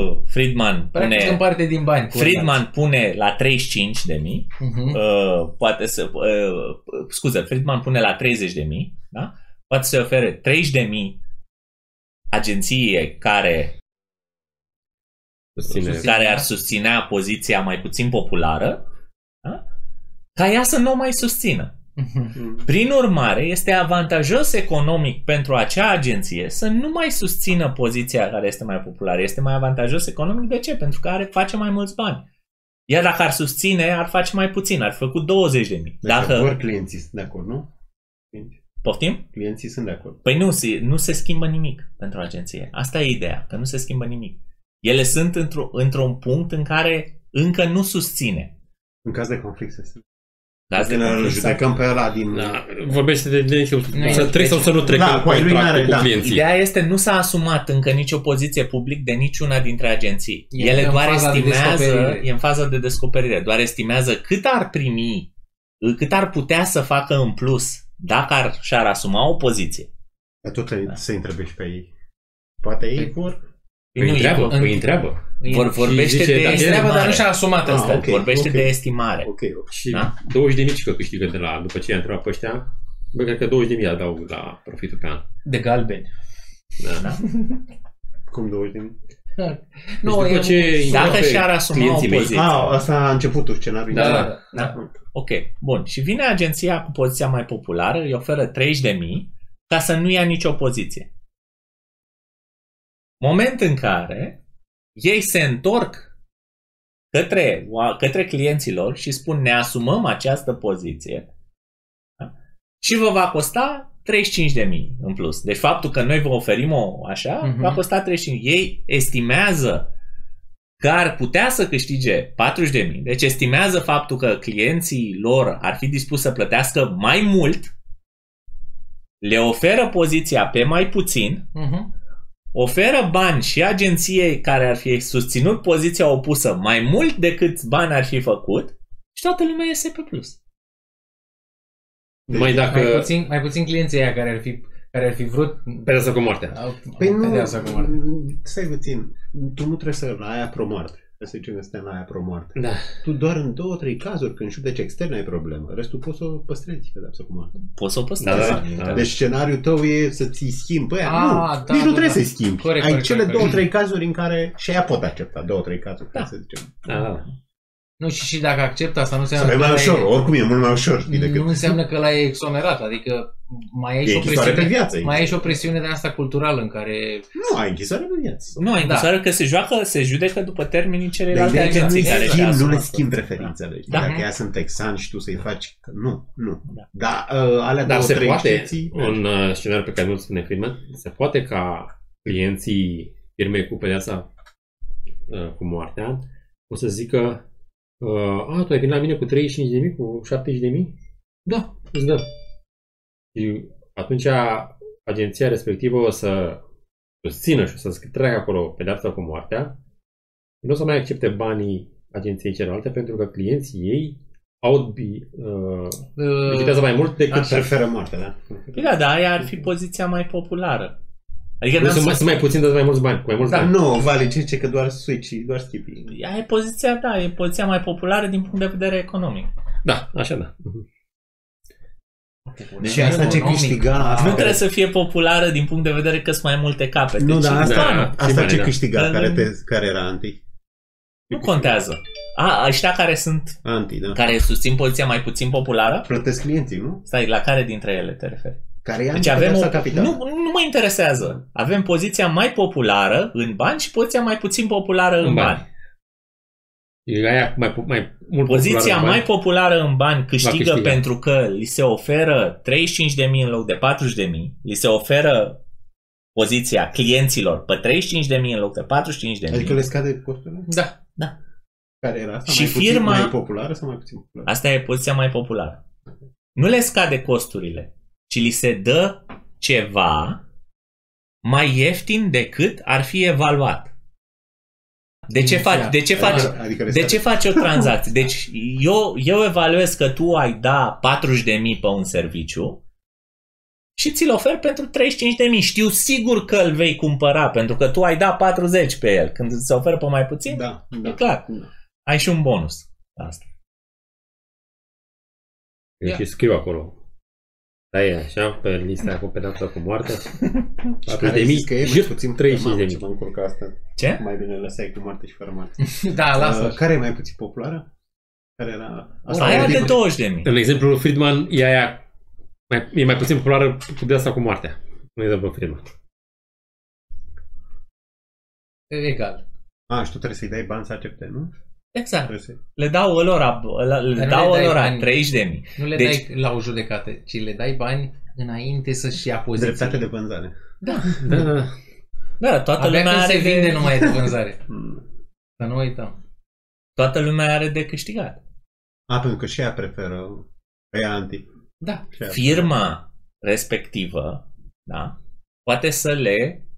Uh, Friedman practic pune, în parte din bani, Friedman pune la treizeci și cinci de mii, uh-huh. uh, poate să uh, scuze, Friedman pune la treizeci de mii, da? Poate să ofere treizeci de mii agenției care susține. care ar susținea poziția mai puțin populară, da? Ca ea să nu o mai susțină. Uh-huh. Prin urmare, este avantajos economic pentru acea agenție să nu mai susțină poziția care este mai populară. Este mai avantajos economic. De ce? Pentru că are face mai mulți bani. Iar dacă ar susține, ar face mai puțin. Ar fi făcut douăzeci de mii. Deci dacă vor clienții sunt de acord, nu? Poftim? Clienții sunt de acord. Păi nu, nu se schimbă nimic pentru agenție. Asta e ideea, că nu se schimbă nimic. Ele sunt într-un, într-un punct în care încă nu susține. În caz de conflict se schimbă. Când îl judecăm pe ăla din... Da. Vorbește de, de nicio... Nu, să trec sau să nu trec da, cu contractul cu clienții. Ideea este, nu s-a asumat încă nicio poziție public de niciuna dintre agenții. E Ele doar estimează, e în fază de descoperire, doar estimează cât ar primi, cât ar putea să facă în plus dacă ar, și-ar asuma o poziție. Dar tot da. Se întrebești și pe ei. Poate ei vor... Păi întreabă, păi întreabă. Vor, vorbește zice, de dar estimare, dar nu și-a asumat asta. Ah, okay, vorbește okay. de estimare. Okay, okay. Și da? douăzeci de mii că câștigă de la, după ce i-a întrebat pe ăștia, bă, cred că douăzeci de mii adaug la profitul pe an. De galbeni. Da. da. Cum douăzeci de mii? Da. Nu, deci, după ce dacă și-ar asuma o poziție. Ah, asta a începutul scenariului. Da, da, da. da. Ok, bun. Și vine agenția cu poziția mai populară, îi oferă treizeci de mii ca să nu ia nicio poziție. Moment în care ei se întorc către, către clienților și spun ne asumăm această poziție, da? Și vă va costa treizeci și cinci de mii în plus. Deci faptul că noi vă oferim o așa, uh-huh. va costa treizeci și cinci de mii. Ei estimează că ar putea să câștige patruzeci de mii. Deci estimează faptul că clienții lor ar fi dispuși să plătească mai mult, le oferă poziția pe mai puțin, uh-huh. oferă bani și agenției care ar fi susținut poziția opusă mai mult decât bani ar fi făcut și toată lumea iese pe plus. Deci, mai, dacă... mai, puțin, mai puțin clienții aia care ar fi, care ar fi vrut... Pedeapsa cu moartea. Păi nu, pedeapsa cu moartea. Stai puțin, tu nu trebuie să aia pro moarte. Asta e ce înseamnă aia pro-moarte. Da. Tu doar în două, trei cazuri, când judeci extern, ai problemă. Restul poți să o păstrezi, pedapsă cu moarte. Poți să o păstrezi. Da, da, da. Deci scenariul tău e să ți-i schimbi. Păi, a, nu, da, nici da, nu trebuie da. să-i schimbi. Corect, ai corect, cele corect. două, trei cazuri în care și aia pot accepta. Două, trei cazuri, da. să zicem. Da, da. Nu, și, și dacă acceptă asta, nu înseamnă să că... mai ușor, e... oricum e mult mai ușor. Știi, decât... Nu înseamnă că l-ai exonerat, adică mai ai și o presiune, viață, mai ai și o presiune de asta culturală în care... Nu, ai închisoare pe viață. Nu, ai închisoare da. că se joacă, se judecă după termenii celelalte agenții care și nu le schimbi preferințele. Da. Dacă da. ea sunt texani și tu să-i faci... Nu, nu. Da. Dar uh, alea Dar două, se trei poate, un uh, scenariu pe care nu spune Friedman, se poate ca clienții firmei cu pedeapsa uh, cu moartea o să zică: Uh, a, tu ai venit la mine cu treizeci și cinci de mii, cu șaptezeci de mii? Da, îți dă. Și atunci agenția respectivă o să susțină și o să treacă acolo pedeapsa cu moartea. Nu o să mai accepte banii agenției celelalte, pentru că clienții ei au uh, uh, mai mult decât preferă moartea. Da, da, dar aia ar fi poziția mai populară. Adică nu, sunt, mai, sunt mai puțin, dar mai mulți bani. Cu mai mulți da, bani. Nu, vale, ce ce că doar switch, doar skipping. Aia e poziția ta, e poziția mai populară din punct de vedere economic. Da, așa da. Deci, și asta ce câștiga... Nu trebuie să fie populară din punct de vedere că sunt mai multe capete. Nu, dar asta, da, asta, asta ce câștiga, da. care, te, care era anti? Nu contează. A, ăștia care sunt... Anti, da. Care susțin poziția mai puțin populară? Plătesc clienții, nu? Stai, la care dintre ele te referi? Care deci avem o, nu, nu mă interesează. Avem poziția mai populară în bani și poziția mai puțin populară în, în bani. bani. E aia mai, mai mult poziția populară mai bani. populară în bani câștigă pentru că li se oferă treizeci și cinci de mii în loc de patruzeci de mii. Li se oferă poziția clienților pe treizeci și cinci de mii în loc de patruzeci și cinci de mii. Adică le scade costurile? Da, da. Care era asta? Și mai puțin, firma mai populară sau mai puțin populară? Asta e poziția mai populară. Nu le scade costurile, ci li se dă ceva mai ieftin decât ar fi evaluat. De ce faci, de ce faci, de ce faci o tranzacție? Deci eu, eu evaluez că tu ai da patruzeci de mii pe un serviciu și ți-l ofer pentru treizeci și cinci de mii. Știu sigur că îl vei cumpăra pentru că tu ai da patruzeci pe el. Când îți oferă pe mai puțin, da, e da. clar. Ai și un bonus. Asta. Eu yeah. și scriu acolo. Da, e așa, pe lista cu pedeapsa cu moartea. patru de mii, că e mai puțin treizeci de mii. Ce mă încurcă asta. Ce? Mai bine lăsai cu moarte și fără moarte. Da, lasă. Uh, care e mai puțin populară? Care era... Asta aia de douăzeci de mii. În exemplu lui Friedman, e aia... Mai, e mai puțin populară pedeapsa cu moartea. În exemplu Friedman. E egal. A, ah, și tu trebuie să-i dai bani să accepte, nu? Exact. Le dau ălora, le dau ălora treizeci de mii. Nu le dai la o judecată, ci le dai bani înainte să-și ia poziție. Dreptate de vânzare. Da. Da, da, toată lumea are se vinde numai de vânzare. Să nu uităm. Toată lumea are de câștigat. A, pentru că și ea preferă pe anti. Da. Firma respectivă, da, poate să le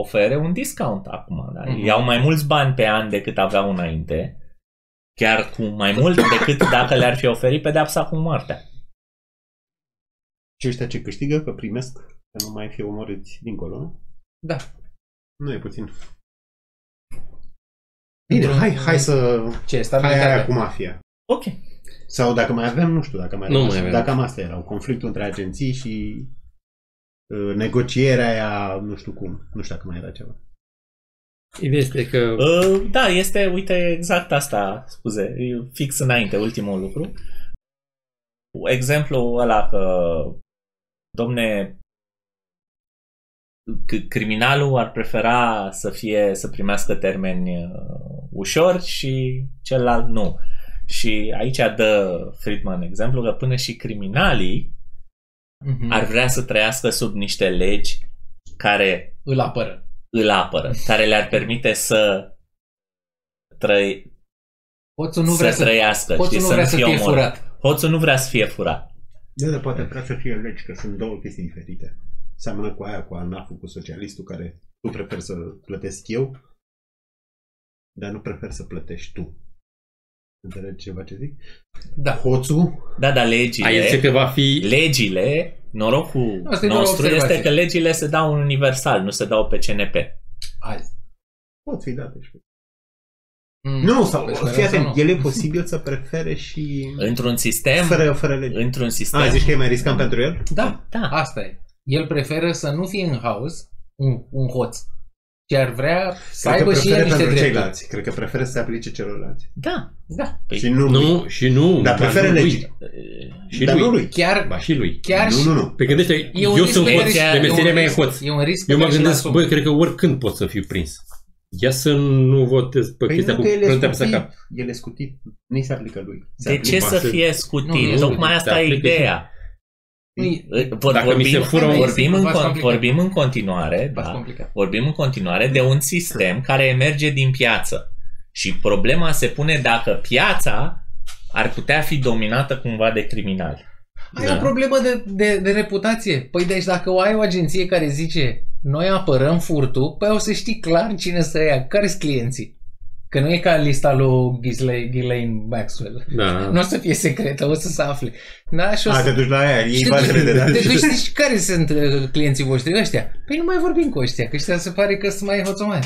ofere un discount acum. Da? Mm-hmm. Iau mai mulți bani pe an decât aveau înainte. Chiar cu mai mult decât dacă le-ar fi oferit pedeapsa cu moartea. Și ăștia ce câștigă? Că primesc să nu mai fie omorâți dincolo, nu? Da. Nu e puțin. Bine, hai, hai, hai să... Ce? Hai aia cu mafia. Ok. Sau dacă mai avem, nu știu dacă mai avem. Nu mai avem. Dacă asta era un conflict între agenții și negocierea aia, nu știu cum. Nu știu dacă mai era ceva. Este că... Da, este, uite, exact asta, scuze, fix înainte, ultimul lucru. Exemplul ăla că, domne, criminalul ar prefera să fie, să primească termeni ușor și celălalt nu. Și aici dă Friedman exemplu că până și criminalii mm-hmm. ar vrea să trăiască sub niște legi care îl apără. îl apără, care le-ar permite să trăi Hoțul nu vrea să trăiască, știi, să nu fie furat. Hoțul nu vrea să fie furat. Da, dar poate vrea să fie legi, că sunt două chestii diferite. Seamănă cu aia, cu ANAF-ul, cu socialistul, care nu prefer să plătesc eu, dar nu prefer să plătești tu. Înțelegi ceva ce zic? Da. Hoțul? Da, dar legile... Aia zice că va fi... Legile... Norocul Asta nostru este că legile se dau în universal, nu se dau pe C N P. Azi. Pot fi date și Mm, nu, sau, fii atent, nu. El e posibil să prefere și... Într-un sistem? Fără, fără lege. Într-un sistem. A, zici că e mai riscant pentru el? Da, da. Asta e. El preferă să nu fie în haos un, un hoț. Și ar vrea să cred aibă și el niște drepturi. Cred că preferă să se aplice celorlalți. Da, da. Păi și nu, nu, și nu. Dar preferă legea. Și dar lui. Lui. Chiar, ba, și lui. Chiar nu, nu, nu. Pe gândește, eu sunt hoț, de meseria mea e hoț. E un risc. Eu mă gândesc, bă, cred că oricând pot să fiu prins. Ia să nu votez pe păi chestia cu prântea pe cap. El e scutit, nu-i se aplică lui. Se de aplică ce să fie scutit? Tocmai asta e ideea. Vorbim, vorbim, în, vorbim, în continuare, da, vorbim în continuare de un sistem care emerge din piață. Și problema se pune dacă piața ar putea fi dominată cumva de criminali. Ai da. o problemă de, de, de reputație. Păi deci dacă o ai o agenție care zice noi apărăm furtul, păi o să știi clar cine să ia, care sunt clienții. Că nu e ca lista lui Ghislaine Maxwell. Da. Nu o să fie secretă, o să se afle. Da, și o să... A, te duci la aia, ei bazele de date. Deci știți care sunt uh, clienții voștri ăștia? Păi nu mai vorbim cu ăștia, că ăștia se pare că sunt mai hoțomani.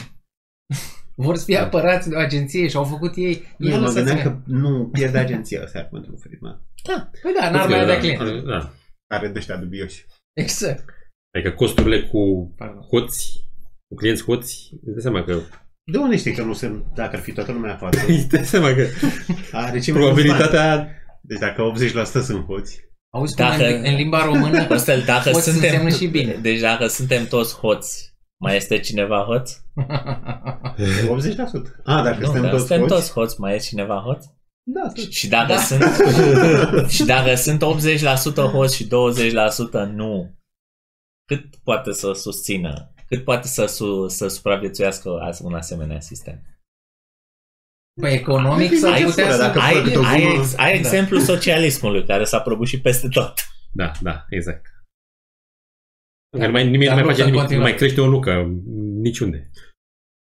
Vor să fie da. apărați de o agenție și au făcut ei... Nu, mă gândeam că nu pierde agenția ăsta pentru Friedman. Da, păi da, n-ar mai avea clienți. Da. Are de ăștia dubioși. Exact. Adică costurile cu hoți, cu clienți hoți, îți dai seama că... De unde știi că nu sunt, dacă ar fi toată lumea afară? Îți dai seama că are probabilitatea... Deci dacă optzeci la sută sunt hoți... Auzi, dacă, în, în limba română postel, dacă suntem și bine. Deci dacă suntem toți hoți, mai este cineva hoț? optzeci la sută. Ah, dacă nu, suntem, dacă toți, suntem hoți? toți hoți, mai este cineva hoț? Da, tot. Și dacă da. sunt și dacă sunt optzeci la sută hoți și douăzeci la sută nu, cât poate să susțină? Cât poate să, su, să supraviețuiască un asemenea sistem? Păi economic să ai putea să... Dacă ai, ai, ex, ai da. exemplul socialismului, care s-a prăbușit peste tot. Da, da, exact. Dar mai, nimeni nu mai face nimic, nu mai crește o nucă, niciunde.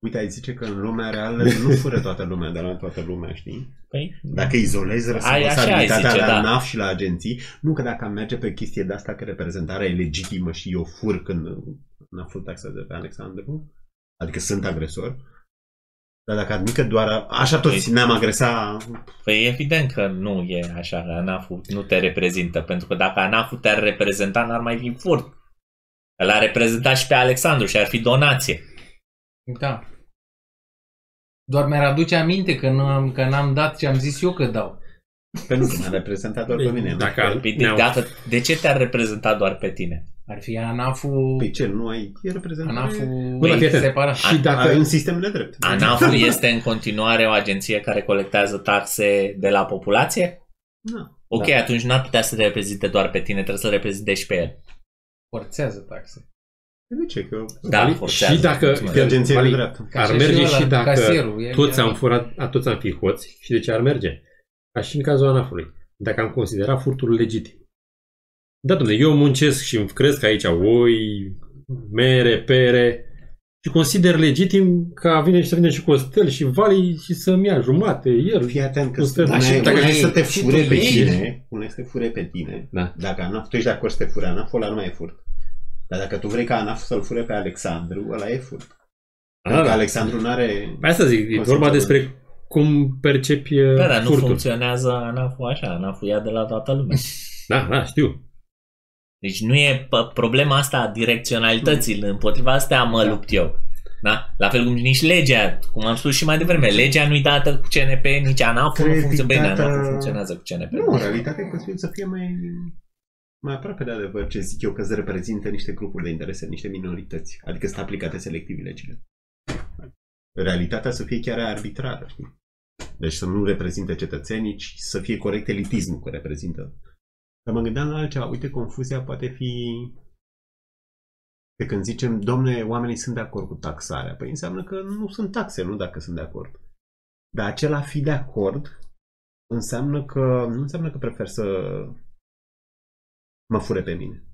Uite, ai zice că în lumea reală nu fură toată lumea, dar la toată lumea, știi? Păi, dacă izolezi responsabilitatea la ANAF da. și la agenții, nu că dacă merge pe chestie de asta că reprezentarea e legitimă și eu fur când... N-a fost taxa de pe Alexandru, adică sunt agresor, dar dacă admit că doar așa toți păi, ne-am agresat... Păi evident că nu e așa, că ANAF-ul nu te reprezintă, pentru că dacă ANAF-ul te-ar reprezenta, n-ar mai fi furt. L-a reprezentat și pe Alexandru și ar fi donație. Da. Doar mi-ar aduce aminte că, nu, că n-am dat ce am zis eu că dau. Pentru că m-a reprezentat doar pe mine. Dacă ar, dacă, de ce te-ar reprezenta doar pe tine? Ar fi ANAF-ul... Pe ce? Nu ai... E reprezentare... ANAF-ul... separat. Și dacă ai un sistem de drept. ANAF-ul este în continuare o agenție care colectează taxe de la populație? Nu. Ok, da. Atunci n-ar putea să te reprezinte doar pe tine, trebuie să reprezinte și pe el. Forțează taxe. De ce? Că... Da, forțează. Și dacă... Pe agenție de drept. Ar merge și dacă toți am furat, toți am fi hoți, și de ce ar merge? Ca și în cazul ANAF-ului. Dacă am considerat furtul legitim. Da, dom'le, eu muncesc și îmi cresc aici oi, mere, pere și consider legitim ca vine și să vine și Costel și Vali și să-mi ia jumate, el. Fii atent că Costel, da, și dacă să te fure pe tine, una este fure pe tine, da. Dacă ANAF, tu ești de acord să te fure ANAF, ăla nu mai e furt. Dar dacă tu vrei ca ANAF să-l fure pe Alexandru, ăla e furt. Pentru că Alexandru n-are... Asta zic, e vorba despre cum percepi furtul. Da, dar nu funcționează ANAF-ul așa, ANAF-ul ia de la toată lumea. Da, da, știu. Deci nu e problema asta a direcționalității, împotriva asta mă da. lupt eu. Da? La fel cum nici legea, cum am spus și mai devreme, legea nu-i dată cu C N P, nici ANAF-ul nu funcționează, data... ANAF-ul funcționează cu C N P. Nu, în realitate e să fie mai, mai aproape de adevăr ce zic eu, că se reprezintă niște grupuri de interese, niște minorități, adică sunt aplicate selectiv legile. Realitatea să fie chiar arbitrară, știi? Deci să nu reprezinte cetățenii, ci să fie corect elitismul că reprezintă. Dar mă gândeam la altceva, uite, confuzia poate fi de când zicem, domne, oamenii sunt de acord cu taxarea. Păi înseamnă că nu sunt taxe, nu dacă sunt de acord. Dar acela fi de acord înseamnă că, nu înseamnă că prefer să mă fure pe mine.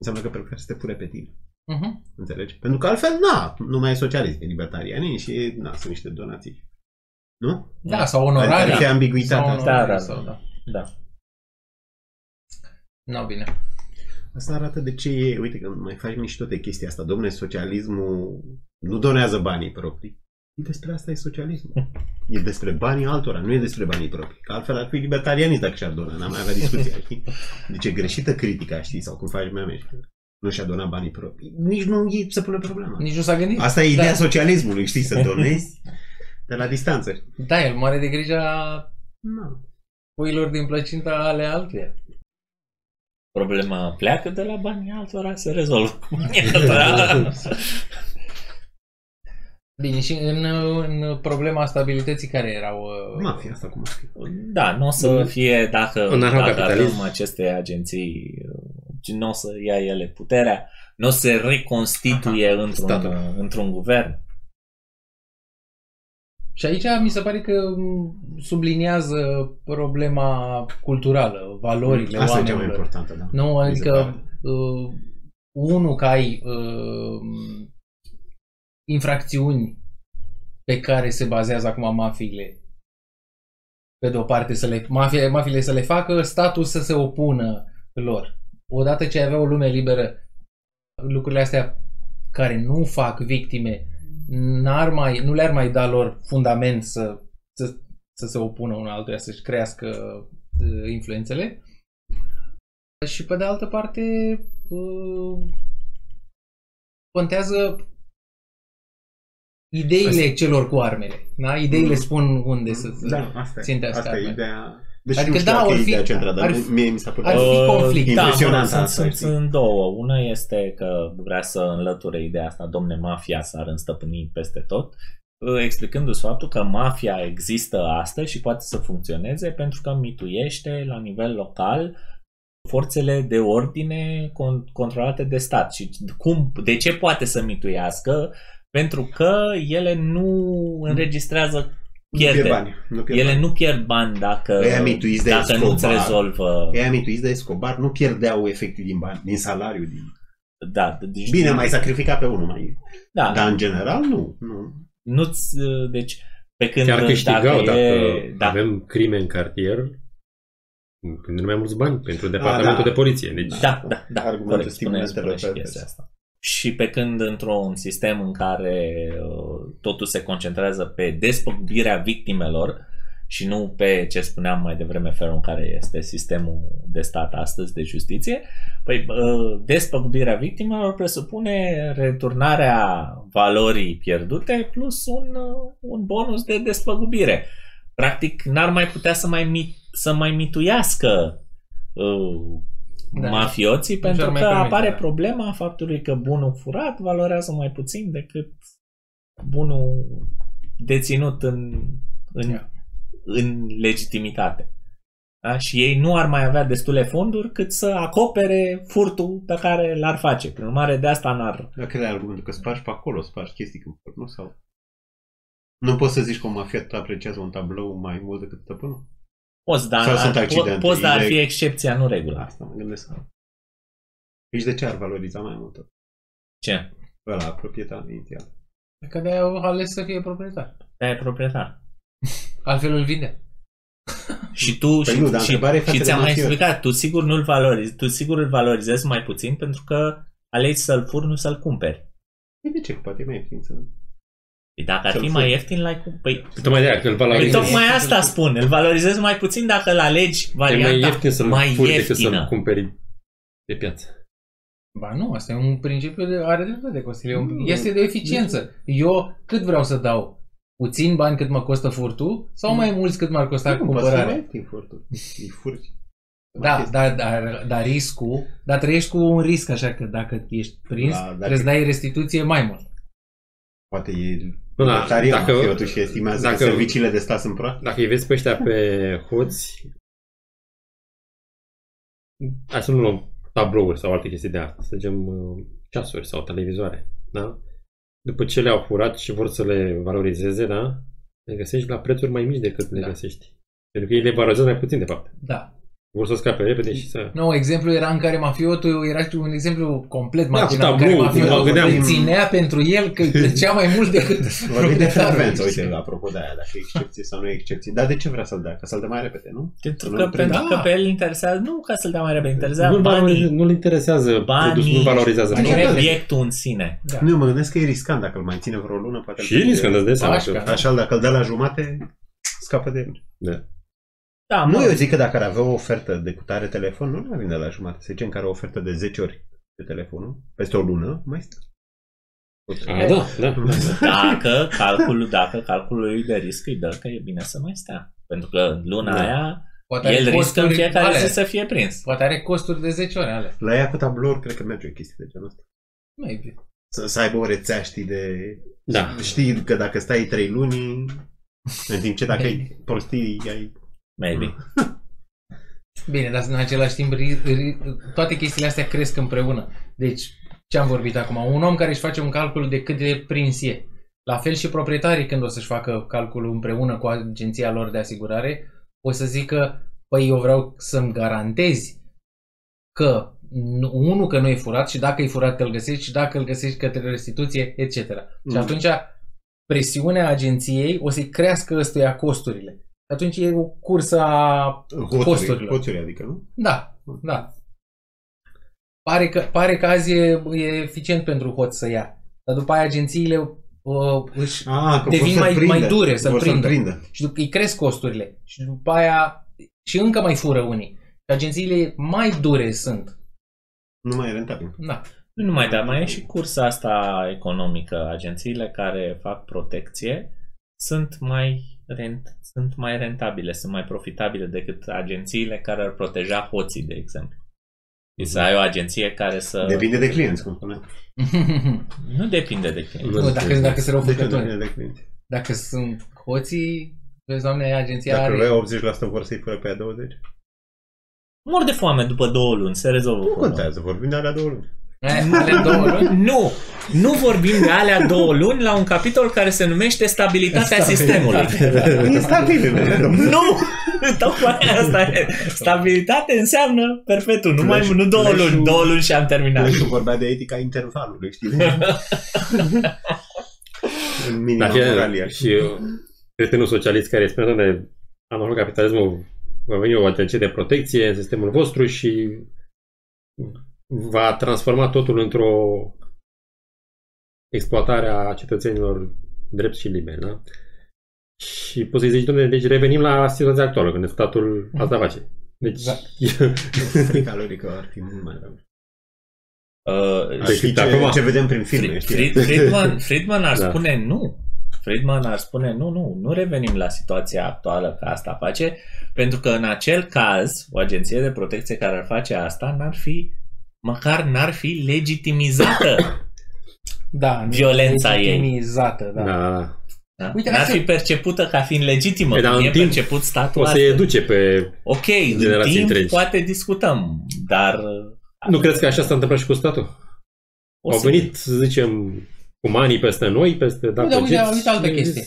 Înseamnă că prefer să te fure pe tine. Uh-huh. Înțelegi? Pentru că altfel, na, nu mai e socialism, e libertarianii și, na, sunt niște donații. Nu? Da, sau onorarea. Adică e ambiguitatea asta. Sau, da, da. Nu, no, bine. Asta arată de ce e, uite că mai faci mișto de chestia asta, domne, socialismul nu donează banii proprii. Despre asta e socialismul. E despre banii altora, nu e despre banii proprii. Că altfel ar fi libertarianist dacă și-ar dona, n-am mai avea discuția. Deci e greșită critica, știi, sau cum faci mai mergi. Nu și-a donat banii proprii. Nici nu se pune problema. Nici nu s-a gândit. Asta e ideea da. socialismului, știi, să donezi de la distanță. Da, el mare de grijă a puilor din plăcinta ale altuia. Problema pleacă de la banii altora, se rezolvă cu banii altora. Bine, și în, în problema stabilității care erau... Mafia asta cu mafia. Da, nu o să fie dacă, dacă avem aceste agenții, nu o să ia ele puterea, nu o să se reconstituie într-un, într-un guvern. Și aici mi se pare că subliniază problema culturală, valorile asta oamenilor. Asta e cea mai importantă, da. Nu, adică uh, unul că ai... Uh, infracțiuni pe care se bazează acum mafiile. Pe de o parte să le, mafie, mafiile să le facă, statul să se opună lor. Odată ce avea o lume liberă, lucrurile astea care nu fac victime, n-ar mai, nu le-ar mai da lor fundament să, să, să se opună unul altuia, să-și crească uh, influențele. Și pe de altă parte uh, contează ideile asta... celor cu armele. Da? Ideile mm. spun unde să da, asta țintească asta armele. E ideea... Deci adică nu știu da, dacă e ideea centra, dar fi, mie mi s-a părut conflict. Da, sunt, sunt, sunt două. Una este că vrea să înlăture ideea asta, domne, mafia s-ar înstăpâni peste tot, explicându-ți faptul că mafia există astăzi și poate să funcționeze pentru că mituiește la nivel local forțele de ordine controlate de stat. Și cum, de ce poate să mituiască? Pentru că ele nu înregistrează pierderi. Pierd pierd ele bani. nu pierd bani dacă, dacă nu îți rezolvă. Ei amituiți de Escobar nu pierdeau efectiv din bani, din salariu. Din... Da, deci bine, mai sacrifica pe unul mai. Da. Dar în general nu. nu. Nu-ți, deci, pe când chiar câștigau dacă, e, dacă avem crime în cartier, când nu mai mulți bani pentru departamentul A, da. de poliție. Deci, da, da, da. Argumentul stimulentelor pe asta. Și pe când într-un sistem în care uh, totul se concentrează pe despăgubirea victimelor și nu pe ce spuneam mai devreme, felul în care este sistemul de stat astăzi de justiție, păi, uh, despăgubirea victimelor presupune returnarea valorii pierdute plus un, uh, un bonus de despăgubire. Practic n-ar mai putea să mai, mit- să mai mituiască uh, Da. mafioții, da. pentru că permite, apare da. problema faptului că bunul furat valorează mai puțin decât bunul deținut în, în, yeah. în legitimitate. Da? Și ei nu ar mai avea destule fonduri cât să acopere furtul pe care l-ar face. Prin urmare, de asta n-ar... Dacă le-ai argumentul că spargi pe acolo, spargi chestii cu furnul sau... Nu poți să zici că un mafiot apreciază un tablou mai mult decât stăpânul? Poți, dar ar, po- poți, dar ar fi excepția, nu regula. Asta mă gândesc. Deci de ce ar valoriza mai mult? Ce? Ăla, proprietar inițial. Că de-aia au ales să fie proprietar. De-aia e proprietar. Altfel îl vinde. Și tu, păi și, nu, și, și ți-am mai explicat, tu sigur nu-l valorizi, tu sigur îl valorizezi mai puțin pentru că alegi să-l furi, nu să-l cumperi. E de ce? Poate e mai ieftin să... Dacă ar fi mai ieftin, l-ai cum? Păi, păi tocmai asta spun. Îl valorizezi mai puțin dacă îl alegi varianta mai ieftin să-l mai furi ieftină. Decât să-l cumperi de piață. Ba nu, asta e un principiu de are dreptate, Costile. Este de eficiență. Eu cât vreau să dau? Puțin bani cât mă costă furtul? Sau mai mulți cât m-ar costa cumpărarea? Da, dar da, da, riscul... Dar trăiești cu un risc, așa că dacă ești prins, da, dacă... trebuie să dai restituție mai mult. Poate e... Da, dacă, și estimează dacă, că serviciile de stat sunt proaste. Dacă îi vezi pe ăștia pe hoți, hai să nu luăm tablouri sau alte chestii de asta, să zicem ceasuri sau televizoare, da? După ce le-au furat și vor să le valorizeze, da? Le găsești la prețuri mai mici decât le da. găsești. Pentru că ei le valorizează mai puțin, de fapt. Da. Vor să scape repede și să... Nu, no, exemplu era în care mafiotul era un exemplu complet machinal, da, în care mafiotul îl ținea pentru el că îi plăcea mai mult decât... Vorbim de fervență, uite, apropo de aia, dacă e excepție sau nu e excepție. Dar de ce vrea să-l dea? Ca să-l dea mai repede, nu? Pentru că, pentru că pe el interesează... Nu ca să-l dea mai repede, interesează banii. Nu-l interesează, nu-l valorizează. Nu e obiectul în sine. Nu, mă gândesc că e riscant dacă îl mai ține vreo lună, poate... Și e riscant, îți dai seama. Așa, dacă îl dea la jumate... scapă de el. Da. Da, nu, eu zic că dacă ar avea o ofertă de cutare telefon, nu ne vine la jumătate. Să zicem că are o ofertă de zece ori de telefonul, peste o lună, mai stă. A, da, da, da. Dacă calculul, dacă calculul lui de risc îi dă că e bine să mai stea. Pentru că luna da. aia poate el riscă în fiecare zi să fie prins. Poate are costuri de zece ore ale. La ea cu tablouri cred că merge o chestie de genul ăsta. Maybe. Să, să aibă o rețea, știi, de... Da. Știi că dacă stai trei luni, în timp ce dacă Maybe. ai prostii, ai... Maybe. Bine, dar în același timp ri, ri, toate chestiile astea cresc împreună. Deci, ce am vorbit acum? Un om care își face un calcul de cât de prins e. La fel și proprietarii, când o să-și facă calculul împreună cu agenția lor de asigurare, o să zică, păi eu vreau să-mi garantezi că unul că nu e furat și dacă e furat că îl găsești și dacă îl găsești către restituție, et cetera. Mm. Și atunci presiunea agenției o să-i crească ăstuia costurile. Atunci e o cursă a costurilor. Hoțuri, adică, nu? Da, da. Pare că, pare că azi e, e eficient pentru hoț să ia. Dar după aia agențiile uh, își ah, devin mai, prinde, mai dure să prindă. prindă. Și îi cresc costurile. Și după aia și încă mai fură unii. Agențiile mai dure sunt. Nu mai e rentabil. Da. Nu numai, dar mai e și cursa asta economică. Agențiile care fac protecție sunt mai... Rent, sunt mai rentabile, sunt mai profitabile decât agențiile care ar proteja hoții, de exemplu. Deci să ai o agenție care să... Depinde de clienți, cum spune. Nu depinde de clienți. Nu, dacă, dacă se răufăcători. De clienți. Dacă sunt hoții, vezi, doamne, agenția dacă are... Dacă optzeci la sută vor să-i pune pe aia douăzeci? Mor de foame după două luni, se rezolvă. Nu contează, vorbim de alea două luni. Nu, nu vorbim de alea două luni la un capitol care se numește stabilitatea sistemului. Instabilile. Nu, tocmai asta e. Stabilitate înseamnă perfectul, nu mai nu două luni, două luni și am terminat. Nu vorbea de etica intervalului, știi? Minimă moralia. Și cretinul socialist care spune, doamne, am avut capitalismul, va veni o agenție de protecție în sistemul vostru și va transforma totul într-o exploatare a cetățenilor drept și liberi, da? Și poți să-i zici, domnule, deci revenim la situația actuală, când statul asta face. Deci... Frica lor e că ar fi mult mai rău. Ce vedem prin filme, știi? Friedman ar spune nu. Friedman ar spune nu, nu, nu revenim la situația actuală că asta face, pentru că în acel caz, o agenție de protecție care ar face asta n-ar fi măcar n-ar fi legitimizată da, violența legitimizată, ei. Legitimizată, da. da. Uite, n-ar fi percepută ca fiind legitimă, da, e perceput statul ăsta. O să-i educe pe ok, generații timp întregi. Poate discutăm, dar... Nu crezi că așa s-a întâmplat și cu statul? O Au venit, să zicem, umanii peste noi, peste... Da, uite, uite, uite altă chestie.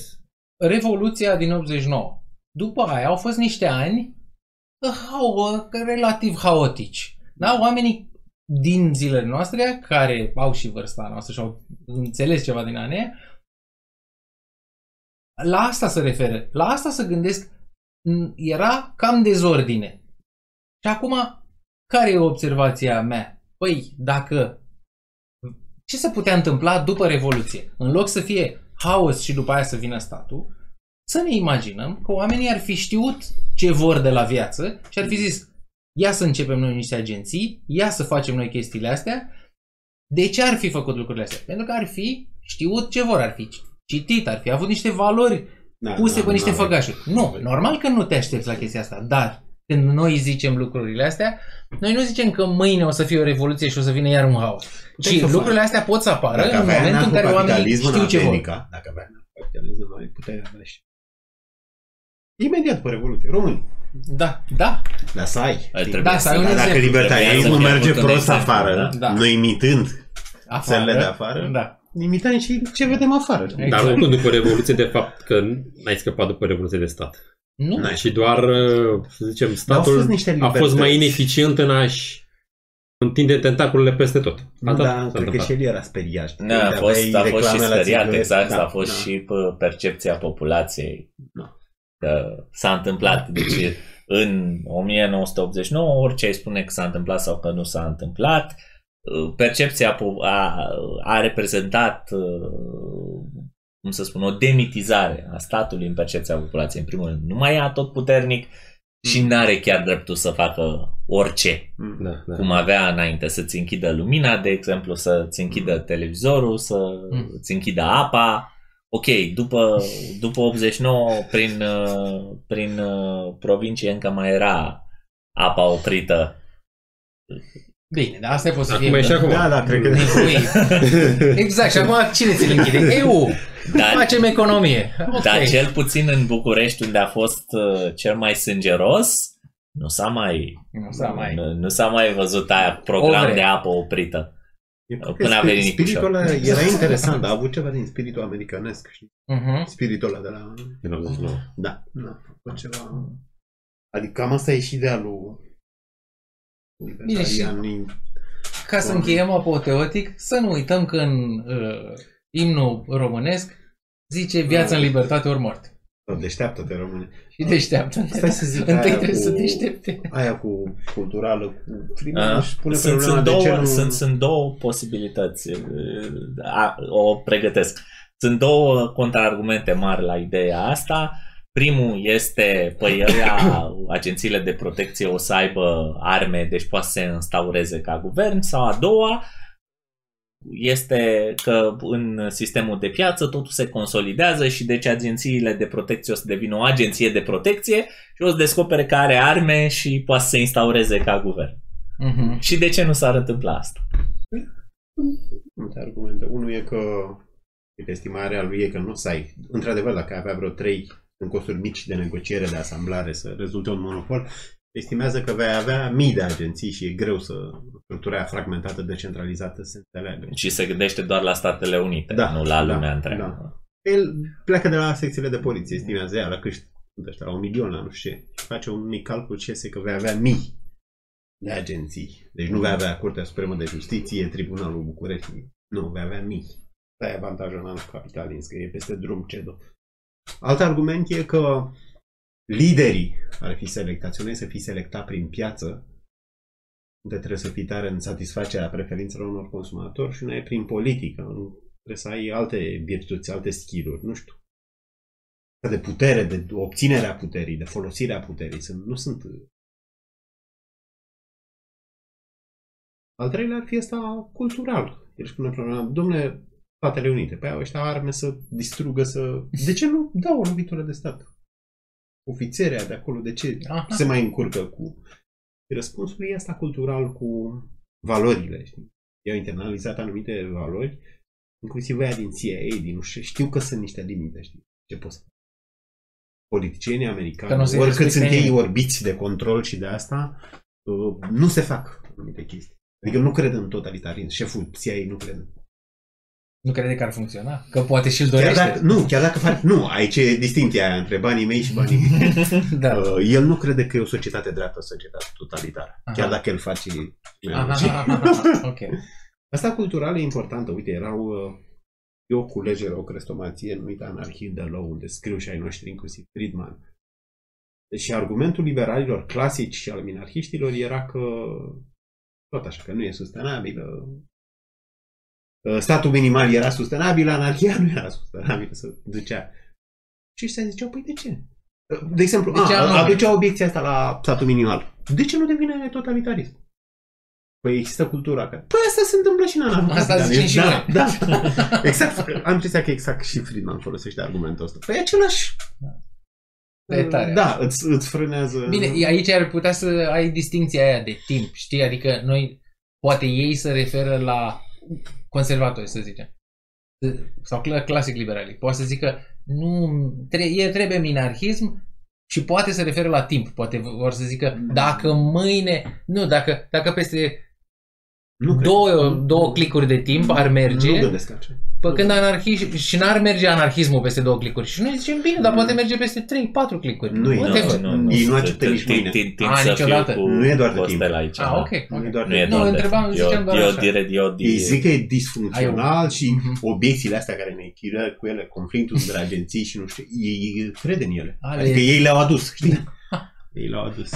Revoluția din optzeci și nouă. După aia au fost niște ani relativ haotici. Da? Oamenii din zilele noastre, care au și vârsta noastră și au înțeles ceva din anii, la asta se referă, la asta se gândesc, era cam dezordine. Și acum, care e observația mea? Păi, dacă, ce se putea întâmpla după Revoluție? În loc să fie haos și după aia să vină statul, să ne imaginăm că oamenii ar fi știut ce vor de la viață și ar fi zis, ia să începem noi niște agenții, ia să facem noi chestiile astea. De ce ar fi făcut lucrurile astea? Pentru că ar fi știut ce vor, ar fi citit, ar fi avut niște valori da, puse da, pe niște da, făgașuri. Da. Nu, normal că nu te aștepți la chestia asta, dar când noi zicem lucrurile astea, noi nu zicem că mâine o să fie o revoluție și o să vină iar un haos. Ci lucrurile fac. astea pot să apară dacă în momentul în care oamenii știu ce vor. Dacă avea capitalism, noi puteai avea și imediat pe revoluție, români. Da, da. Da, să ai. Da, să ai un exemplu. Dacă libertarianismul merge prost afară, da. Noi imitând țările de afară, da. Imităm și ce vedem afară. Exact. Dar oricum după Revoluție, de fapt, că n-ai scăpat după Revoluție de stat. Nu. Și doar, să zicem, statul fost a fost mai ineficient în a-și întinde tentaculele peste tot. Da, da cred că și el era speriat. Da, a, a fost, a fost și speriat, exact. Da, a fost da. și percepția populației. Da. Că s-a întâmplat. Deci în o mie nouă sute optzeci și nouă orice îi spune că s-a întâmplat sau că nu s-a întâmplat, percepția a, a reprezentat cum să spun, o demitizare a statului în percepția populației. În primul rând, nu mai e atotputernic și n-are chiar dreptul să facă orice, da, da. Cum avea înainte, să-ți închidă lumina, de exemplu, să-ți închidă televizorul, să-ți închidă apa. Ok, după, după optzeci și nouă, prin, prin provincie încă mai era apa oprită. Bine, dar asta e poți să fie... Acum e și acum. Da, da, cred că... Exact, și acum cine ți-l închide? E U! Dar, facem economie. Okay. Dar cel puțin în București, unde a fost uh, cel mai sângeros, nu s-a mai, nu s-a mai. Nu, nu s-a mai văzut aia program Obre. de apă oprită. Până a venit Nicușor. Era interesant, dar a avut ceva din spiritul americanesc. Știi? Uh-huh. Spiritul ăla de la... Din optzeci și nouă. Da. Da. Ceva... Adică cam asta e și ideea lui... Bine, și ca să încheiem apoteotic, să nu uităm că în uh, imnul românesc zice viața în libertate ori moarte. Deșteaptă-te, române. Și deșteaptă-te. Stai să zic, întâi trebuie cu, să deștepte. Aia cu culturală, cu prima, pune sunt, sunt, două, genul... sunt, sunt două posibilități. A, o pregătesc. Sunt două contraargumente mari la ideea asta. Primul este, păi ăia, agențiile de protecție o să aibă arme, deci poate să se instaureze ca guvern. Sau a doua este că în sistemul de piață totul se consolidează și deci agențiile de protecție o să devină o agenție de protecție și o să descopere că are arme și poate să se instaureze ca guvern. Uh-huh. Și de ce nu s-ar întâmpla asta? Multe argumente. Unul e că estimarea lui e că nu o să ai. Într-adevăr, dacă ai avea vreo trei în costuri mici de negociere, de asamblare, să rezulte un monopol, estimează că vei avea mii de agenții și e greu să structura fragmentată, decentralizată se înțeleagă. Și se gândește doar la Statele Unite, da, nu la lumea da, întreagă. Da. El pleacă de la secțiile de poliție, estimează ea la câști, la un milion, la nu știu ce. Face un mic calcul și iese că vei avea mii de agenții. Deci nu vei avea Curtea Supremă de Justiție, Tribunalul București, nu, vei avea mii. Asta e avantajul în capitalist, că e peste drum C E D O. Alt argument e că liderii ar fi selectați, unei să fii selectat prin piață, unde trebuie să fii tare în satisfacerea preferințelor unor consumatori, și una e prin politică, trebuie să ai alte virtuți, alte skill-uri, nu știu, de putere, de obținerea puterii, de folosirea puterii, sunt, nu sunt... Al treilea ar fi asta cultural, deci până problema, dom'le, Statele Unite, păi au ăștia arme să distrugă, să... De ce nu dau o lovitură de stat? Ofițerea de acolo, de ce aha, se mai încurcă cu... Răspunsul e asta cultural cu valorile, știi? Eu am internalizat anumite valori, inclusiv aia din C I A, din... Știu că sunt niște limite, știi? Ce poți să faci? Politicienii americani, oricât sunt ei orbiți de control și de asta, nu se fac anumite chestii. Adică nu cred în totalitarism. Șeful C I A nu crede. Nu crede că ar funcționa? Că poate și-l dorește? Chiar dacă, nu, chiar dacă fac... Nu, aici e distinția între banii mei și banii mei. Da. Uh, el nu crede că e o societate dreaptă, o societate totalitară. Aha. Chiar dacă el face... Aha, aha, aha. Okay. Asta cultural e importantă. Uite, erau... Eu cu legere o crestomație numită Anarchy in the Law, unde scriu și ai noștri, inclusiv Friedman. Și argumentul liberalilor clasici și al minarhiștilor era că... Tot așa, că nu e sustenabilă... Statul minimal era sustenabil, anarhia nu era sustenabilă, să ducea. Și ăștia ziceau, păi de ce? De exemplu, de a, aducea obiecția asta la statul minimal. De ce nu devine totalitarism? Păi există cultura care... Păi asta se întâmplă și în anarhocapitalism. Da, da, da. Exact. Am impresia că exact și Friedman folosește argumentul ăsta. Păi același... Da, da îți, îți frânează... Bine, aici ar putea să ai distinția aia de timp, știi? Adică noi, poate ei se referă la... conservatori, să zicem, sau clasic liberali. Poate să zică nu, tre- trebuie minarhism și poate se referă la timp. Poate vor să zică dacă mâine, nu, dacă, dacă peste nu două, două clicuri de timp ar merge, nu pă când anarhism, și n-ar merge anarhismul peste două clicuri. Și noi zicem, bine, dar poate merge peste trei patru clicuri. Nu, ei nu acceptă nici mâine. Nu e doar de timp. Ah, ok. Nu, întrebam, ziceam doar așa. Ei zic că e disfuncțional și obiecțiile astea care ne echiră cu ele, conflictul între agenții și nu știu, ei cred în ele. Adică ei le-au adus, știi? Ei le-au adus.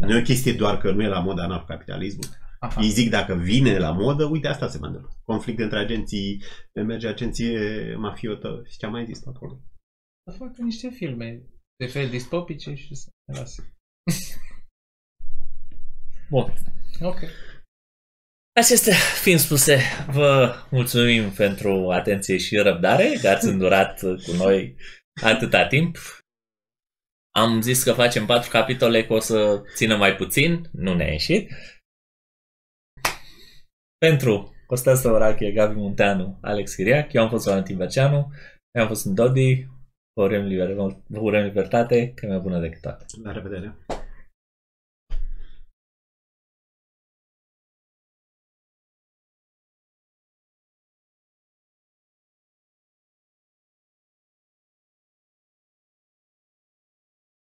Nu e o chestie doar că nu e la mod anarhocapitalismul. Aha. Ei zic dacă vine la modă, uite asta se mândă. Conflict între agenții, merge agenție mafiotă și ce a mai existat acolo. Să facă niște filme de fel distopice și să ne lase. Bun. Ok. Acestea fiind spuse, vă mulțumim pentru atenție și răbdare că ați îndurat cu noi atâta timp. Am zis că facem patru capitole, că o să țină mai puțin, nu ne-a ieșit. Pentru Costel Săurache, Gabi Munteanu, Alex Hiriac, eu am fost Valentin Berceanu, eu am fost în Dodi, vă urăm libertate, că e mai bună decât toate. La revedere!